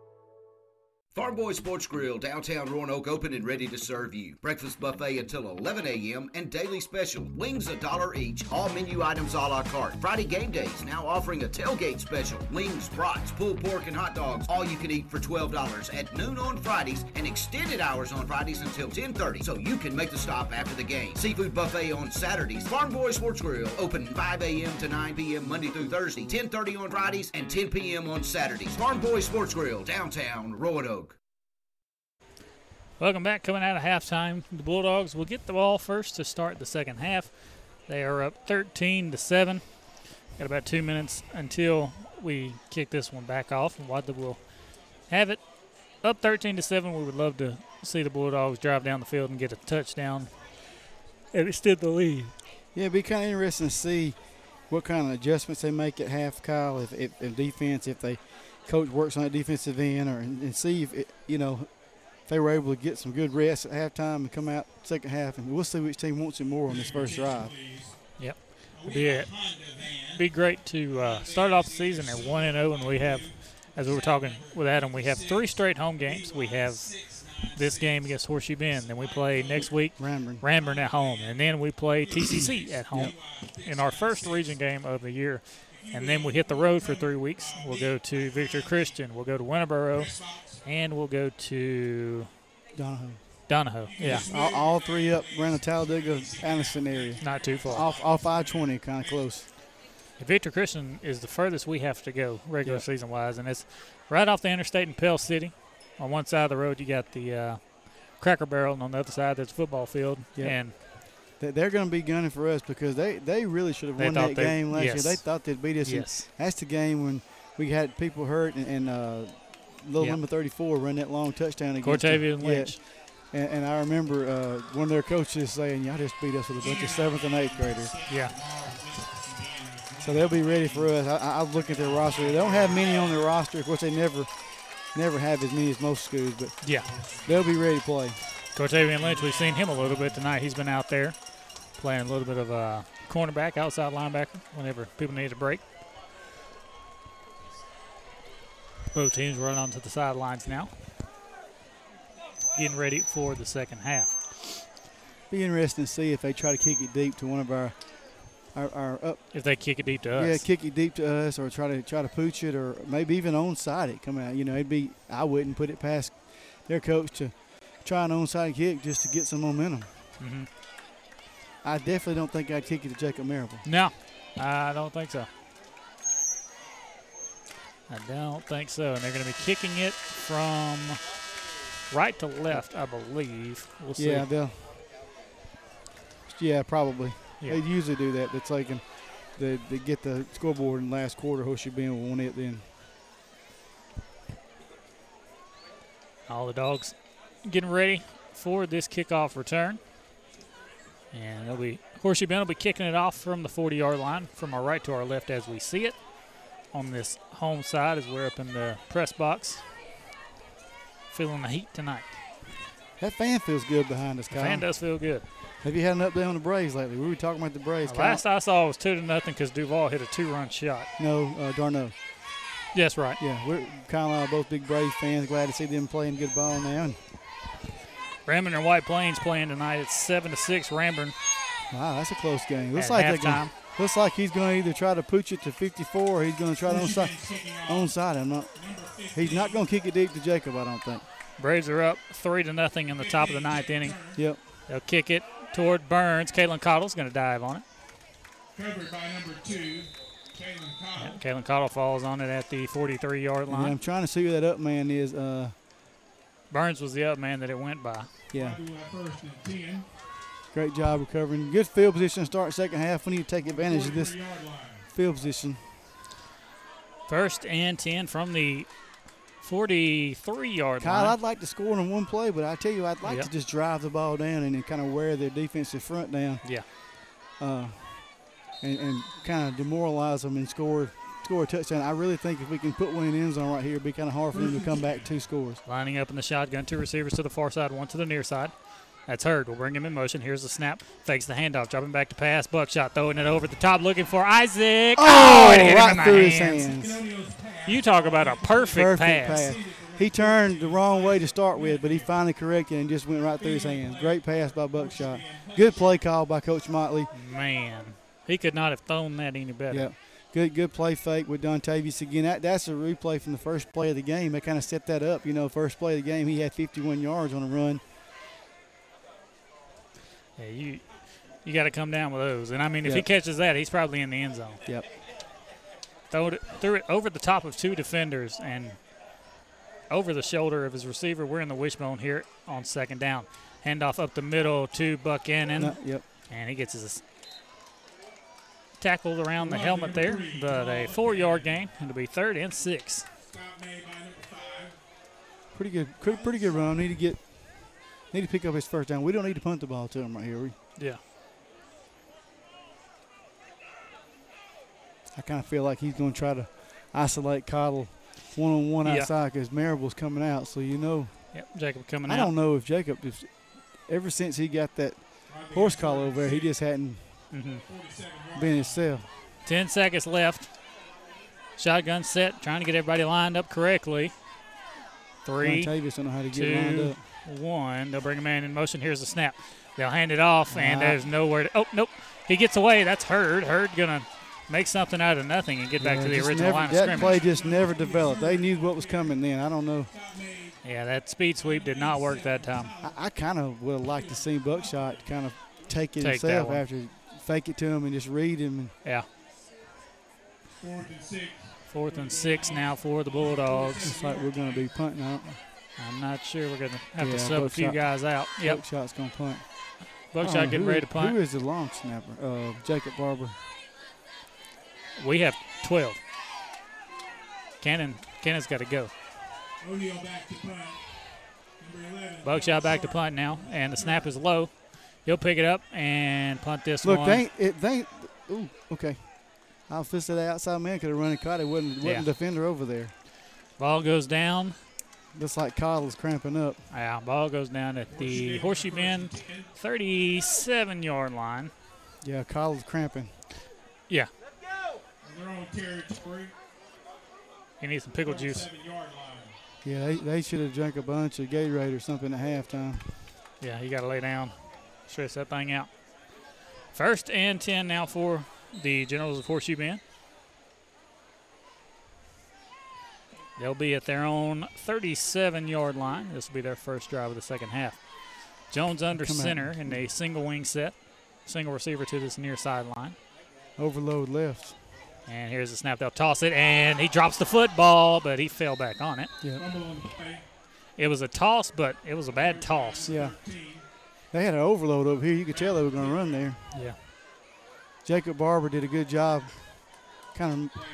Farm Boys Sports Grill, downtown Roanoke, open and ready to serve you. Breakfast buffet until eleven a.m. and daily special. Wings a dollar each. All menu items a la carte. Friday game days now offering a tailgate special. Wings, brats, pulled pork, and hot dogs. All you can eat for twelve dollars at noon on Fridays and extended hours on Fridays until ten thirty, so you can make the stop after the game. Seafood buffet on Saturdays. Farm Boys Sports Grill, open five a.m. to nine p.m. Monday through Thursday, ten thirty on Fridays, and ten p.m. on Saturdays. Farm Boys Sports Grill, downtown Roanoke. Welcome back. Coming out of halftime, the Bulldogs will get the ball first to start the second half. They are up thirteen to seven. Got about two minutes until we kick this one back off, and Wadley will have it up thirteen to seven. We would love to see the Bulldogs drive down the field and get a touchdown and extend the lead. Yeah, it'd be kind of interesting to see what kind of adjustments they make at half, Kyle, if, if, if defense, if they coach works on that defensive end, or and, and see if it, you know, they were able to get some good rest at halftime and come out second half, and we'll see which team wants it more on this first drive. Yep. It'd be, a, it'd be great to uh, start off the season at one and oh, and we have, as we were talking with Adam, we have three straight home games. We have this game against Horseshoe Bend, then we play next week Ranburne, Ranburne at home, and then we play T C C at home yep. in our first region game of the year. And then we hit the road for three weeks. We'll go to Victor Christian. We'll go to Winterboro. And we'll go to Donahoe. Donahoe, yeah. All, all three up around the Talladega, Anderson area. Not too far. Off, off I twenty, kind of close. Victor Christian is the furthest we have to go regular yep. season-wise, and it's right off the interstate in Pell City. On one side of the road, you got the uh, Cracker Barrel, and on the other side, that's a football field. Yep. And they're going to be gunning for us because they, they really should have won that they, game last yes. year. They thought they'd beat us. Yes. That's the game when we had people hurt and, and uh, little yep. number thirty-four run that long touchdown against Cortavian Lynch. Yeah. And, and I remember uh, one of their coaches saying, y'all just beat us with a bunch of seventh and eighth graders. Yeah. So they'll be ready for us. I, I look at their roster. They don't have many on their roster. Of course, they never never have as many as most schools. But yeah, they'll be ready to play. Cortavian Lynch, we've seen him a little bit tonight. He's been out there playing a little bit of a cornerback, outside linebacker, whenever people need a break. Both teams run onto the sidelines now. Getting ready for the second half. Be interesting to see if they try to kick it deep to one of our our, our up. If they kick it deep to us. Yeah, kick it deep to us, or try to try to pooch it, or maybe even onside it. Come out, you know, it'd be. I wouldn't put it past their coach to try an onside kick just to get some momentum. Mm-hmm. I definitely don't think I'd kick it to Jacob Marable. No, I don't think so. I don't think so. And they're going to be kicking it from right to left, I believe. We'll see. Yeah, they'll. Yeah, probably. Yeah. They usually do that. That's like an, they, they get the scoreboard in the last quarter. Horseshoe Bend will want it then. All the dogs getting ready for this kickoff return. And it'll be, Horseshoe Bend will be kicking it off from the forty-yard line, from our right to our left as we see it on this home side as we're up in the press box. Feeling the heat tonight. That fan feels good behind us, Kyle. The fan does feel good. Have you had an update on the Braves lately? We were talking about the Braves, Kyle. Last I saw was two to nothing because Duval hit a two-run shot. No, uh, Darno. Yes, right. Yeah, we're Kyle and I are both big Braves fans. Glad to see them playing good ball now. Ranburne and White Plains playing tonight. It's seven to six, Ranburne. Wow, that's a close game. Looks like halftime. Looks like he's going to either try to pooch it to fifty-four, or he's going to try to onside. onside. I'm not. He's not going to kick it deep to Jacob, I don't think. Braves are up three to nothing in the top of the ninth inning. Yep. They'll kick it toward Burns. Kalen Cottle's going to dive on it. Covered by number two, Kalen Cottle. Yep, Kalen Cottle falls on it at the forty-three-yard line. And I'm trying to see who that up man is. Uh, Burns was the up man that it went by. Yeah. Great job recovering. Good field position to start second half. We need to take advantage of this field position. First and ten from the forty-three-yard line. Kyle, I'd like to score in one play, but I tell you, I'd like yep. to just drive the ball down and then kind of wear their defensive front down. Yeah. Uh, and, and kind of demoralize them and score score a touchdown. I really think if we can put one in the end zone right here, it'd be kind of hard for them to come back two scores. Lining up in the shotgun, two receivers to the far side, one to the near side. That's Hurd. We'll bring him in motion. Here's the snap. Fakes the handoff. Dropping back to pass. Buckshot throwing it over the top. Looking for Isaac. Oh, oh it hit right him in through my hands. his hands. You talk about a perfect, perfect pass. pass. he turned the wrong way to start with, but he finally corrected and just went right through his hands. Great pass by Buckshot. Good play call by Coach Motley. Man, he could not have thrown that any better. Yep. Good good play fake with Dontavius again. That, that's a replay from the first play of the game. They kind of set that up. You know, first play of the game, he had fifty-one yards on a run. Yeah, you you got to come down with those. And, I mean, if yep. he catches that, he's probably in the end zone. Yep. Throwed it, threw it over the top of two defenders and over the shoulder of his receiver. We're in the wishbone here on second down. Handoff up the middle to Buchanan. No, yep. And he gets his tackled around the helmet there, but a four-yard gain. It'll be third and six. Pretty good, pretty good run. Need to get, need to pick up his first down. We don't need to punt the ball to him right here. We, yeah. I kind of feel like he's going to try to isolate Cottle one-on-one yeah. outside because Marrable's coming out. So you know. Yep, Jacob coming I out. I don't know if Jacob, if, ever since he got that horse collar over there, he just hadn't. Mm-hmm. Being himself. Ten seconds left. Shotgun set, trying to get everybody lined up correctly. Three, don't know how to get two, lined up. one. They'll bring a man in motion. Here's the snap. They'll hand it off, and right. there's nowhere to – oh, nope. He gets away. That's Hurd. Hurd going to make something out of nothing and get yeah, back to the original never, line of that scrimmage. That play just never developed. They knew what was coming then. I don't know. Yeah, that speed sweep did not work that time. I, I kind of would have liked to see Buckshot kind of take it take himself after – fake it to him and just read him. And yeah. Fourth and six. Fourth and six now for the Bulldogs. Looks like we're going to be punting out. I'm not sure. We're going to have yeah, to sub a few shot. guys out. Yep. Buckshot's going to punt. Buckshot getting ready to punt. Who is the long snapper? Uh, Jacob Barber. We have twelve. Cannon, Cannon's got to go. Odeo back to punt. Number eleven. Buckshot back to punt now, and the snap is low. He'll pick it up and punt this Look, one. Look, they, it, they – ooh, okay. I'll fist that outside man could have run and caught it. Wasn't, wasn't yeah. a defender over there. Ball goes down. Looks like Cottle's cramping up. Yeah, ball goes down at the Horseshoe Bend thirty-seven-yard line. Yeah, Cottle's cramping. Yeah. He needs some pickle juice. Yeah, they, they should have drank a bunch of Gatorade or something at halftime. Yeah, you got to lay down. Stress that thing out. First and ten now for the Generals of Horseshoe Bend. They'll be at their own thirty-seven-yard line. This will be their first drive of the second half. Jones under Come center out. in a single wing set. Single receiver to this near sideline. Overload left. And here's the snap. They'll toss it, and he drops the football, but he fell back on it. Yep. It was a toss, but it was a bad toss. Yeah. They had an overload over here. You could tell they were going to run there. Yeah. Jacob Barber did a good job kind of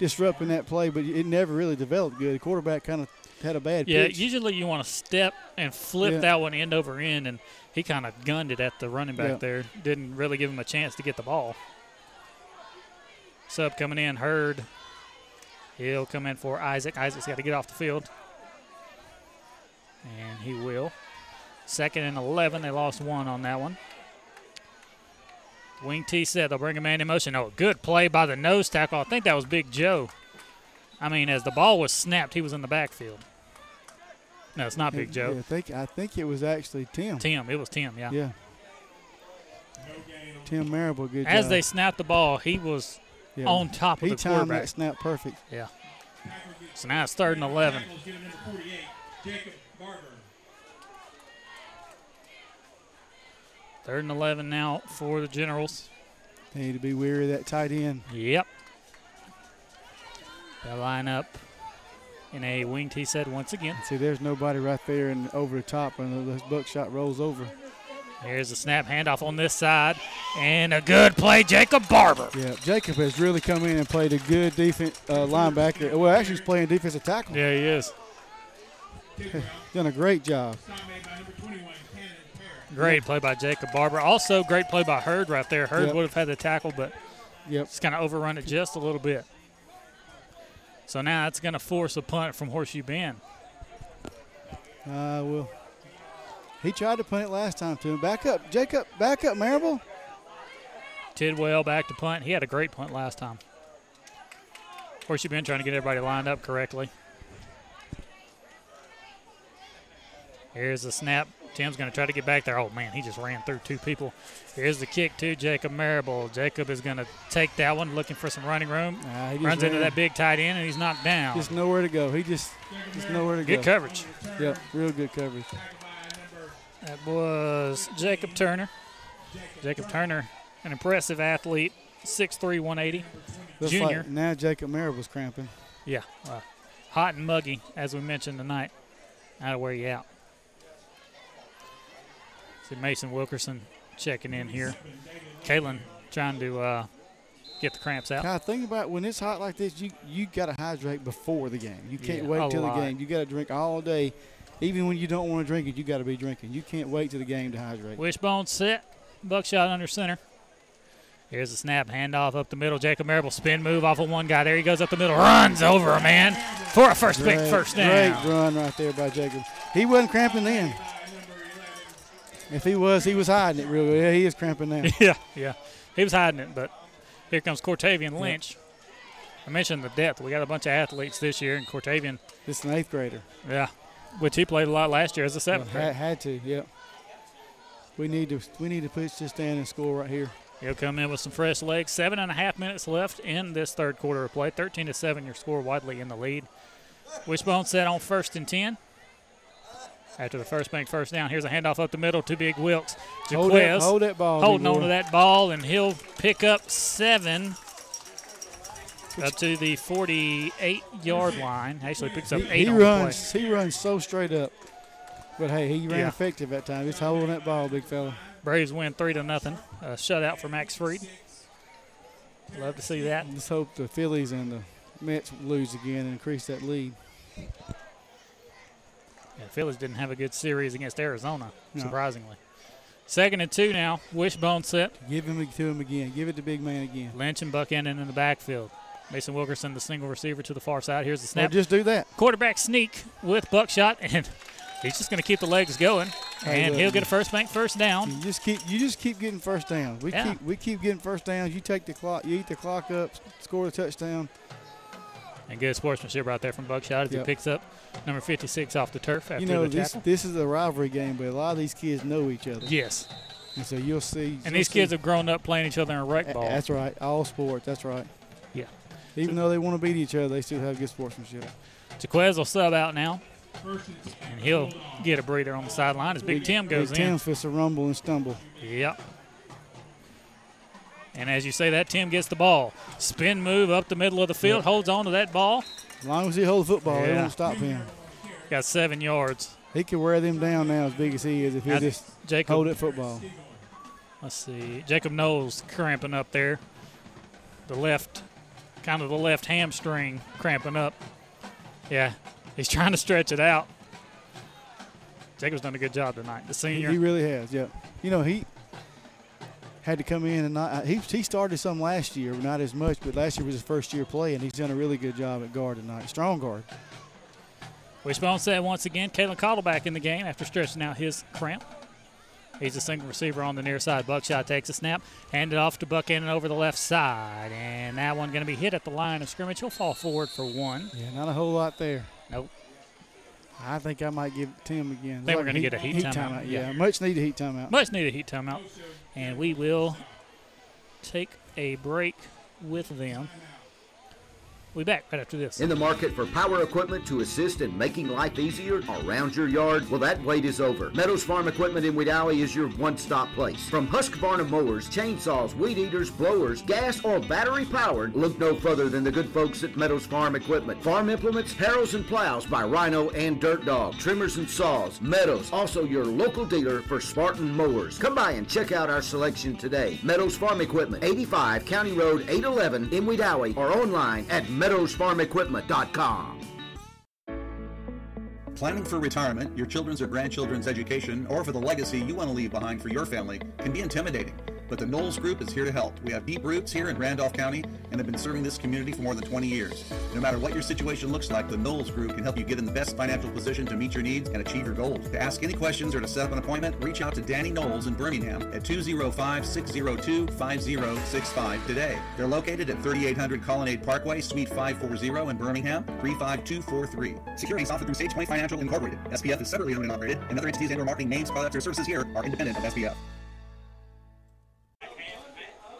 disrupting that play, but it never really developed good. The quarterback kind of had a bad yeah, pitch. Yeah, usually you want to step and flip yeah. that one end over end, and he kind of gunned it at the running back yeah. there. Didn't really give him a chance to get the ball. Sub coming in, Hurd. He'll come in for Isaac. Isaac's got to get off the field, and he will. Second and eleven. They lost one on that one. Wing T set. They'll bring a man in motion. Oh, good play by the nose tackle. I think that was Big Joe. I mean, as the ball was snapped, he was in the backfield. No, it's not Big Joe. Yeah, I, think, I think it was actually Tim. Tim. It was Tim, yeah. Yeah. Tim Marrable, good job. As they snapped the ball, he was yeah. on top of he the quarterback. He timed that snap perfect. Yeah. So now it's third and eleven. Jacob Barber. Third and eleven now for the Generals. They need to be wary of that tight end. Yep. They'll line up in a wing T set once again. See, there's nobody right there and over the top when this Buckshot rolls over. Here's a snap handoff on this side. And a good play, Jacob Barber. Yeah, Jacob has really come in and played a good defense uh, linebacker. Well, actually, he's playing defensive tackle. Yeah, he is. Done a great job. Great play by Jacob Barber. Also, great play by Hurd right there. Hurd yep. would have had the tackle, but yep. just kind of overrun it just a little bit. So now that's going to force a punt from Horseshoe Bend. Uh, well, he tried to punt it last time to him. Back up, Jacob. Back up, Marrable. Tidwell back to punt. He had a great punt last time. Horseshoe Bend trying to get everybody lined up correctly. Here's the snap. Tim's going to try to get back there. Oh, man, he just ran through two people. Here's the kick to Jacob Marable. Jacob is going to take that one, looking for some running room. Nah, he Runs ran. into that big tight end, and he's knocked down. Just nowhere to go. He just, just nowhere to go. Good coverage. Yeah, real good coverage. That was Jacob Turner. Jacob Turner, an impressive athlete, six three, one eighty. Looks junior. Like now Jacob Marable's cramping. Yeah, uh, hot and muggy, as we mentioned tonight. That'll wear you out. See Mason Wilkerson checking in here. Kalen trying to uh, get the cramps out. Now, think about when it's hot like this, you you got to hydrate before the game. You can't yeah, wait till lot. the game. You got to drink all day. Even when you don't want to drink it, you got to be drinking. You can't wait till the game to hydrate. Wishbone set. Buckshot under center. Here's the snap. Handoff up the middle. Jacob Marable spin move off of one guy. There he goes up the middle. Runs over a man for a first big first down. Great run right there by Jacob. He wasn't cramping then. If he was, he was hiding it real good. Yeah, he is cramping now. Yeah, yeah. He was hiding it, but here comes Cortavian Lynch. Yep. I mentioned the depth. We got a bunch of athletes this year, and Cortavian. This is an eighth grader. Yeah, which he played a lot last year as a seventh well, grader. Had to, yeah. We need to we need to push this down and score right here. He'll come in with some fresh legs. Seven and a half minutes left in this third quarter of play. thirteen to seven, your score, Wadley in the lead. Wishbone set on first and ten. After the first bank first down, here's a handoff up the middle to Big Wilkes. Jaquez hold that, hold that ball, holding on to that ball, and he'll pick up seven up to the forty-eight-yard line. Actually picks up eight he, he on runs, the play. He runs so straight up. But, hey, he ran yeah. effective that time. He's holding that ball, big fella. Braves win three to nothing. A shutout for Max Freed. Love to see that. Let's hope the Phillies and the Mets lose again and increase that lead. Yeah, the Phillies didn't have a good series against Arizona, no. surprisingly. Second and two now. Wishbone set. Give him to him again. Give it to big man again. Lynch and Buchanan in the backfield. Mason Wilkerson, the single receiver to the far side. Here's the snap. Well, just do that. Quarterback sneak with Buckshot, and he's just going to keep the legs going, and he'll get a first bank first down. You just keep you just keep getting first downs. We yeah. keep we keep getting first downs. You take the clock, you eat the clock up, score the touchdown. And good sportsmanship right there from Buckshot as yep. he picks up number fifty-six off the turf after you know, the this, tackle. This is a rivalry game, but a lot of these kids know each other. Yes. And so you'll see. And you'll these see. kids have grown up playing each other in rec ball. That's right. All sports. That's right. Yeah. Even so, though they want to beat each other, they still have good sportsmanship. Jaquez will sub out now, and he'll get a breather on the sideline as Big, Big Tim goes Big in. Big Tim fits a rumble and stumble. Yep. And as you say that, Tim gets the ball. Spin move up the middle of the field, yep. holds on to that ball. As long as he holds the football, yeah. they won't stop him. Got seven yards. He could wear them down now as big as he is if he'll just Jacob, hold that football. Let's see. Jacob Knowles cramping up there. The left, kind of the left hamstring cramping up. Yeah. He's trying to stretch it out. Jacob's done a good job tonight, the senior. He really has, yeah. You know, he had to come in and not – he he started some last year, not as much, but last year was his first year playing. He's done a really good job at guard tonight, strong guard. Wishbone set once again. Kalen Cattleback in the game after stretching out his cramp. He's a single receiver on the near side. Buckshot takes a snap, handed off to Buchanan over the left side, and that one going to be hit at the line of scrimmage. He'll fall forward for one. Yeah, not a whole lot there. Nope. I think I might give it to him again. I think like we're going to get a heat, heat timeout. Time yeah. yeah, much need a heat timeout. Much need a heat timeout. And we will take a break with them. We'll be back right after this. In the market for power equipment to assist in making life easier around your yard? Well, that wait is over. Meadows Farm Equipment in Wheat Alley is your one-stop place. From Husqvarna mowers, chainsaws, weed eaters, blowers, gas, or battery-powered, look no further than the good folks at Meadows Farm Equipment. Farm implements, harrows and plows by Rhino and Dirt Dog, trimmers and saws. Meadows, also your local dealer for Spartan mowers. Come by and check out our selection today. Meadows Farm Equipment, eighty-five County Road eight eleven in Wheat Alley, or online at meadows farm equipment dot com. Planning for retirement, your children's or grandchildren's education, or for the legacy you want to leave behind for your family can be intimidating. but the Knowles Group is here to help. We have deep roots here in Randolph County and have been serving this community for more than twenty years. No matter what your situation looks like, the Knowles Group can help you get in the best financial position to meet your needs and achieve your goals. To ask any questions or to set up an appointment, reach out to Danny Knowles in Birmingham at two oh five, six oh two, five oh six five today. They're located at thirty-eight hundred Colonnade Parkway, Suite five forty in Birmingham, three five two four three. Securities offered through SagePoint Financial Incorporated. S P F is separately owned and operated, and other entities and or marketing names, products, or services here are independent of S P F.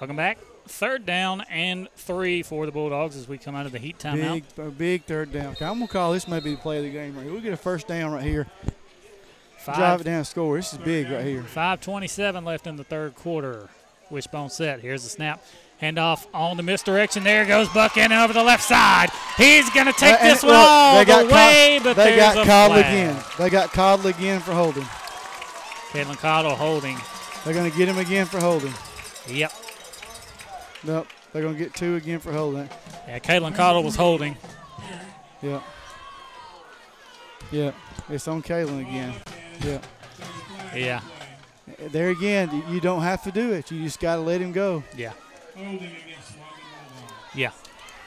Welcome back. Third down and three for the Bulldogs as we come out of the heat timeout. Big, a big third down. I'm going to call this maybe the play of the game right here. We'll get a first down right here. Five, Drive it down and score. This is big right here. five twenty-seven left in the third quarter. Wishbone set. Here's the snap. Handoff on the misdirection. There goes Buck in and over the left side. He's going to take uh, this one all the caught, way, but they there's got Coddle again. They got Coddle again for holding. Caitlin Coddle holding. They're going to get him again for holding. Yep. Nope. They're going to get two again for holding. Yeah, Caitlin Coddle was holding. Yeah. Yeah. It's on Caitlin again. Yeah. Yeah. There again, you don't have to do it. You just got to let him go. Yeah. Yeah.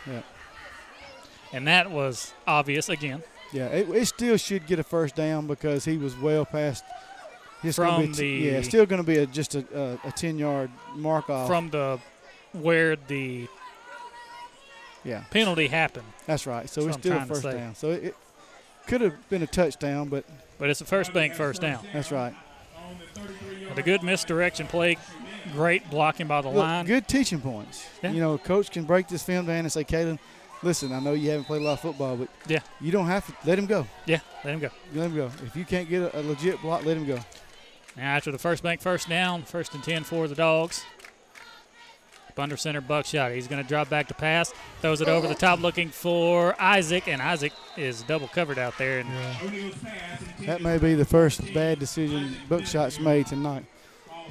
Yeah. And that was obvious again. Yeah, it, it still should get a first down because he was well past. From be, the yeah, it's still going to be a, just a, a, a ten-yard mark off from the where the yeah penalty happened. That's right. So it's still a first down. So it, it could have been a touchdown, but but it's a First Bank first down. That's right. With a good misdirection play. Great blocking by the Look, line. Good teaching points. Yeah. You know, coach can break this film down and say, Caitlin, listen, I know you haven't played a lot of football, but yeah. you don't have to. Let him go. Yeah, let him go. Let him go. If you can't get a, a legit block, let him go. Now after the First Bank first down, first and ten for the Dogs. Under center, Buckshot. He's going to drop back to pass. Throws it over the top looking for Isaac, and Isaac is double covered out there. And yeah. That may be the first bad decision Buckshot's made tonight.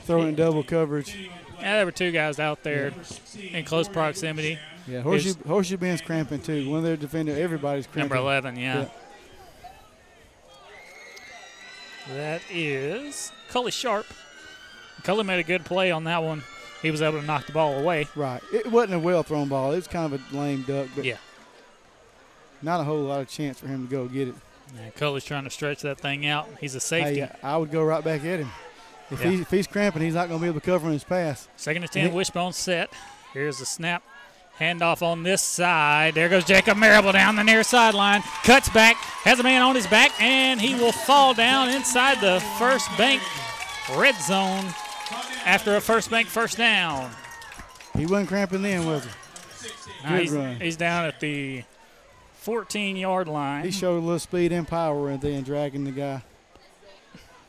Throwing double coverage. Yeah, there were two guys out there yeah. in close proximity. Yeah, Horseshoe, Horseshoe Bend's cramping too. One of their defenders, everybody's cramping. Number eleven, yeah. yeah. That is Cully Sharp. Cully made a good play on that one. He was able to knock the ball away. Right. It wasn't a well-thrown ball. It was kind of a lame duck. But yeah. Not a whole lot of chance for him to go get it. Yeah, Cully's trying to stretch that thing out. He's a safety. Hey, I would go right back at him. If, yeah. he's, if he's cramping, he's not going to be able to cover his pass. Second and ten, Wishbone set. Here's the snap. Handoff on this side. There goes Jacob Marable down the near sideline. Cuts back, has a man on his back, and he will fall down inside the First Bank red zone after a First Bank first down. He wasn't cramping then, was he? Good no, he's, run. He's down at the fourteen-yard line. He showed a little speed and power right there and dragging the guy.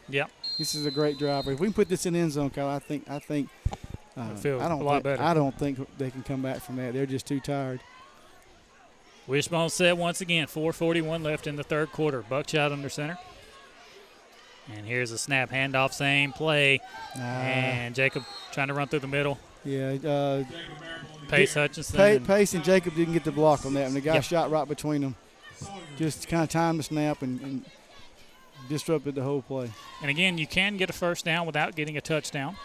Yep. This is a great driver. If we can put this in the end zone, Kyle, I think I think uh, I don't a lot think, better. I don't think they can come back from that. They're just too tired. Wishbone set once again. four forty-one left in the third quarter. Buckshot under center. And here's a snap handoff, same play. Uh, and Jacob trying to run through the middle. Yeah. Uh, Pace Hutchinson. Pace, and Pace and Jacob didn't get the block on that, and the guy yep. shot right between them. Just kind of timed the snap and. and disrupted the whole play. And, again, you can get a first down without getting a touchdown.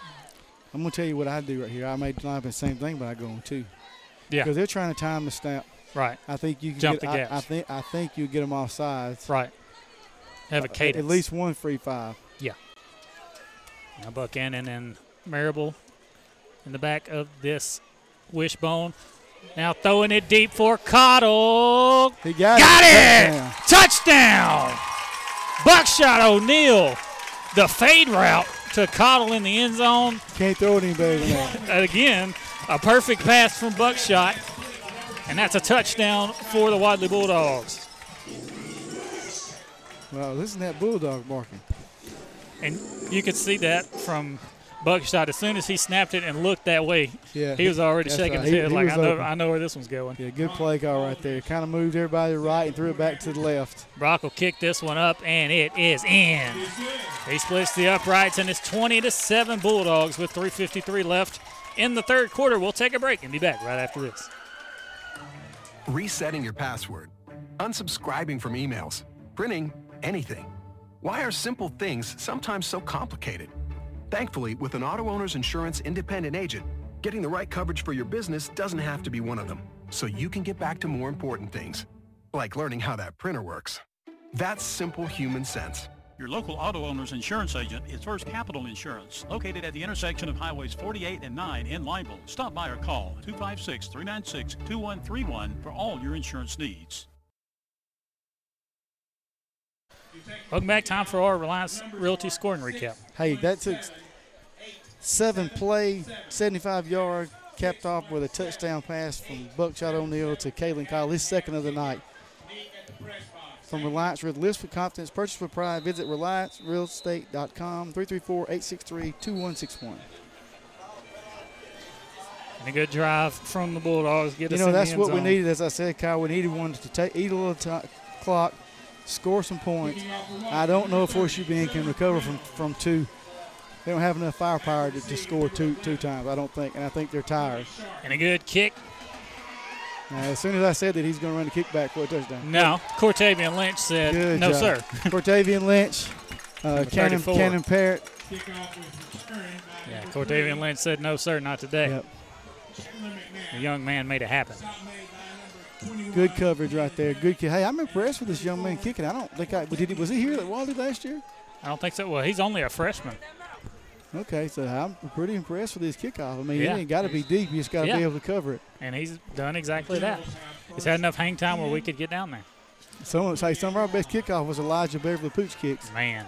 I'm going to tell you what I do right here. I may not have the same thing, but I go on two. Yeah. Because they're trying to time the snap. Right. I think you can Jump get, the gaps. I, I think I think you get them off sides. Right. Have a cadence. At least one free five. Yeah. Now Buchanan and Marable in the back of this Wishbone. Now throwing it deep for Coddle. He got, got it. it. Touchdown. Touchdown. Buckshot O'Neal, the fade route to Coddle in the end zone. Can't throw it any better than that. Again, a perfect pass from Buckshot, and that's a touchdown for the Wadley Bulldogs. Wow, listen to that Bulldog barking. And you could see that from Buckshot. As soon as he snapped it and looked that way, yeah, he was already shaking right. his head he, he like, I know, I know where this one's going. Yeah, good play call right there. Kind of moved everybody to the right and threw it back to the left. Brock will kick this one up, and it is in. He splits the uprights, and it's twenty to seven Bulldogs with three fifty-three left in the third quarter. We'll take a break and be back right after this. Resetting your password, unsubscribing from emails, printing anything. Why are simple things sometimes so complicated? Thankfully, with an auto owner's insurance independent agent, getting the right coverage for your business doesn't have to be one of them, so you can get back to more important things, like learning how that printer works. That's simple human sense. Your local auto owner's insurance agent is First Capital Insurance, located at the intersection of Highways forty-eight and nine in Lineville. Stop by or call two five six, three nine six, two one three one for all your insurance needs. Welcome back. Time for our Reliance Realty scoring recap. Hey, that's a seven-play, seventy-five-yard, capped off with a touchdown pass from Buckshot O'Neal to Kalen Kyle, his second of the night. From Reliance Realty, list for confidence, purchase for pride. Visit reliance real estate dot com, three three four, eight six three, two one six one. And a good drive from the Bulldogs. Get you us know, in that's the end what zone. We needed, as I said, Kyle. We needed one to take, eat a little t- clock, score some points. I don't know if Horseshoe Bend can recover from, from two. They don't have enough firepower to, to score two two times, I don't think, and I think they're tired. And a good kick. Now, as soon as I said that he's going to run the kick back for a touchdown. No, Cortavian Lynch said good no, job. sir. Cortavian Lynch, uh, Cannon, Cannon Parrott. Yeah, Cortavian Lynch said no, sir, not today. Yep. The young man made it happen. Good coverage right there. Good kick. Hey, I'm impressed with this young man kicking. I don't think I did. He, was he here at Wadley last year? I don't think so. Well, he's only a freshman. Okay, so I'm pretty impressed with his kickoff. I mean, yeah. He ain't got to be deep. You just got to yeah. be able to cover it. And he's done exactly that. He's had enough hang time where we could get down there. Some, hey, some of our best kickoff was Elijah Beverly Pooch kicks. Man,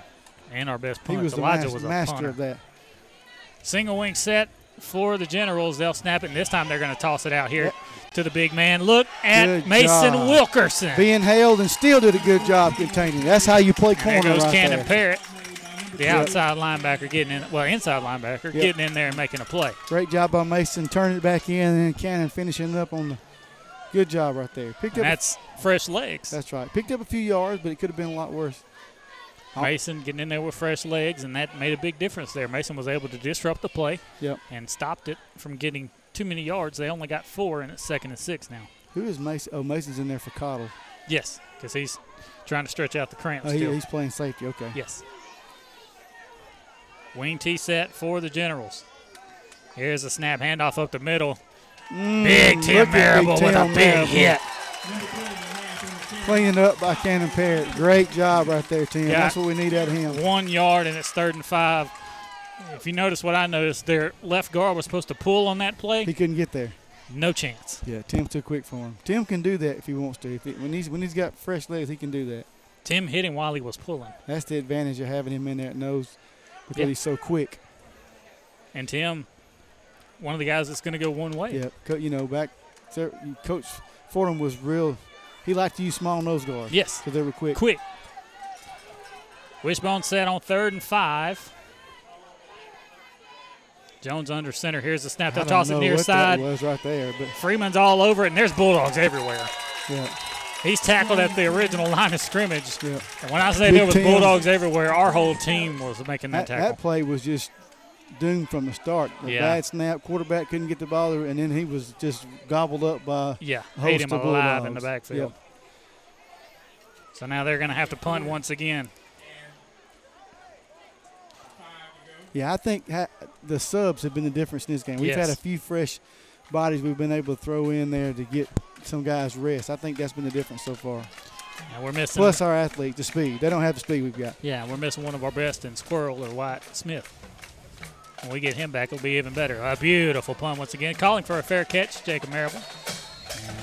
and our best punt. He was Elijah the master, was a master punter. of that. Single wing set for the Generals. They'll snap it, and this time they're going to toss it out here yep. to the big man. Look at good Mason job. Wilkerson. Being hailed and still did a good job containing. That's how you play corner right there. Goes right Cannon there. Parrott. The outside yep. linebacker getting in, well, inside linebacker yep. getting in there and making a play. Great job by Mason, turning it back in, and then Cannon finishing it up on the good job right there. Picked and up. That's a, fresh legs. That's right. Picked up a few yards, but it could have been a lot worse. Mason getting in there with fresh legs, and that made a big difference there. Mason was able to disrupt the play yep. and stopped it from getting too many yards. They only got four, and it's second and six now. Who is Mason? Oh, Mason's in there for Cottle. Yes, because he's trying to stretch out the cramp oh, still. He, he's playing safety, okay. Yes. Wing T set for the Generals. Here's a snap handoff up the middle. Mm, big Tim Marable with a big hit. Cleaned up by Cannon Parrott. Great job right there, Tim. Got That's what we need out of him. One yard, and it's third and five. If you notice what I noticed, their left guard was supposed to pull on that play. He couldn't get there. No chance. Yeah, Tim's too quick for him. Tim can do that if he wants to. If he, when he's when he's got fresh legs, he can do that. Tim hit him while he was pulling. That's the advantage of having him in there at nose. Because yep. he's so quick. And Tim, one of the guys that's going to go one way. Yeah, Co- you know, back there, Coach Fordham was real. He liked to use small nose guards. Yes. Because they were quick. Quick. Wishbone set on third and five. Jones under center. Here's the snap. They'll toss it near side. I don't know what that was right there. But Freeman's all over it, and there's Bulldogs everywhere. Yeah. He's tackled at the original line of scrimmage. Yep. And when I say Big there was Bulldogs everywhere, our whole team was making that, that tackle. That play was just doomed from the start. A yeah. bad snap, quarterback couldn't get the ball, and then he was just gobbled up by yeah, a host ate him of alive Bulldogs. In the backfield. Yep. So now they're going to have to punt once again. Yeah, I think the subs have been the difference in this game. We've yes. had a few fresh bodies we've been able to throw in there to get – some guys rest. I think that's been the difference so far. Yeah, we're missing. Plus our athlete, the speed. They don't have the speed we've got. Yeah, we're missing one of our best in Squirrel or White Smith. When we get him back, it'll be even better. A beautiful punt once again. Calling for a fair catch, Jacob Marable.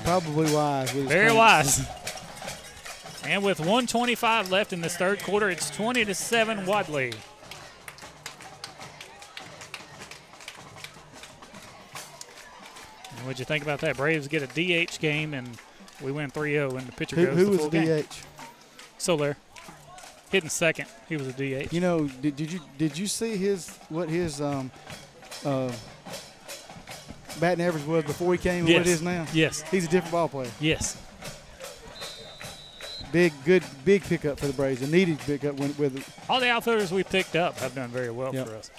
Probably wise. Very wise. And with one twenty-five left in this third quarter, it's twenty to seven Wadley. What'd you think about that? Braves get a D H game, and we win three oh, and the pitcher who, goes who the full game. Who was the D H? Soler. Hitting second. He was a D H. You know, did, did you did you see his what his um, uh, batting average was before he came yes. and what it is now? Yes. He's a different ball player. Yes. Big, good, big pickup for the Braves. A needed pickup. When, with all the outfielders we picked up have done very well yep. for us.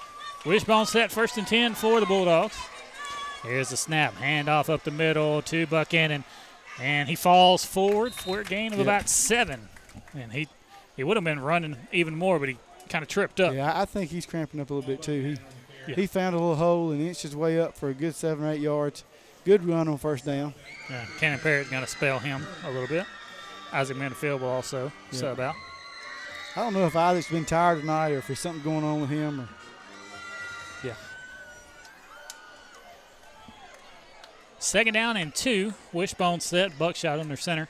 Wishbone set first and ten for the Bulldogs. Here's the snap, handoff up the middle to Buchanan, and he falls forward for a gain of yep. about seven. And he, he would have been running even more, but he kind of tripped up. Yeah, I think he's cramping up a little bit too. He yeah. he found a little hole and inched his way up for a good seven or eight yards. Good run on first down. Yeah, Cannon Parrott going to spell him a little bit. Isaac Manfield will also yeah. sub out. I don't know if Isaac's been tired tonight or if there's something going on with him. Or yeah. Second down and two. Wishbone set. Buckshot on their center.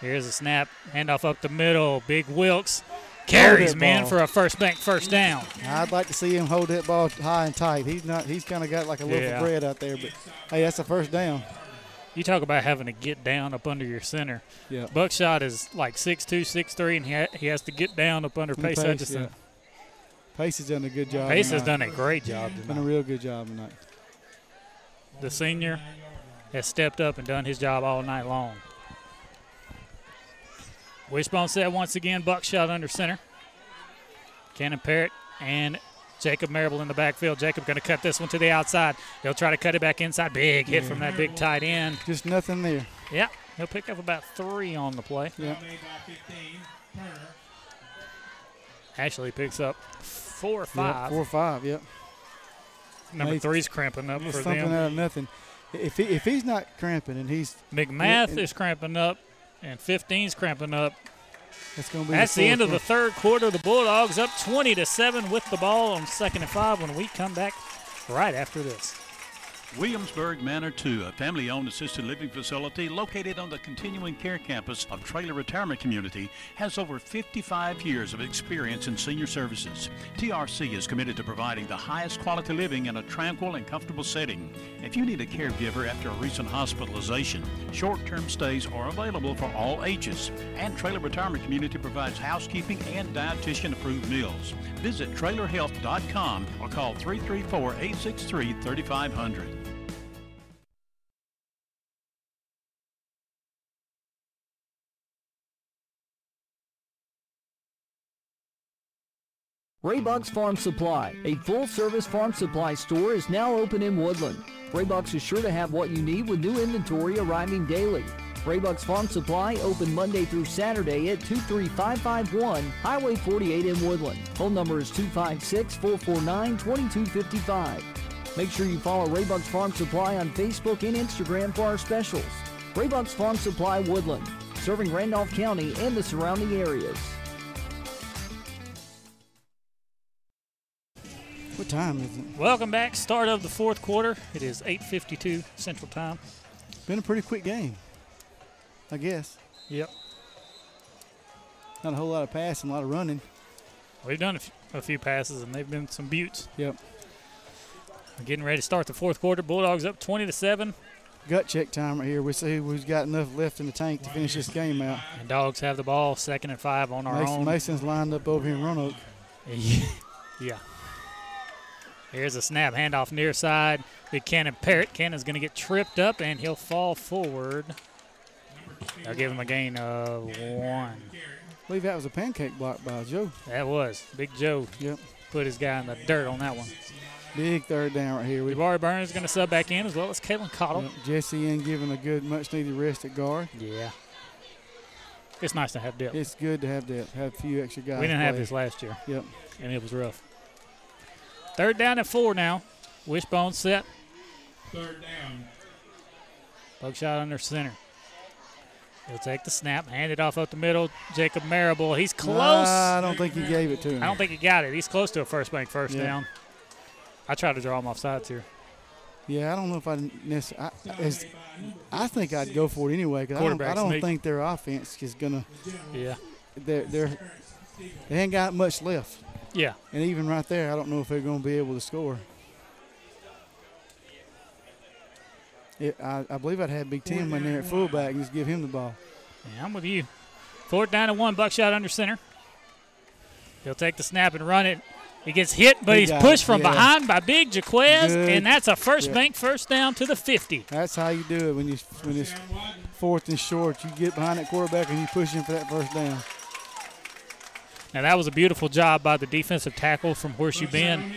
Here's a snap. Handoff up the middle. Big Wilkes carries man for a First Bank first down. I'd like to see him hold that ball high and tight. He's not. He's kind of got like a loaf yeah. of bread out there. But, hey, that's a first down. You talk about having to get down up under your center. Yeah. Buckshot is like six two, six three, and he, ha- he has to get down up under Pace, Pace Hutchinson. Yeah. Pace has done a good job Pace tonight. has done a great job tonight. Done a real good job tonight. The senior has stepped up and done his job all night long. Wishbone set once again, Buckshot under center. Cannon Parrott and Jacob Marable in the backfield. Jacob going to cut this one to the outside. He'll try to cut it back inside. Big hit yeah. from that big tight end. Just nothing there. Yeah, he'll pick up about three on the play. Yeah. Ashley picks up four or five. Yep, four or five, yep. Number Nate, three's cramping up for something them. Something out of nothing. If he, if he's not cramping and he's – McMath and, is cramping up. And fifteen's cramping up. That's, gonna be That's the, the end of the third quarter. The Bulldogs up twenty to seven with the ball on second and five when we come back right after this. Williamsburg Manor two, a family-owned assisted living facility located on the continuing care campus of Traylor Retirement Community, has over fifty-five years of experience in senior services. T R C is committed to providing the highest quality living in a tranquil and comfortable setting. If you need a caregiver after a recent hospitalization, short-term stays are available for all ages, and Traylor Retirement Community provides housekeeping and dietitian-approved meals. Visit Traylor Health dot com or call three three four, eight six three, three five zero zero. Raybox Farm Supply, a full-service farm supply store, is now open in Woodland. Raybox is sure to have what you need with new inventory arriving daily. Raybox Farm Supply, open Monday through Saturday at two three five five one Highway forty-eight in Woodland. Phone number is two five six, four four nine, two two five five. Make sure you follow Raybox Farm Supply on Facebook and Instagram for our specials. Raybox Farm Supply Woodland, serving Randolph County and the surrounding areas. What time is it? Welcome back. Start of the fourth quarter. It is eight fifty-two Central Time. Been a pretty quick game, I guess. Yep. Not a whole lot of passing, a lot of running. We've done a, f- a few passes, and they've been some buttes. Yep. We're getting ready to start the fourth quarter. Bulldogs up twenty to seven. Gut check time right here. We'll see who's got enough left in the tank to finish this game out. And Dogs have the ball, second and five on our Mason, own. Mason's lined up over here in Roanoke. Yeah. Here's a snap, handoff near side. Big Cannon Parrott. Cannon's going to get tripped up, and he'll fall forward. They'll give him a gain of one. I believe that was a pancake block by Joe. That was. Big Joe yep. put his guy in the dirt on that one. Big third down right here. Jabari Burns is going to sub back in as well as Caitlin Cottle. Yep. Jesse in giving a good, much-needed rest at guard. Yeah. It's nice to have depth. It's good to have depth, have a few extra guys. We didn't play. have this last year. Yep. And it was rough. Third down and four now. Wishbone set. Third down. Buckshot under center. He'll take the snap, hand it off up the middle. Jacob Marable, he's close. Uh, I don't think he gave it to him. I don't think he got it. He's close to a First Bank first yeah. down. I try to draw him off sides here. Yeah, I don't know if I necessarily – I think I'd go for it anyway because I don't, I don't think their offense is going to – Yeah. They're, they're, they ain't got much left. Yeah. And even right there, I don't know if they're going to be able to score. It, I, I believe I'd have Big Tim in there at fullback and just give him the ball. Yeah, I'm with you. Fourth down and one, Buckshot under center. He'll take the snap and run it. He gets hit, but he he's pushed it. from yeah. behind by Big Jaquez, Good. and that's a first yeah. bank first down to the fifty. That's how you do it when, you, when it's fourth and short. You get behind that quarterback and you push him for that first down. Now, that was a beautiful job by the defensive tackle from Horseshoe Bend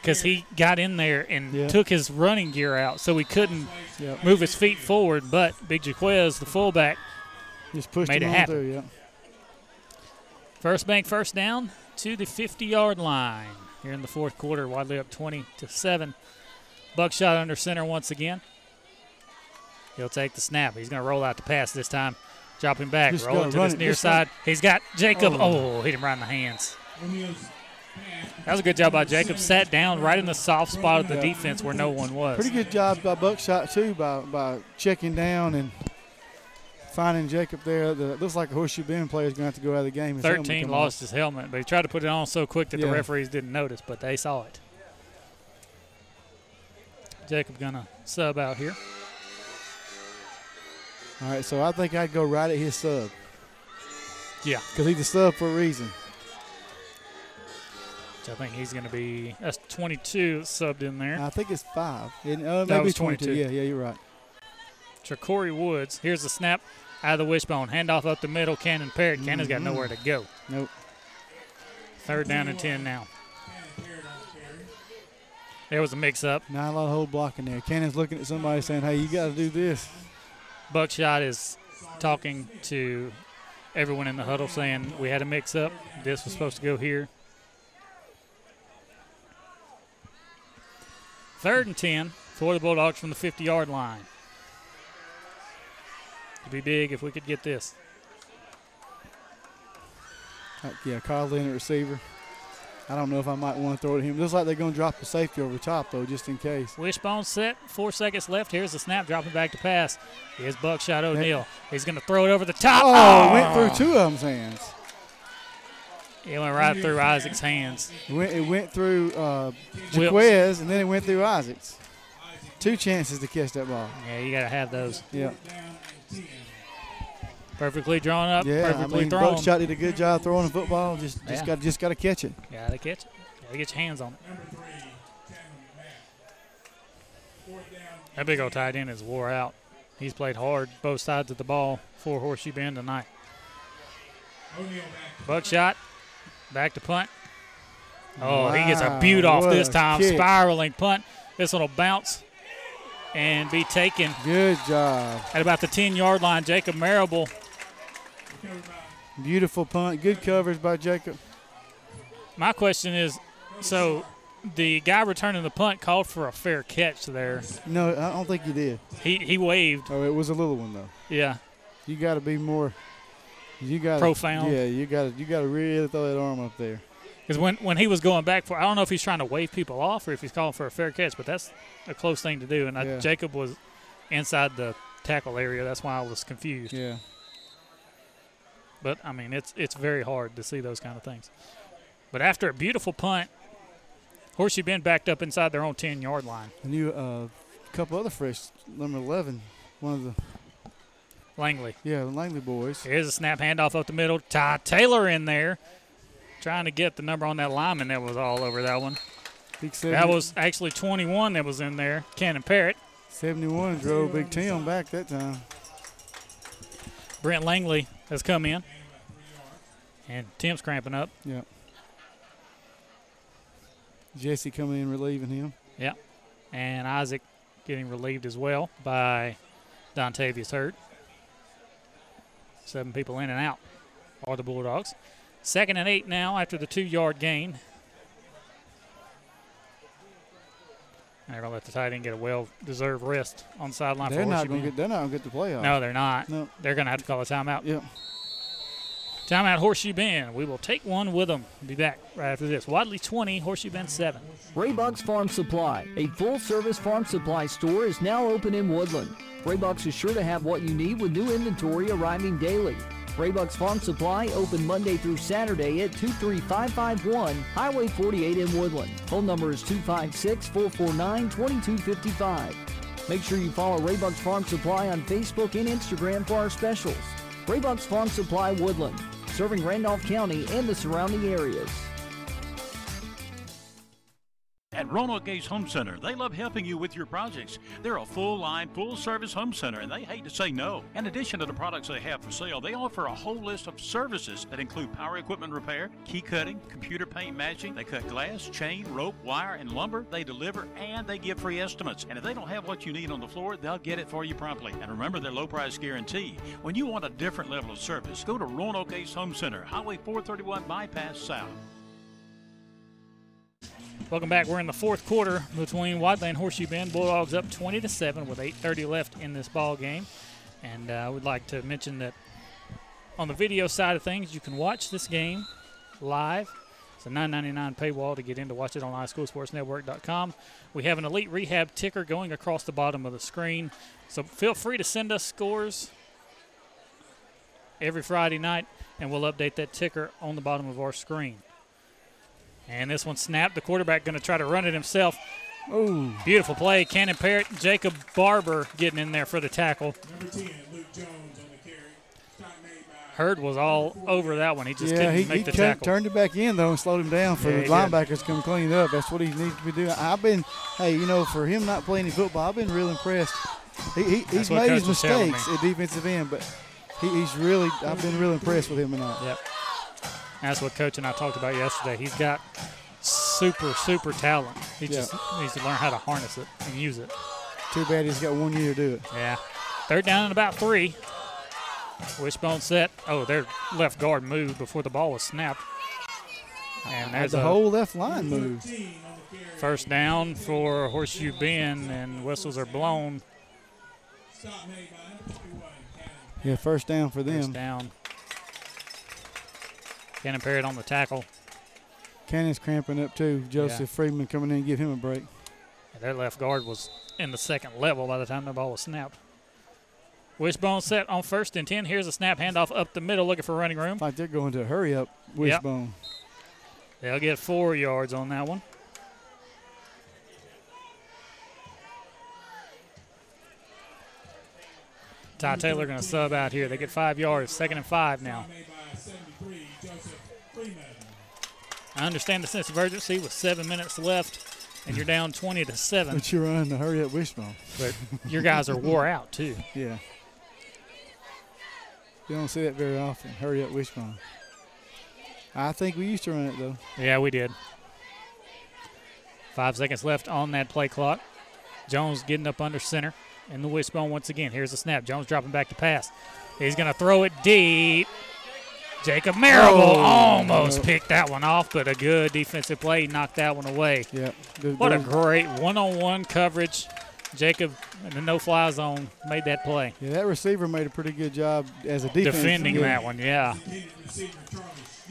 because he got in there and yep. took his running gear out, so he couldn't yep. move his feet forward. But Big Jaquez, the fullback, just pushed made him it on happen. Through, yeah. First Bank first down to the fifty-yard line. Here in the fourth quarter, Wadley up twenty to seven. Buckshot under center once again. He'll take the snap. He's going to roll out the pass this time. Drop him back. Just roll it to his near side. Time. He's got Jacob. Oh. oh, hit him right in the hands. That was a good job by Jacob. Sat down right in the soft spot of the defense where no one was. Pretty good job by Buckshot, too, by, by checking down and finding Jacob there. The, looks like a Horseshoe Bend player is going to have to go out of the game. His thirteen lost off. His helmet, but he tried to put it on so quick that yeah. the referees didn't notice, but they saw it. Jacob going to sub out here. All right, so I think I'd go right at his sub. Yeah. Because he's a sub for a reason. So I think he's going to be – that's twenty-two subbed in there. I think it's five. It, uh, that maybe was twenty-two. Yeah, yeah, you're right. Corey Woods. Here's the snap out of the wishbone. Handoff up the middle. Cannon Parrott. Mm-hmm. Cannon's got nowhere to go. Nope. Third down and ten now. There was a mix-up. Not a lot of hold blocking there. Cannon's looking at somebody saying, hey, you got to do this. Buckshot is talking to everyone in the huddle saying we had a mix-up. This was supposed to go here. Third and ten for the Bulldogs from the fifty-yard line. It'd be big if we could get this. Uh, yeah, Kyle Leonard, receiver. I don't know if I might want to throw it to him. Looks like they're going to drop the safety over the top, though, just in case. Wishbone set, four seconds left. Here's the snap, dropping back to pass. Here's Buckshot O'Neal. He's going to throw it over the top. Oh, oh. It went through two of them's hands. It went right through Isaac's hands. It went, it went through uh, Jaquez, and then it went through Isaac's. Two chances to catch that ball. Yeah, you got to have those. Yeah. Perfectly drawn up, yeah, perfectly I mean, thrown. Buckshot did a good job throwing the football. Just, just yeah. got, just got to catch it. Got to catch it. Got to get your hands on it. That big old tight end is wore out. He's played hard both sides of the ball for Horseshoe Bend tonight. Buckshot, back to punt. Oh, wow, he gets a beaut off this time. Kick. Spiraling punt. This one will bounce and be taken. Good job. At about the ten-yard line, Jacob Marrable. Beautiful punt. Good coverage by Jacob. My question is, so the guy returning the punt called for a fair catch there. No, I don't think he did. He he waved. Oh, it was a little one, though. Yeah. You got to be more you gotta, profound. Yeah, you got you got to really throw that arm up there. Because when, when he was going back for, I don't know if he's trying to wave people off or if he's calling for a fair catch, but that's a close thing to do. And yeah. I, Jacob was inside the tackle area. That's why I was confused. Yeah. But, I mean, it's it's very hard to see those kind of things. But after a beautiful punt, Horseshoe Bend backed up inside their own ten-yard line. I knew a uh, couple other fresh, number eleven, one of the Langley. Yeah, the Langley boys. Here's a snap handoff up the middle. Ty Taylor in there trying to get the number on that lineman that was all over that one. That was actually twenty-one that was in there, Cannon Parrott. seventy-one drove Big Tim back that time. Brent Langley has come in, and Tim's cramping up. Yeah. Jesse coming in, relieving him. Yeah, and Isaac getting relieved as well by Dontavius Hurd. Seven people in and out are the Bulldogs. Second and eight now after the two-yard gain. And they're going to let the tight end get a well-deserved rest on the sideline. They're for not going to get they're not going to get the playoff. No, they're not. No. They're going to have to call a timeout. Yep. Timeout, Horseshoe Bend. We will take one with them. Be back right after this. Wadley twenty, Horseshoe Bend seven. Raybox Farm Supply, a full-service farm supply store, is now open in Woodland. Raybox is sure to have what you need with new inventory arriving daily. Raybuck's Farm Supply, open Monday through Saturday at two three five five one Highway forty-eight in Woodland. Phone number is two five six, four four nine, two two five five. Make sure you follow Raybuck's Farm Supply on Facebook and Instagram for our specials. Raybuck's Farm Supply Woodland, serving Randolph County and the surrounding areas. At Ronald Gage Home Center, they love helping you with your projects. They're a full-line, full-service home center, and they hate to say no. In addition to the products they have for sale, they offer a whole list of services that include power equipment repair, key cutting, computer paint matching. They cut glass, chain, rope, wire, and lumber. They deliver, and they give free estimates. And if they don't have what you need on the floor, they'll get it for you promptly. And remember their low price guarantee. When you want a different level of service, go to Ronald Gage Home Center, Highway four thirty-one Bypass South. Welcome back. We're in the fourth quarter between Wadley and Horseshoe Bend. Bulldogs up twenty to seven with eight thirty left in this ball game. And uh, I would like to mention that on the video side of things, you can watch this game live. It's a nine ninety-nine paywall to get in to watch it on i school sports network dot com. We have an Elite Rehab ticker going across the bottom of the screen. So feel free to send us scores every Friday night, and we'll update that ticker on the bottom of our screen. And this one snapped. The quarterback going to try to run it himself. Ooh, beautiful play. Cannon Parrott, Jacob Barber getting in there for the tackle. Number ten, Luke Jones on the carry. Hurd was all over that one. He just yeah, didn't he, make he the cut, tackle. Turned it back in, though, and slowed him down for yeah, the linebackers to come clean it up. That's what he needs to be doing. I've been, hey, you know, for him not playing any football, I've been real impressed. He, he, he's made his mistakes at defensive end, but he, he's really, I've been real impressed with him tonight. Yep. That's what Coach and I talked about yesterday. He's got super, super talent. He yeah. just needs to learn how to harness it and use it. Too bad he's got one year to do it. Yeah. Third down and about three. Wishbone set. Oh, their left guard moved before the ball was snapped. And there's the whole left line moved. First down for Horseshoe Bend, and whistles are blown. Yeah, first down for them. First down. Cannon Parrott on the tackle. Cannon's cramping up too. Joseph yeah. Friedman coming in and give him a break. And their left guard was in the second level by the time the ball was snapped. Wishbone set on first and ten. Here's a snap, handoff up the middle, looking for running room. Like they're going to hurry up, Wishbone. Yep. They'll get four yards on that one. Ty Taylor going to sub out here. They get five yards, second and five now. I understand the sense of urgency with seven minutes left, and you're down twenty to seven. But you're on the hurry up Wishbone. But your guys are wore out, too. Yeah. You don't see that very often, hurry up Wishbone. I think we used to run it, though. Yeah, we did. Five seconds left on that play clock. Jones getting up under center. And the Wishbone once again. Here's the snap. Jones dropping back to pass. He's going to throw it deep. Jacob Marable oh, almost no. picked that one off, but a good defensive play knocked that one away. Yep. Good, what good. A great one-on-one coverage. Jacob in the no-fly zone made that play. Yeah, that receiver made a pretty good job as a defense. Defending good. That one, yeah.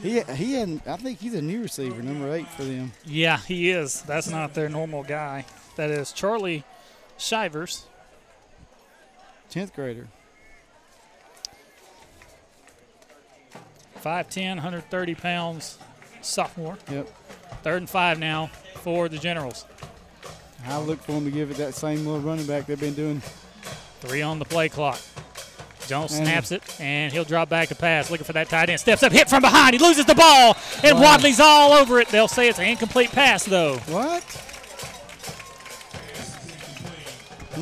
He, he hadn't, I think he's a new receiver, number eight for them. Yeah, he is. That's not their normal guy. That is Charlie Shivers. tenth grader. five ten, one hundred thirty pounds, sophomore. Yep. Third and five now for the Generals. I look for them to give it that same little running back they've been doing. Three on the play clock. Jones and snaps it, and he'll drop back to pass, looking for that tight end. Steps up, hit from behind. He loses the ball, and wow. Wadley's all over it. They'll say it's an incomplete pass, though. What?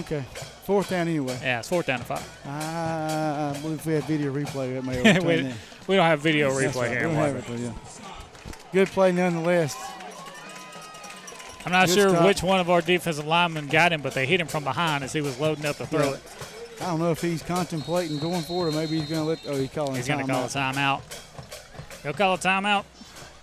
Okay. Fourth down anyway. Yeah, it's fourth down to five. Uh, I believe if we had video replay, it may overturn we, we don't have video That's replay right. here. We don't have it, but yeah. Good play nonetheless. I'm not Good sure stop. Which one of our defensive linemen got him, but they hit him from behind as he was loading up to throw yeah. it. I don't know if he's contemplating going for it or maybe he's going to let – oh, he's calling he's a timeout. He's going to call a timeout. He'll call a timeout.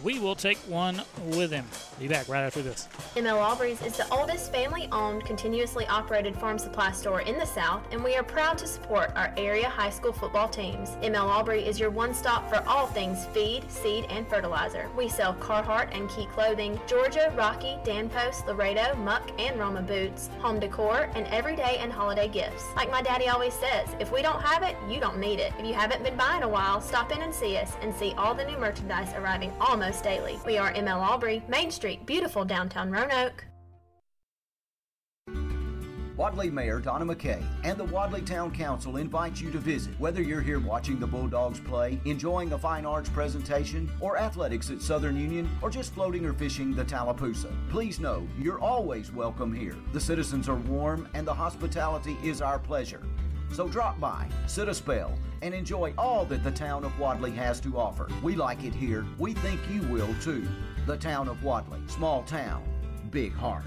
We will take one with him. Be back right after this. M L Aubrey's is the oldest family-owned, continuously operated farm supply store in the South, and we are proud to support our area high school football teams. M L Aubrey is your one-stop for all things feed, seed, and fertilizer. We sell Carhartt and Key clothing, Georgia, Rocky, Danpost, Laredo, Muck, and Roma boots, home decor, and everyday and holiday gifts. Like my daddy always says, if we don't have it, you don't need it. If you haven't been by in a while, stop in and see us and see all the new merchandise arriving almost daily. We are M L Aubrey, Main Street, beautiful downtown Roanoke. Wadley Mayor Donna McKay and the Wadley Town Council invite you to visit. Whether you're here watching the Bulldogs play, enjoying a fine arts presentation, or athletics at Southern Union, or just floating or fishing the Tallapoosa, please know you're always welcome here. The citizens are warm and the hospitality is our pleasure. So drop by, sit a spell, and enjoy all that the town of Wadley has to offer. We like it here. We think you will too. The town of Wadley. Small town, big heart.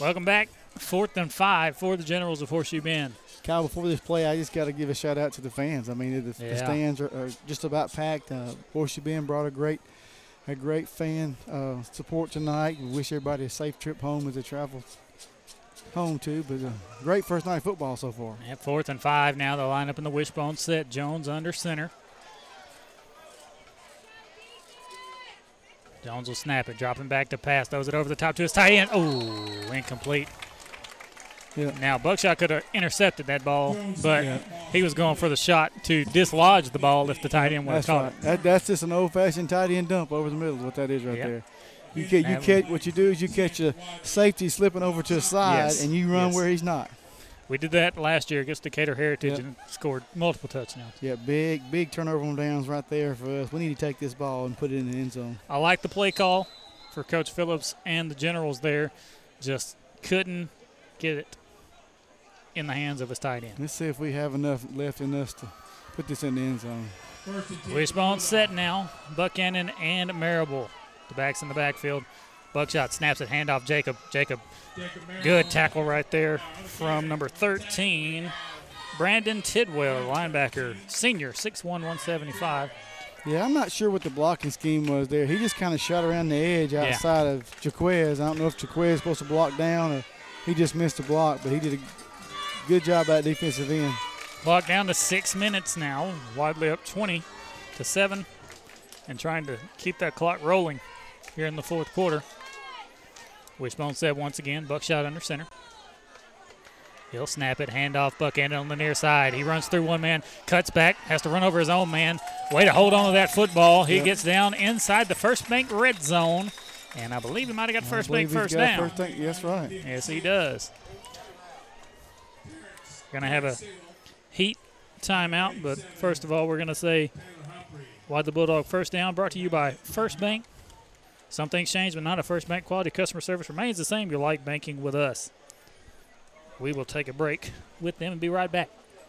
Welcome back. Fourth and five for the Generals of Horseshoe Bend. Kyle, before this play, I just got to give a shout out to the fans. I mean, the, yeah. the stands are, are just about packed. Uh, Horseshoe Bend brought a great a great fan uh, support tonight. We wish everybody a safe trip home as they travel home too, but uh, great first night of football so far. At fourth and five now, they'll line up in the wishbone set. Jones under center. Jones will snap it, dropping back to pass. Throws it over the top to his tight end. Oh, incomplete. Yeah. Now, Buckshot could have intercepted that ball, but yeah. he was going for the shot to dislodge the ball if the tight end would have caught right. it. That, that's just an old-fashioned tight end dump over the middle is what that is right yep. there. You, can, you catch what you do is you catch a safety slipping over to the side, yes. and you run yes. where he's not. We did that last year against Decatur Heritage yep. and scored multiple touchdowns. Yeah, big, big turnover on downs right there for us. We need to take this ball and put it in the end zone. I like the play call for Coach Phillips and the Generals there. Just couldn't get it in the hands of his tight end. Let's see if we have enough left in us to put this in the end zone. Wishbone set now. Buchanan and Marable. The backs in the backfield. Buckshot snaps it, handoff Jacob. Jacob, good tackle right there from number thirteen, Brandon Tidwell, linebacker, senior, six one, one seventy-five. Yeah, I'm not sure what the blocking scheme was there. He just kind of shot around the edge outside yeah. of Jaquez. I don't know if Jaquez is supposed to block down or he just missed a block, but he did a good job at defensive end. Block down to six minutes now, widely up twenty to seven, and trying to keep that clock rolling here in the fourth quarter. Wishbone said once again, Buckshot under center. He'll snap it, handoff, Buchanan on the near side. He runs through one man, cuts back, has to run over his own man. Way to hold on to that football. He yep. gets down inside the First Bank red zone, and I believe he might have got First Bank first down. First thing, yes, right. Yes, he does. Going to have a heat timeout, but first of all, we're going to say Wide the Bulldog first down, brought to you by First Bank. Some things change, but not at First Bank. Quality customer service remains the same. You'll like banking with us. We will take a break with them and be right back.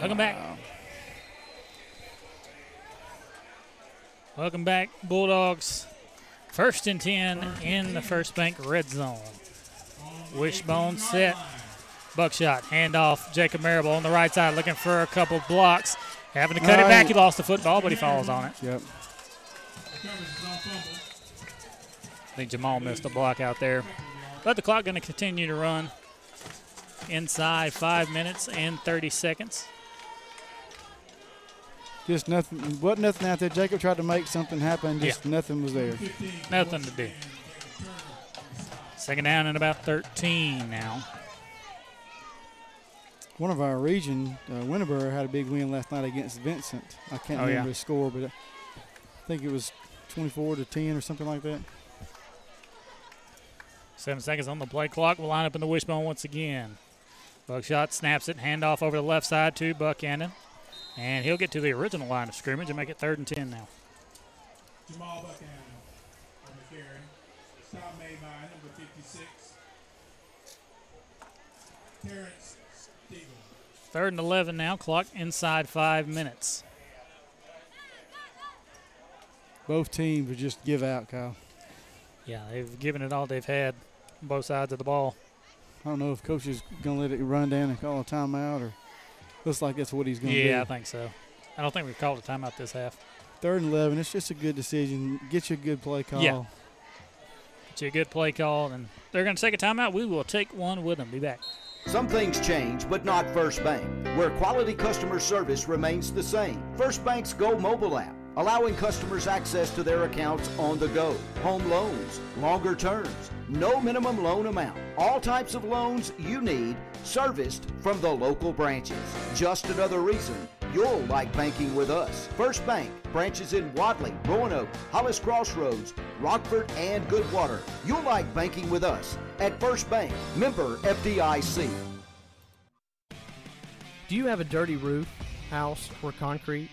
Welcome back. Wow. Welcome back, Bulldogs. First and ten in the First Bank red zone. Wishbone set. Buckshot. Handoff. Jacob Marable on the right side looking for a couple blocks. Having to cut All it back. Right. He lost the football, but he falls on it. Yep. I think Jamal missed a block out there. But the clock going to continue to run inside five minutes and thirty seconds. Just nothing, wasn't nothing out there. Jacob tried to make something happen, just yeah. nothing was there. Nothing to do. Second down and about thirteen now. One of our region, uh, Winterboro, had a big win last night against Vincent. I can't oh, remember yeah. the score, but I think it was twenty-four to ten or something like that. Seven seconds on the play clock. We'll line up in the wishbone once again. Buckshot snaps it, handoff over the left side to Buchanan. And he'll get to the original line of scrimmage and make it third and ten now. Jamal Buchanan on the carry. Foul made by number fifty-six, Terrence Steele. Third and eleven now, clock inside five minutes. Both teams would just give out, Kyle. Yeah, they've given it all they've had on both sides of the ball. I don't know if Coach is going to let it run down and call a timeout, or looks like that's what he's going to yeah, do. Yeah, I think so. I don't think we've called a timeout this half. Third and eleven, it's just a good decision. Get you a good play call. Yeah. Get you a good play call, and they're going to take a timeout. We will take one with them. Be back. Some things change, but not First Bank, where quality customer service remains the same. First Bank's Go mobile app, allowing customers access to their accounts on the go. Home loans, longer terms, no minimum loan amount. All types of loans you need, serviced from the local branches. Just another reason you'll like banking with us. First Bank, branches in Wadley, Roanoke, Hollis Crossroads, Rockford, and Goodwater. You'll like banking with us at First Bank, member F D I C. Do you have a dirty roof, house, or concrete?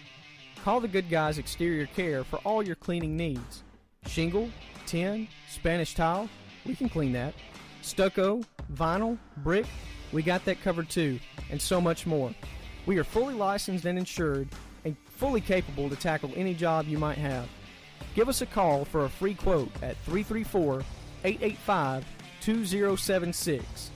Call the Good Guys Exterior Care for all your cleaning needs. Shingle, tin, Spanish tile, we can clean that. Stucco, vinyl, brick, we got that covered too, and so much more. We are fully licensed and insured and fully capable to tackle any job you might have. Give us a call for a free quote at three three four, eight eight five, two zero seven six.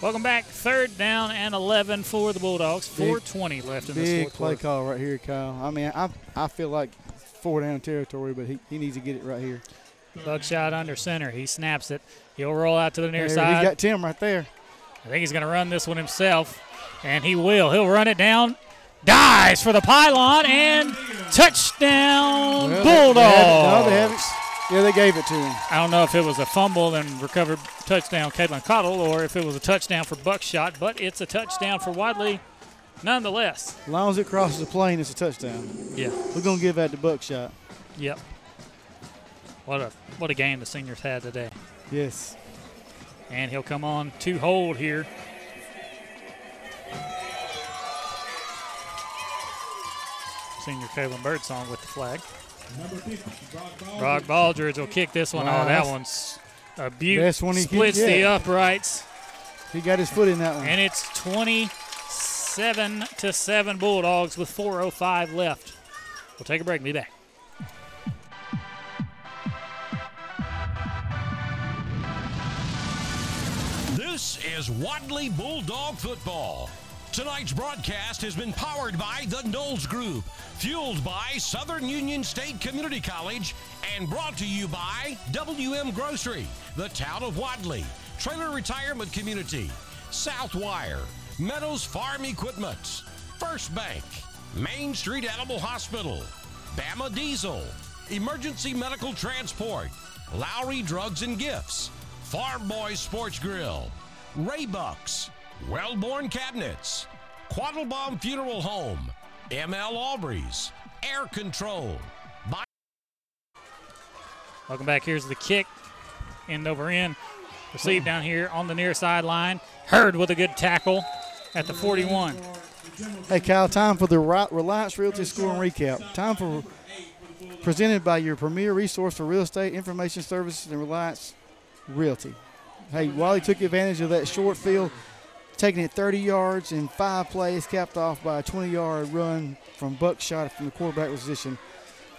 Welcome back. Third down and eleven for the Bulldogs. four twenty left in this fourth quarter. Big play call right here, Kyle. I mean, I I feel like four down territory, but he, he needs to get it right here. Buckshot under center. He snaps it. He'll roll out to the near there, side. He's got Tim right there. I think he's going to run this one himself, and he will. He'll run it down. Dives for the pylon, and touchdown, well, Bulldogs. They have it. No, they have it. Yeah, they gave it to him. I don't know if it was a fumble and recovered touchdown Caitlin Cottle or if it was a touchdown for Buckshot, but it's a touchdown for Wadley nonetheless. As long as it crosses the plane, it's a touchdown. Yeah. We're going to give that to Buckshot. Yep. What a what a game the seniors had today. Yes. And he'll come on to hold here. Senior Kalen Birdsong with the flag. Number fifty, Brock Baldridge will kick this one. Wow. Oh, that one's a beaut. Best one he splits kicked, yeah. The uprights. He got his foot in that one. And it's twenty-seven to seven Bulldogs with four oh five left. We'll take a break and be back. This is Wadley Bulldog football. Tonight's broadcast has been powered by the Knowles Group, fueled by Southern Union State Community College, and brought to you by W M. Grocery, the Town of Wadley, Traylor Retirement Community, South Wire, Meadows Farm Equipment, First Bank, Main Street Animal Hospital, Bama Diesel, Emergency Medical Transport, Lowry Drugs and Gifts, Farm Boys Sports Grill, Ray Bucks, Welborn Cabinets, Quattlebaum Funeral Home, M L Aubrey's, Air Control. By- Welcome back. Here's the kick. End over end. Received down here on the near sideline. Hurd with a good tackle at the forty-one. Hey, Kyle, time for the Reliance Realty scoring recap. Time for presented by your premier resource for real estate, information services, and Reliance Realty. Hey, Wally took advantage of that short field, taking it thirty yards in five plays, capped off by a twenty-yard run from Buckshot from the quarterback position.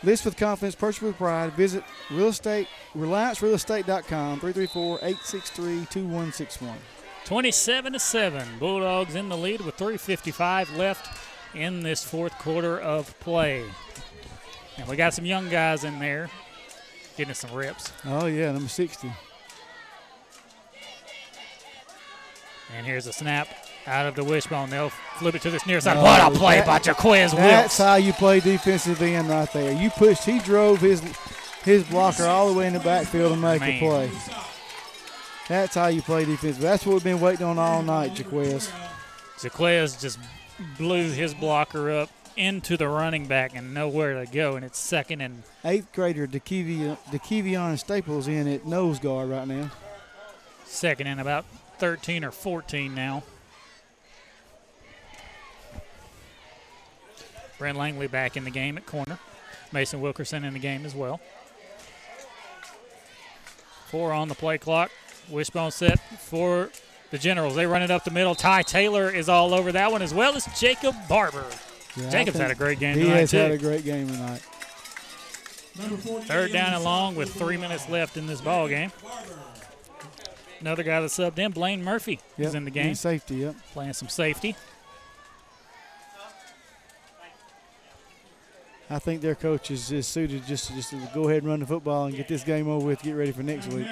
List with confidence, purchase with pride. Visit real estate, reliance real estate dot com, three three four, eight six three, two one six one. twenty-seven to seven, Bulldogs in the lead with three fifty-five left in this fourth quarter of play. And we got some young guys in there getting some reps. Oh, yeah, number sixty. And here's a snap out of the wishbone. They'll flip it to this near side. Oh, what a play that, by Jaquez Wills. That's how you play defensive end right there. You pushed. He drove his his blocker all the way in the backfield to make Man. the play. That's how you play defensive. That's what we've been waiting on all night, Jaquez. Jaquez just blew his blocker up into the running back and nowhere to go, and it's second and eighth grader DeKevion Staples in at nose guard right now. Second and about thirteen or fourteen now. Brent Langley back in the game at corner. Mason Wilkerson in the game as well. Four on the play clock. Wishbone set for the Generals. They run it up the middle. Ty Taylor is all over that one as well as Jacob Barber. Yeah, Jacob's had a great game tonight, too. He has had a great game tonight. Third down and long with three minutes left in this ball game. Another guy that subbed in, Blaine Murphy, yep, is in the game. Safety, yep. Playing some safety. I think their coach is, is suited just, just to go ahead and run the football and get this game over with, get ready for next week.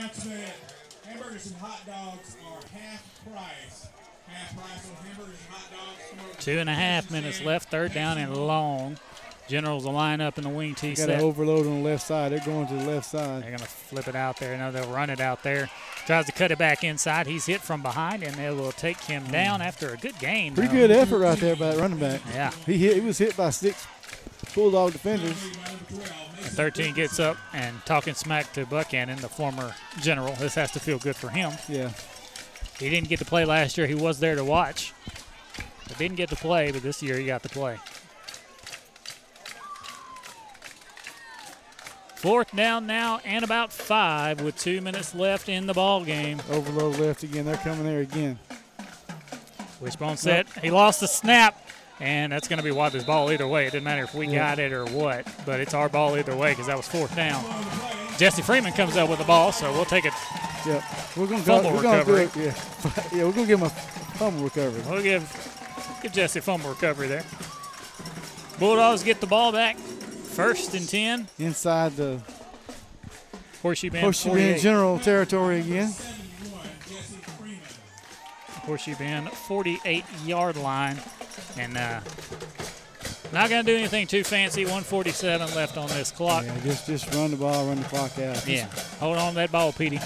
Hamburgers and hot dogs are half price. Half price on hamburgers and hot dogs. Two and a half minutes left, third down and long. Generals will line up in the wing tee set. Got an overload on the left side. They're going to the left side. They're going to flip it out there. No, they'll run it out there. Tries to cut it back inside. He's hit from behind, and they will take him mm. down after a good game. Pretty though. Good effort right there by that running back. Yeah. He hit, he was hit by six Bulldog defenders. And thirteen gets up and talking smack to Buchanan, the former General. This has to feel good for him. Yeah. He didn't get to play last year. He was there to watch. He didn't get to play, but this year he got to play. Fourth down now and about five with two minutes left in the ball game. Overload left again. They're coming there again. Wishbone set. He lost the snap, and that's going to be Wadley's ball either way. It doesn't matter if we yeah. got it or what, but it's our ball either way because that was fourth down. Jesse Freeman comes up with the ball, so we'll take it. Yep. We're going to fumble we're recovery. Gonna it, yeah. yeah, we're going to give him a fumble recovery. We'll give, give Jesse a fumble recovery there. Bulldogs get the ball back. First and ten. Inside the Horseshoe Bend, Horseshoe Bend General territory again. Horseshoe Bend forty-eight-yard line. And uh, not going to do anything too fancy. one forty-seven left on this clock. Yeah, just, just run the ball, run the clock out. Just yeah, hold on to that ball, Petey.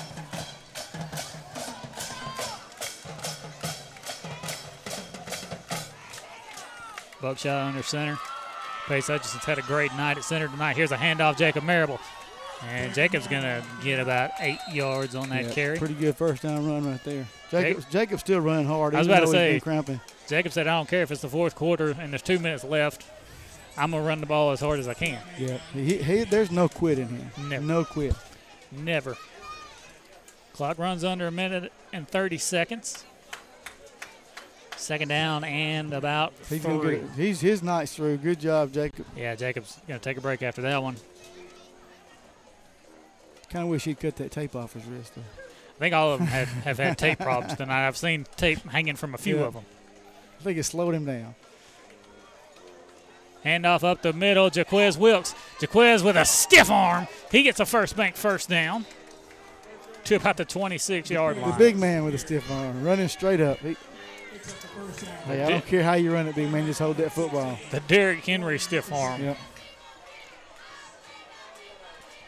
Buckshot under center. Pace Hutchinson's had a great night at center tonight. Here's a handoff, Jacob Marable. And Jacob's going to get about eight yards on that yeah, carry. Pretty good first down run right there. Jacob's, Jake, Jacob's still running hard. I was about to say, Jacob said, I don't care if it's the fourth quarter and there's two minutes left. I'm going to run the ball as hard as I can. Yeah, he, he, there's no quit in him. Never. No quit. Never. Clock runs under a minute and thirty seconds. Second down and about he's three. Get, he's his night's through. Good job, Jacob. Yeah, Jacob's going to take a break after that one. Kind of wish he'd cut that tape off his wrist, though. I think all of them have, have had tape problems tonight. I've seen tape hanging from a few yeah. of them. I think it slowed him down. Handoff up the middle, Jaquez Wilkes. Jaquez with a stiff arm. He gets a First Bank first down to about the twenty-six-yard line. The big man with a stiff arm running straight up. He, Hey, I don't care how you run it, big man. Just hold that football. The Derrick Henry stiff arm. Yep.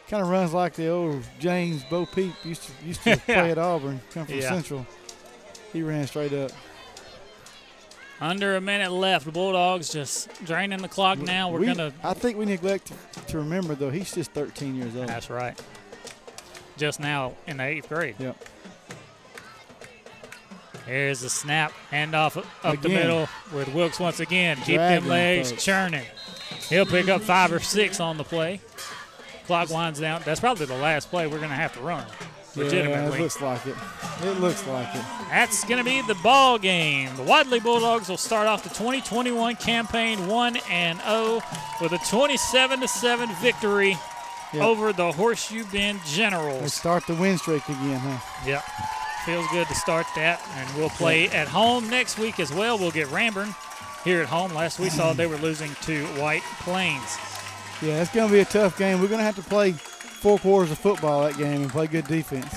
Kind of runs like the old James Bo Peep used to used to play at Auburn. Come from yeah. Central. He ran straight up. Under a minute left. The Bulldogs just draining the clock we, now. We're we, gonna. I think we neglect to remember though. He's just thirteen years old. That's right. Just now in the eighth grade. Yep. Here's the snap, handoff up again. The middle with Wilkes once again. Keep Dragon them legs folks. Churning. He'll pick up five or six on the play. Clock winds down. That's probably the last play we're going to have to run, legitimately. Yeah, it looks like it. It looks like it. That's going to be the ball game. The Wadley Bulldogs will start off the twenty twenty-one campaign one and oh with a twenty-seven to seven victory yep. over the Horseshoe Bend Generals. They start the win streak again, huh? Yep. Feels good to start that, and we'll play at home next week as well. We'll get Ranburne here at home. Last we saw they were losing to White Plains. Yeah, it's going to be a tough game. We're going to have to play four quarters of football that game and play good defense.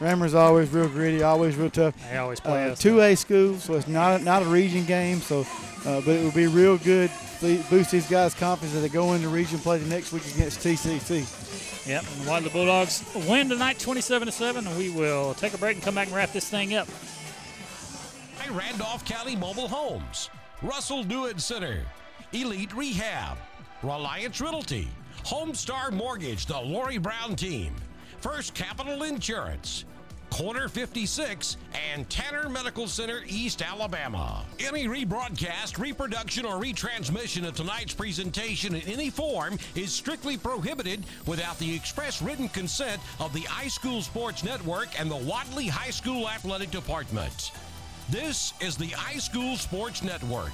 Ranburne's always real gritty, always real tough. They always play uh, us. two A school, so it's not, not a region game, so uh, but it will be real good. Boost these guys' confidence as they go into region play the next week against T C C. Yep, and the Wadley Bulldogs win tonight twenty-seven to seven, and we will take a break and come back and wrap this thing up. By Randolph County Mobile Homes, Russell Dewitt Center, Elite Rehab, Reliance Realty, Homestar Mortgage, the Lori Brown Team, First Capital Insurance, Corner fifty-six, and Tanner Medical Center, East Alabama. Any rebroadcast, reproduction, or retransmission of tonight's presentation in any form is strictly prohibited without the express written consent of the iSchool Sports Network and the Wadley High School Athletic Department. This is the iSchool Sports Network.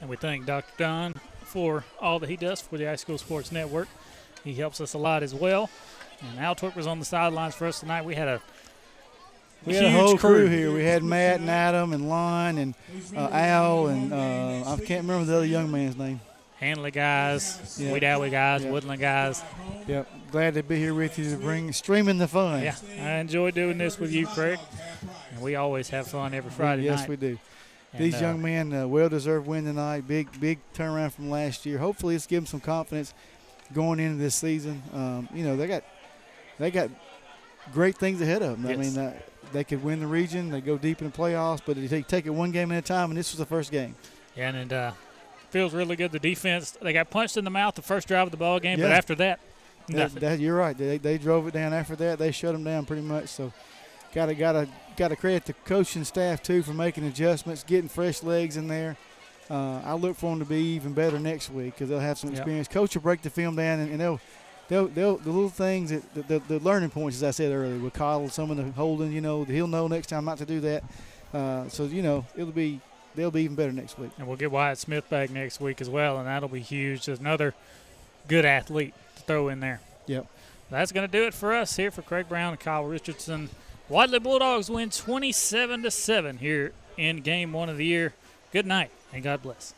And we thank Doctor Don for all that he does for the iSchool Sports Network. He helps us a lot as well. And Al Tork was on the sidelines for us tonight. We had a we huge had a whole crew. crew here. We had Matt and Adam and Lon and uh, Al and uh, I can't remember the other young man's name. Handley guys, yep. Wade Alley guys, yep. Woodland guys. Yep, glad to be here with you to bring streaming the fun. Yeah, I enjoy doing this with you, Craig. And we always have fun every Friday yes, night. Yes, we do. And These uh, young men, uh, well-deserved win tonight. Big, big turnaround from last year. Hopefully, it's give them some confidence going into this season. Um, you know, they got they got great things ahead of them. Yes. I mean, uh, they could win the region. They go deep in the playoffs, but they take it one game at a time, and this was the first game. Yeah, and it uh, feels really good. The defense, they got punched in the mouth the first drive of the ball game, yeah. but after that, nothing. That, that, you're right. They, they drove it down after that. They shut them down pretty much, so – Got to, got to, got to credit the coaching staff too for making adjustments, getting fresh legs in there. Uh, I look for them to be even better next week because they'll have some experience. Yep. Coach will break the film down, and, and they'll, they'll, they'll, the little things that the, the, the learning points, as I said earlier, with Kyle, some of the holding, you know, he'll know next time not to do that. Uh, so you know, it'll be, they'll be even better next week. And we'll get Wyatt Smith back next week as well, and that'll be huge. There's another good athlete to throw in there. Yep. That's going to do it for us here for Craig Brown and Kyle Richardson. Wadley Bulldogs win twenty-seven to seven here in game one of the year. Good night and God bless.